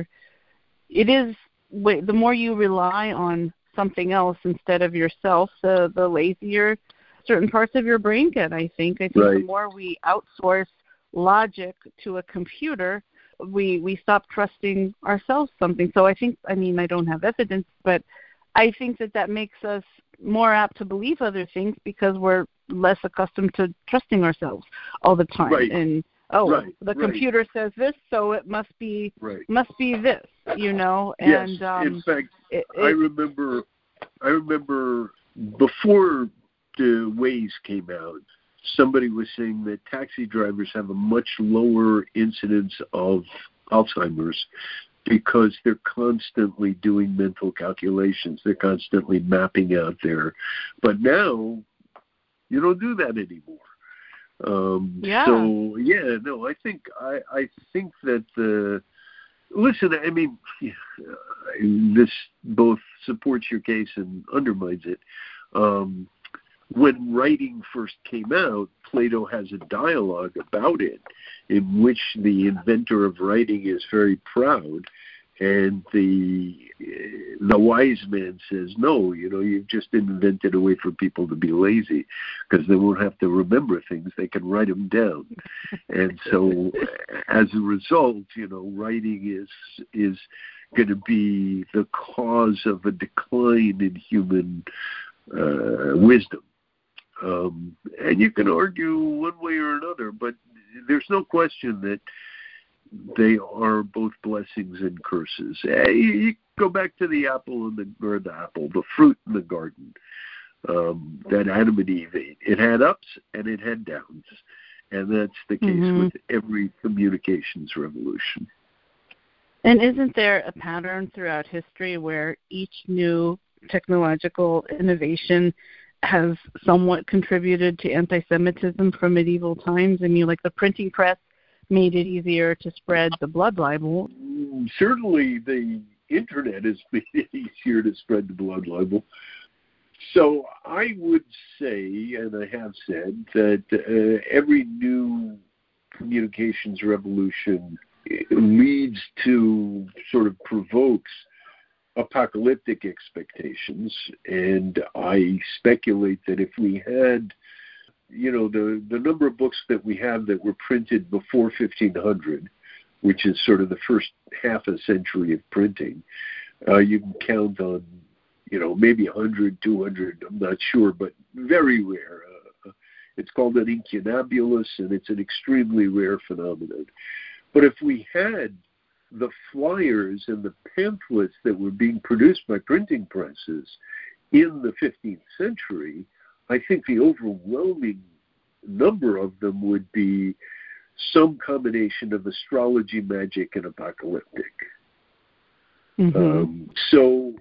it is the more you rely on something else instead of yourself, the the lazier certain parts of your brain get. I think. I think right. The more we outsource logic to a computer, we we stop trusting ourselves something. So I think. I mean, I don't have evidence, but I think that that makes us more apt to believe other things because we're less accustomed to trusting ourselves all the time. Right. And, oh, right. the right. computer says this, so it must be right. must be this, you know. And yes. um, in fact, it, it, I remember I remember before the Waze came out, somebody was saying that taxi drivers have a much lower incidence of Alzheimer's because they're constantly doing mental calculations. They're constantly mapping out their... But now... you don't do that anymore. Um, yeah. So yeah, no, I think I, I think that the listen. I mean, this both supports your case and undermines it. Um, when writing first came out, Plato has a dialogue about it, in which the inventor of writing is very proud. And the the wise man says, no, you know, you've just invented a way for people to be lazy because they won't have to remember things. They can write them down. And so as a result, you know, writing is is going to be the cause of a decline in human uh, wisdom. Um, and you can argue one way or another, but there's no question that they are both blessings and curses. You go back to the apple and the or the apple, the fruit in the garden um, that Adam and Eve ate. It had ups and it had downs, and that's the case mm-hmm. with every communications revolution. And isn't there a pattern throughout history where each new technological innovation has somewhat contributed to anti-Semitism from medieval times? I mean, like the printing press made it easier to spread the blood libel. Certainly the internet has made it easier to spread the blood libel. So I would say, and I have said, that uh, every new communications revolution leads to, sort of provokes apocalyptic expectations. And I speculate that if we had you know, the, the number of books that we have that were printed before fifteen hundred, which is sort of the first half a century of printing, uh, you can count on, you know, maybe one hundred, two hundred, I'm not sure, but very rare. Uh, It's called an incunabulus, and it's an extremely rare phenomenon. But if we had the flyers and the pamphlets that were being produced by printing presses in the fifteenth century, I think the overwhelming number of them would be some combination of astrology, magic, and apocalyptic. Mm-hmm. Um, so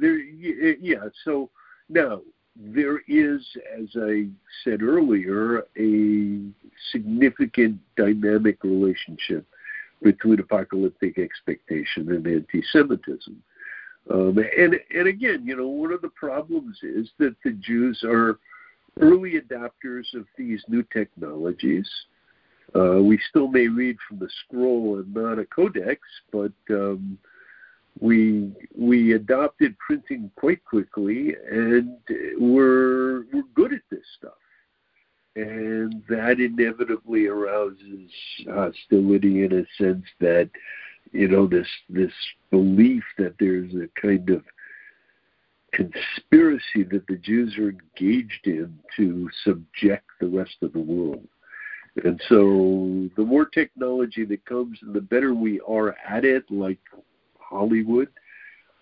there, yeah. So now there is, as I said earlier, a significant dynamic relationship between apocalyptic expectation and anti-Semitism. Um, and, and again, you know, one of the problems is that the Jews are early adopters of these new technologies. Uh, we still may read from the scroll and not a codex, but um, we we adopted printing quite quickly, and we're, we're good at this stuff. And that inevitably arouses hostility in a sense that, you know, this this belief that there's a kind of conspiracy that the Jews are engaged in to subject the rest of the world. And so the more technology that comes and the better we are at it, like Hollywood,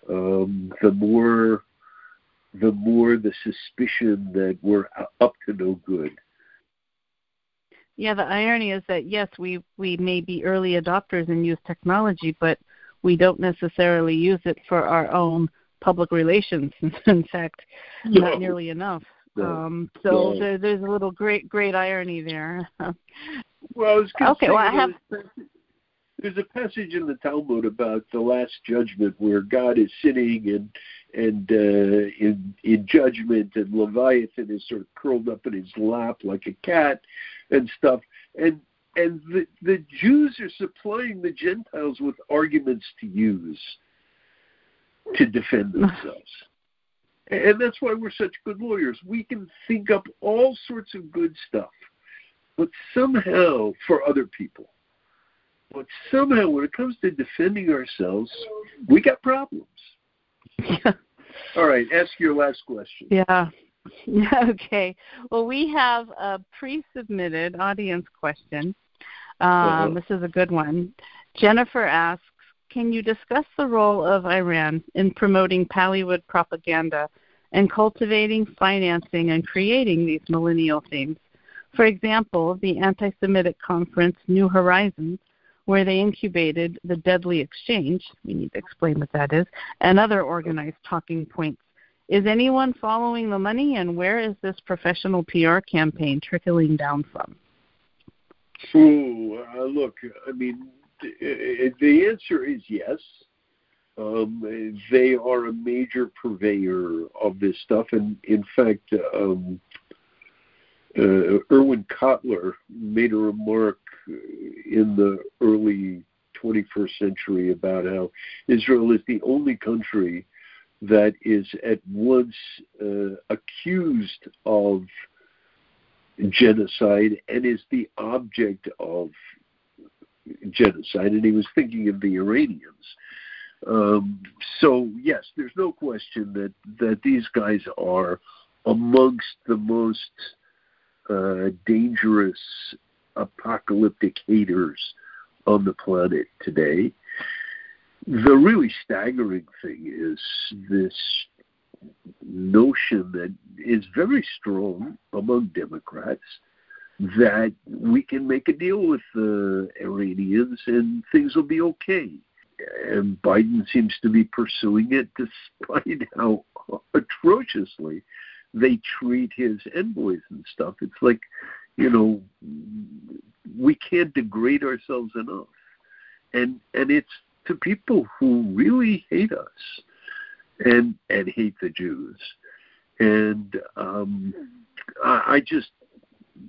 um, the more the more the suspicion that we're up to no good. Yeah, the irony is that, yes, we, we may be early adopters and use technology, but we don't necessarily use it for our own public relations. In fact, no. not nearly enough. No. Um, so no. there, there's a little great, great irony there. Well, I was going okay, well, I have... there's a passage in the Talmud about the Last Judgment where God is sitting and and uh, in in judgment, and Leviathan is sort of curled up in his lap like a cat and stuff. And and the, the Jews are supplying the Gentiles with arguments to use to defend themselves. And that's why we're such good lawyers. We can think up all sorts of good stuff, but somehow for other people. But somehow, when it comes to defending ourselves, we got problems. Yeah. All right, ask your last question. Yeah. Okay. Well, we have a pre-submitted audience question. Um, uh-huh. This is a good one. Jennifer asks, can you discuss the role of Iran in promoting Pallywood propaganda and cultivating, financing, and creating these millennial themes? For example, the anti-Semitic conference New Horizons, where they incubated the deadly exchange, we need to explain what that is, and other organized talking points. Is anyone following the money, and where is this professional P R campaign trickling down from? So, uh, look, I mean, the answer is yes. Um, they are a major purveyor of this stuff, and in fact, um, uh, Erwin Kotler made a remark in the early twenty-first century about how Israel is the only country that is at once uh, accused of genocide and is the object of genocide, and he was thinking of the Iranians. Um, so yes, there's no question that, that these guys are amongst the most uh, dangerous apocalyptic haters on the planet today. The really staggering thing is this notion that is very strong among Democrats that we can make a deal with the Iranians and things will be okay. And Biden seems to be pursuing it despite how atrociously they treat his envoys and stuff. It's like, you know, we can't degrade ourselves enough. And and it's to people who really hate us and and hate the Jews. And um, I, I just,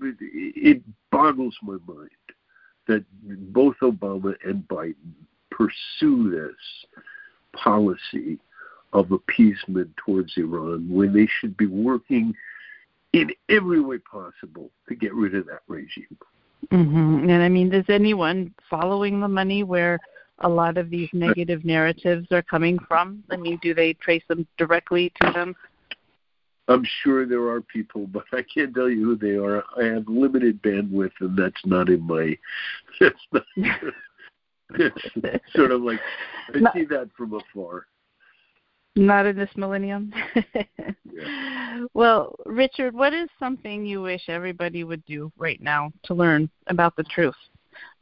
it boggles my mind that both Obama and Biden pursue this policy of appeasement towards Iran when they should be working in every way possible to get rid of that regime. Mm-hmm. And I mean, is anyone following the money where a lot of these negative narratives are coming from? I mean, do they trace them directly to them? I'm sure there are people, but I can't tell you who they are. I have limited bandwidth, and that's not in my. That's not. Sort of like I not, see that from afar. Not in this millennium. Yeah. Well, Richard, what is something you wish everybody would do right now to learn about the truth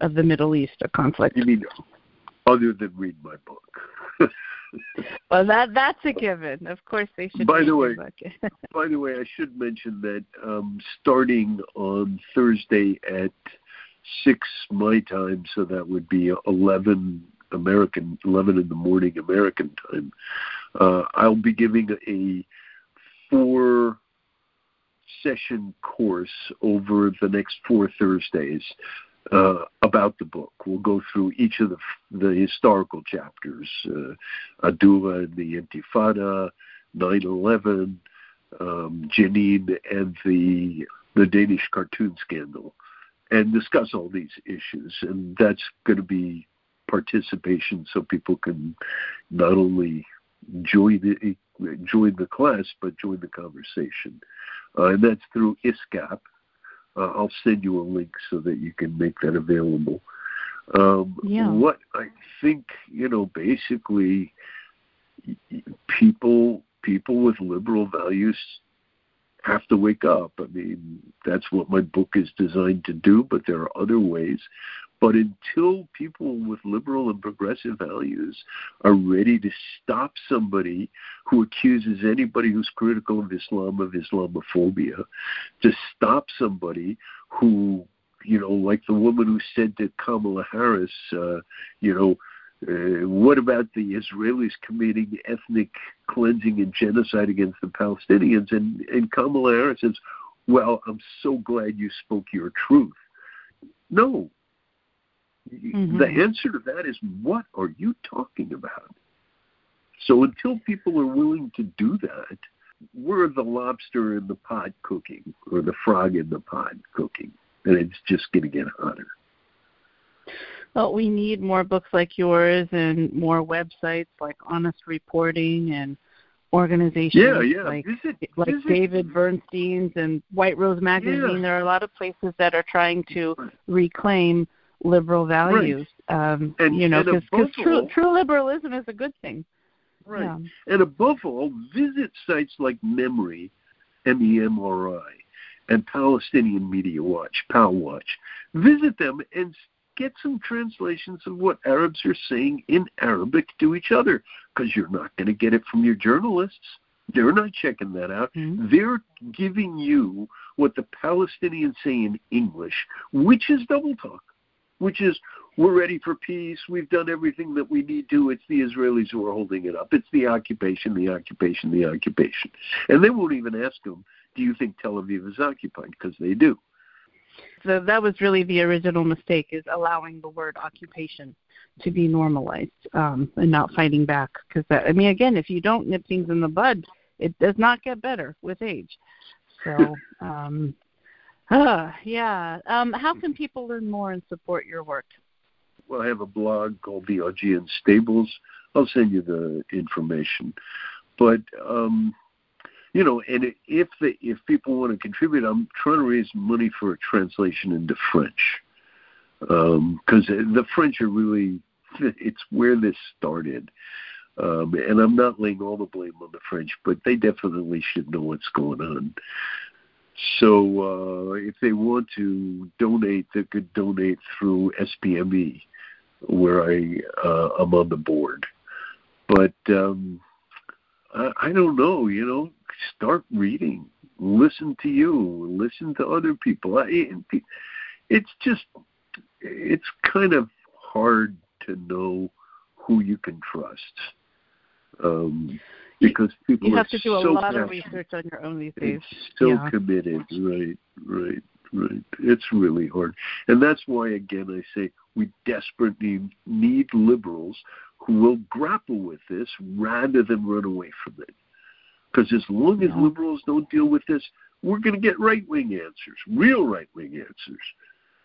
of the Middle East, a conflict? You mean other than read my book? Well, that that's a given. Of course, they should. By the way, by the way, I should mention that um, starting on Thursday at six my time, so that would be eleven American, eleven in the morning American time. Uh, I'll be giving a four session course over the next four Thursdays. Uh, about the book. We'll go through each of the, the historical chapters, uh, Adura and the Intifada, nine eleven, um, Jenin, and the the Danish cartoon scandal, and discuss all these issues. And that's going to be participation so people can not only join the, join the class, but join the conversation. Uh, and that's through I S C A P. Uh, I'll send you a link so that you can make that available. Um, yeah. What I think, you know, basically, people people with liberal values have to wake up. I mean, that's what my book is designed to do, but there are other ways. But until people with liberal and progressive values are ready to stop somebody who accuses anybody who's critical of Islam of Islamophobia, to stop somebody who, you know, like the woman who said to Kamala Harris, uh, you know, uh, what about the Israelis committing ethnic cleansing and genocide against the Palestinians? And, and Kamala Harris says, well, I'm so glad you spoke your truth. No. Mm-hmm. The answer to that is, what are you talking about? So until people are willing to do that, we're the lobster in the pot cooking, or the frog in the pot cooking, and it's just going to get hotter. Well, we need more books like yours and more websites like Honest Reporting and organizations yeah, yeah. like, visit, like visit. David Bernstein's and White Rose Magazine. Yeah. There are a lot of places that are trying to reclaim liberal values, right. um, and, you know, because true, true liberalism is a good thing. Right. Yeah. And above all, visit sites like Memri, M E M R I, and Palestinian Media Watch, PalWatch. Visit them and get some translations of what Arabs are saying in Arabic to each other, because you're not going to get it from your journalists. They're not checking that out. Mm-hmm. They're giving you what the Palestinians say in English, which is double talk. Which is, we're ready for peace, we've done everything that we need to, it's the Israelis who are holding it up. It's the occupation, the occupation, the occupation. And they won't even ask them, do you think Tel Aviv is occupied? Because they do. So that was really the original mistake, is allowing the word occupation to be normalized um, and not fighting back. Because, I mean, again, if you don't nip things in the bud, it does not get better with age. So... Um, Uh, yeah. Um, how can people learn more and support your work? Well, I have a blog called The Augean Stables. I'll send you the information. But, um, you know, and if the, if people want to contribute, I'm trying to raise money for a translation into French. Um, 'cause the French are really, it's where this started. Um, and I'm not laying all the blame on the French, but they definitely should know what's going on. So uh, if they want to donate, they could donate through S P M E, where I, uh, I'm on the board. But um, I, I don't know, you know, start reading. Listen to you. Listen to other people. I, it's just, it's kind of hard to know who you can trust. Um Because people you have to do a so lot passionate. Of research on your own these days. It's so yeah. committed, right, right, right. It's really hard. And that's why, again, I say we desperately need liberals who will grapple with this rather than run away from it. Because as long yeah. as liberals don't deal with this, we're going to get right-wing answers, real right-wing answers.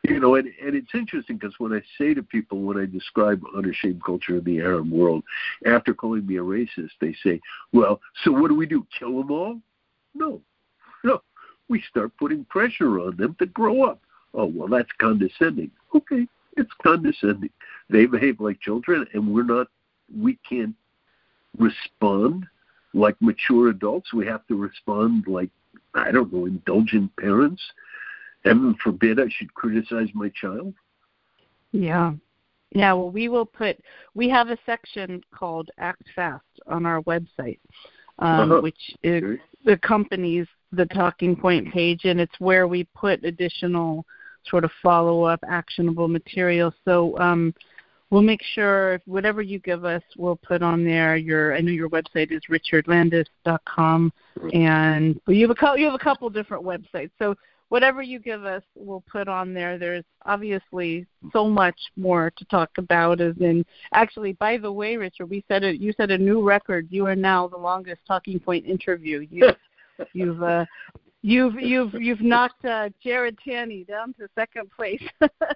You know, and, and it's interesting because when I say to people, when I describe unashamed culture in the Arab world, after calling me a racist, they say, well, so what do we do, kill them all? No. No. We start putting pressure on them to grow up. Oh, well, that's condescending. Okay, it's condescending. They behave like children, and we're not, we can't respond like mature adults. We have to respond like, I don't know, indulgent parents. Heaven forbid I should criticize my child. Yeah. Yeah, well, we will put, we have a section called Act Fast on our website, um, uh-huh. which is, accompanies the Talking Point page, and it's where we put additional sort of follow-up actionable material. So um, we'll make sure if whatever you give us, we'll put on there. Your, I know your website is richard landis dot com, and well, you have a co- you have a couple different websites. So whatever you give us, we'll put on there. There's obviously so much more to talk about. As in, actually, by the way, Richard, we set a, you set a new record. You are now the longest Talking Point interview. You, you've uh, you've you've you've knocked uh, Jared Taney down to second place.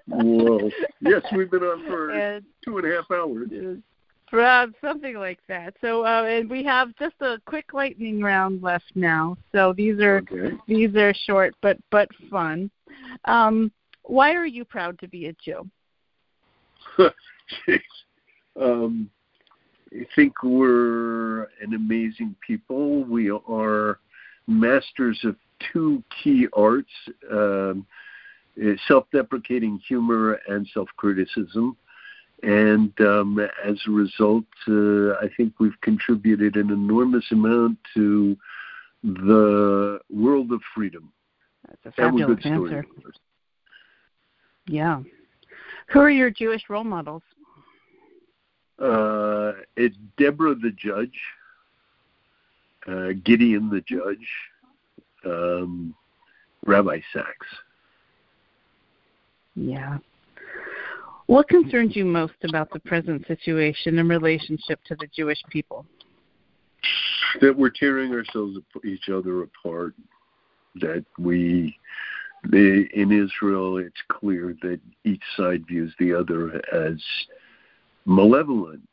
Whoa! Yes, we've been on for and, two and a half hours. Uh, Rob, something like that. So, uh, and we have just a quick lightning round left now. So these are okay. these are short, but but fun. Um, why are you proud to be a Jew? um, I think we're an amazing people. We are masters of two key arts: um, self-deprecating humor and self-criticism. And um, as a result, uh, I think we've contributed an enormous amount to the world of freedom. That's a fabulous that answer. Story. Yeah. Who are your Jewish role models? Uh, it's Deborah the Judge, uh, Gideon the Judge, um, Rabbi Sachs. Yeah. What concerns you most about the present situation in relationship to the Jewish people? That we're tearing ourselves, each other apart. That we, they, in Israel, it's clear that each side views the other as malevolent.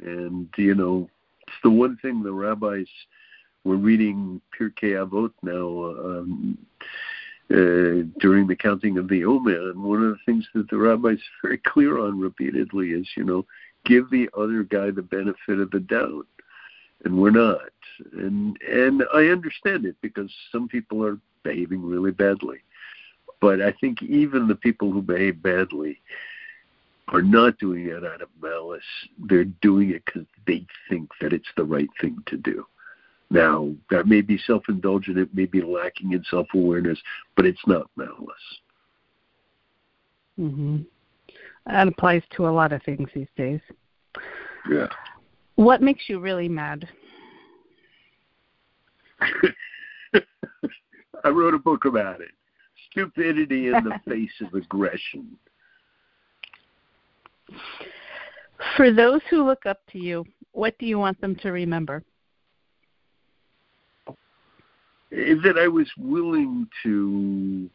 And, you know, it's the one thing the rabbis were reading Pirkei Avot now, um, Uh, during the counting of the Omer, and one of the things that the rabbi is very clear on repeatedly is, you know, give the other guy the benefit of the doubt, and we're not. And and I understand it because some people are behaving really badly, but I think even the people who behave badly are not doing it out of malice. They're doing it because they think that it's the right thing to do. Now, that may be self-indulgent, it may be lacking in self-awareness, but it's not malice. Mm-hmm. That applies to a lot of things these days. Yeah. What makes you really mad? I wrote a book about it. Stupidity in the Face of Aggression. For those who look up to you, what do you want them to remember? That I was willing to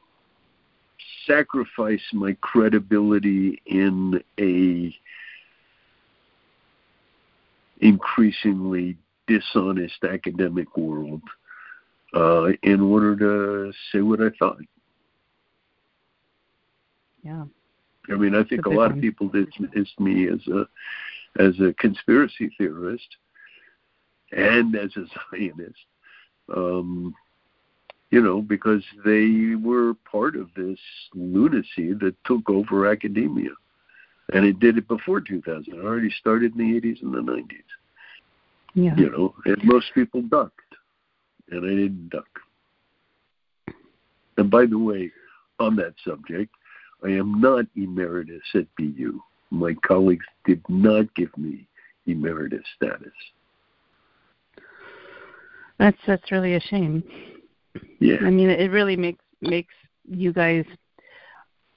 sacrifice my credibility in a increasingly dishonest academic world uh, in order to say what I thought. Yeah. I mean, I think a, a lot one. of people dismiss me as a as a conspiracy theorist and as a Zionist. Um, you know, because they were part of this lunacy that took over academia. And it did it before two thousand. It already started in the eighties and the nineties. Yeah. You know, and most people ducked. And I didn't duck. And by the way, on that subject, I am not emeritus at B U. My colleagues did not give me emeritus status. That's that's really a shame. Yeah. I mean, it really makes makes you guys,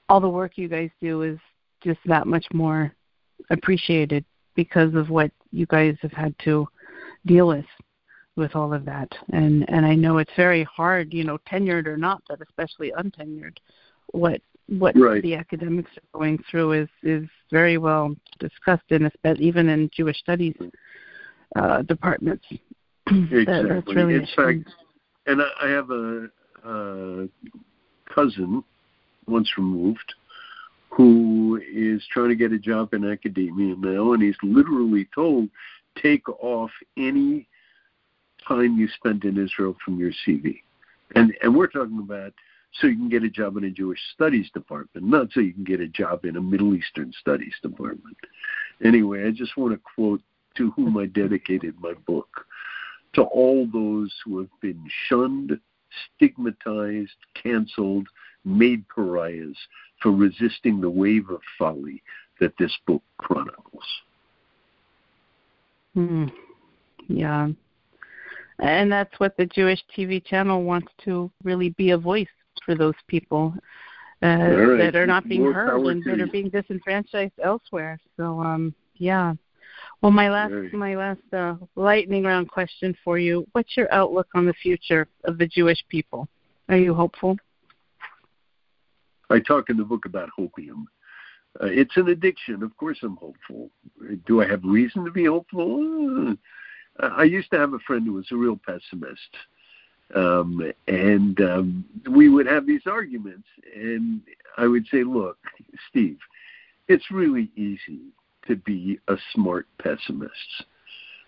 all the work you guys do is just that much more appreciated because of what you guys have had to deal with with all of that. And and I know it's very hard, you know, tenured or not, but especially untenured, what what right. the academics are going through is, is very well discussed, in even in Jewish studies uh, departments. Exactly. Really in fact, And I have a, a cousin, once removed, who is trying to get a job in academia now, and he's literally told, take off any time you spent in Israel from your C V. And and we're talking about so you can get a job in a Jewish studies department, not so you can get a job in a Middle Eastern studies department. Anyway, I just want to quote to whom I dedicated my book, to all those who have been shunned, stigmatized, canceled, made pariahs for resisting the wave of folly that this book chronicles. Mm, yeah. And that's what the Jewish T V channel wants to really be, a voice for those people uh, right. that are not being More heard and that are being disenfranchised elsewhere. So, um, yeah. Well, my last right. my last uh, lightning round question for you: what's your outlook on the future of the Jewish people? Are you hopeful? I talk in the book about hopium. Uh, it's an addiction. Of course I'm hopeful. Do I have reason to be hopeful? Uh, I used to have a friend who was a real pessimist, um, and um, we would have these arguments, and I would say, look, Steve, it's really easy to be a smart pessimist,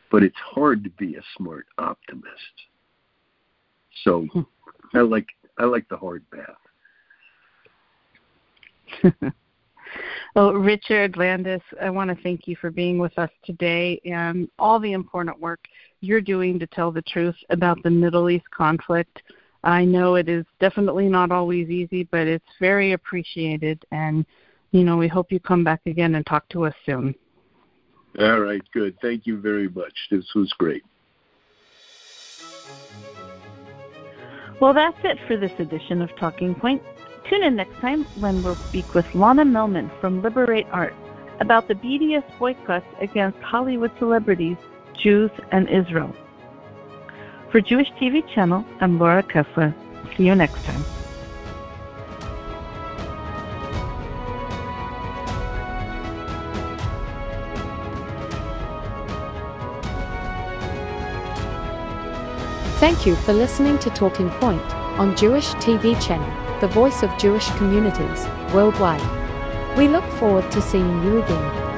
but it's hard to be a smart optimist. So I like I like the hard path. Well, Richard Landes, I want to thank you for being with us today and all the important work you're doing to tell the truth about the Middle East conflict. I know it is definitely not always easy, but it's very appreciated. And, you know, we hope you come back again and talk to us soon. All right, good. Thank you very much. This was great. Well, that's it for this edition of Talking Point. Tune in next time when we'll speak with Lana Melman from Liberate Art about the B D S boycotts against Hollywood celebrities, Jews, and Israel. For Jewish T V Channel, I'm Laura Kessler. See you next time. Thank you for listening to Talking Point on Jewish T V Channel, the voice of Jewish communities worldwide. We look forward to seeing you again.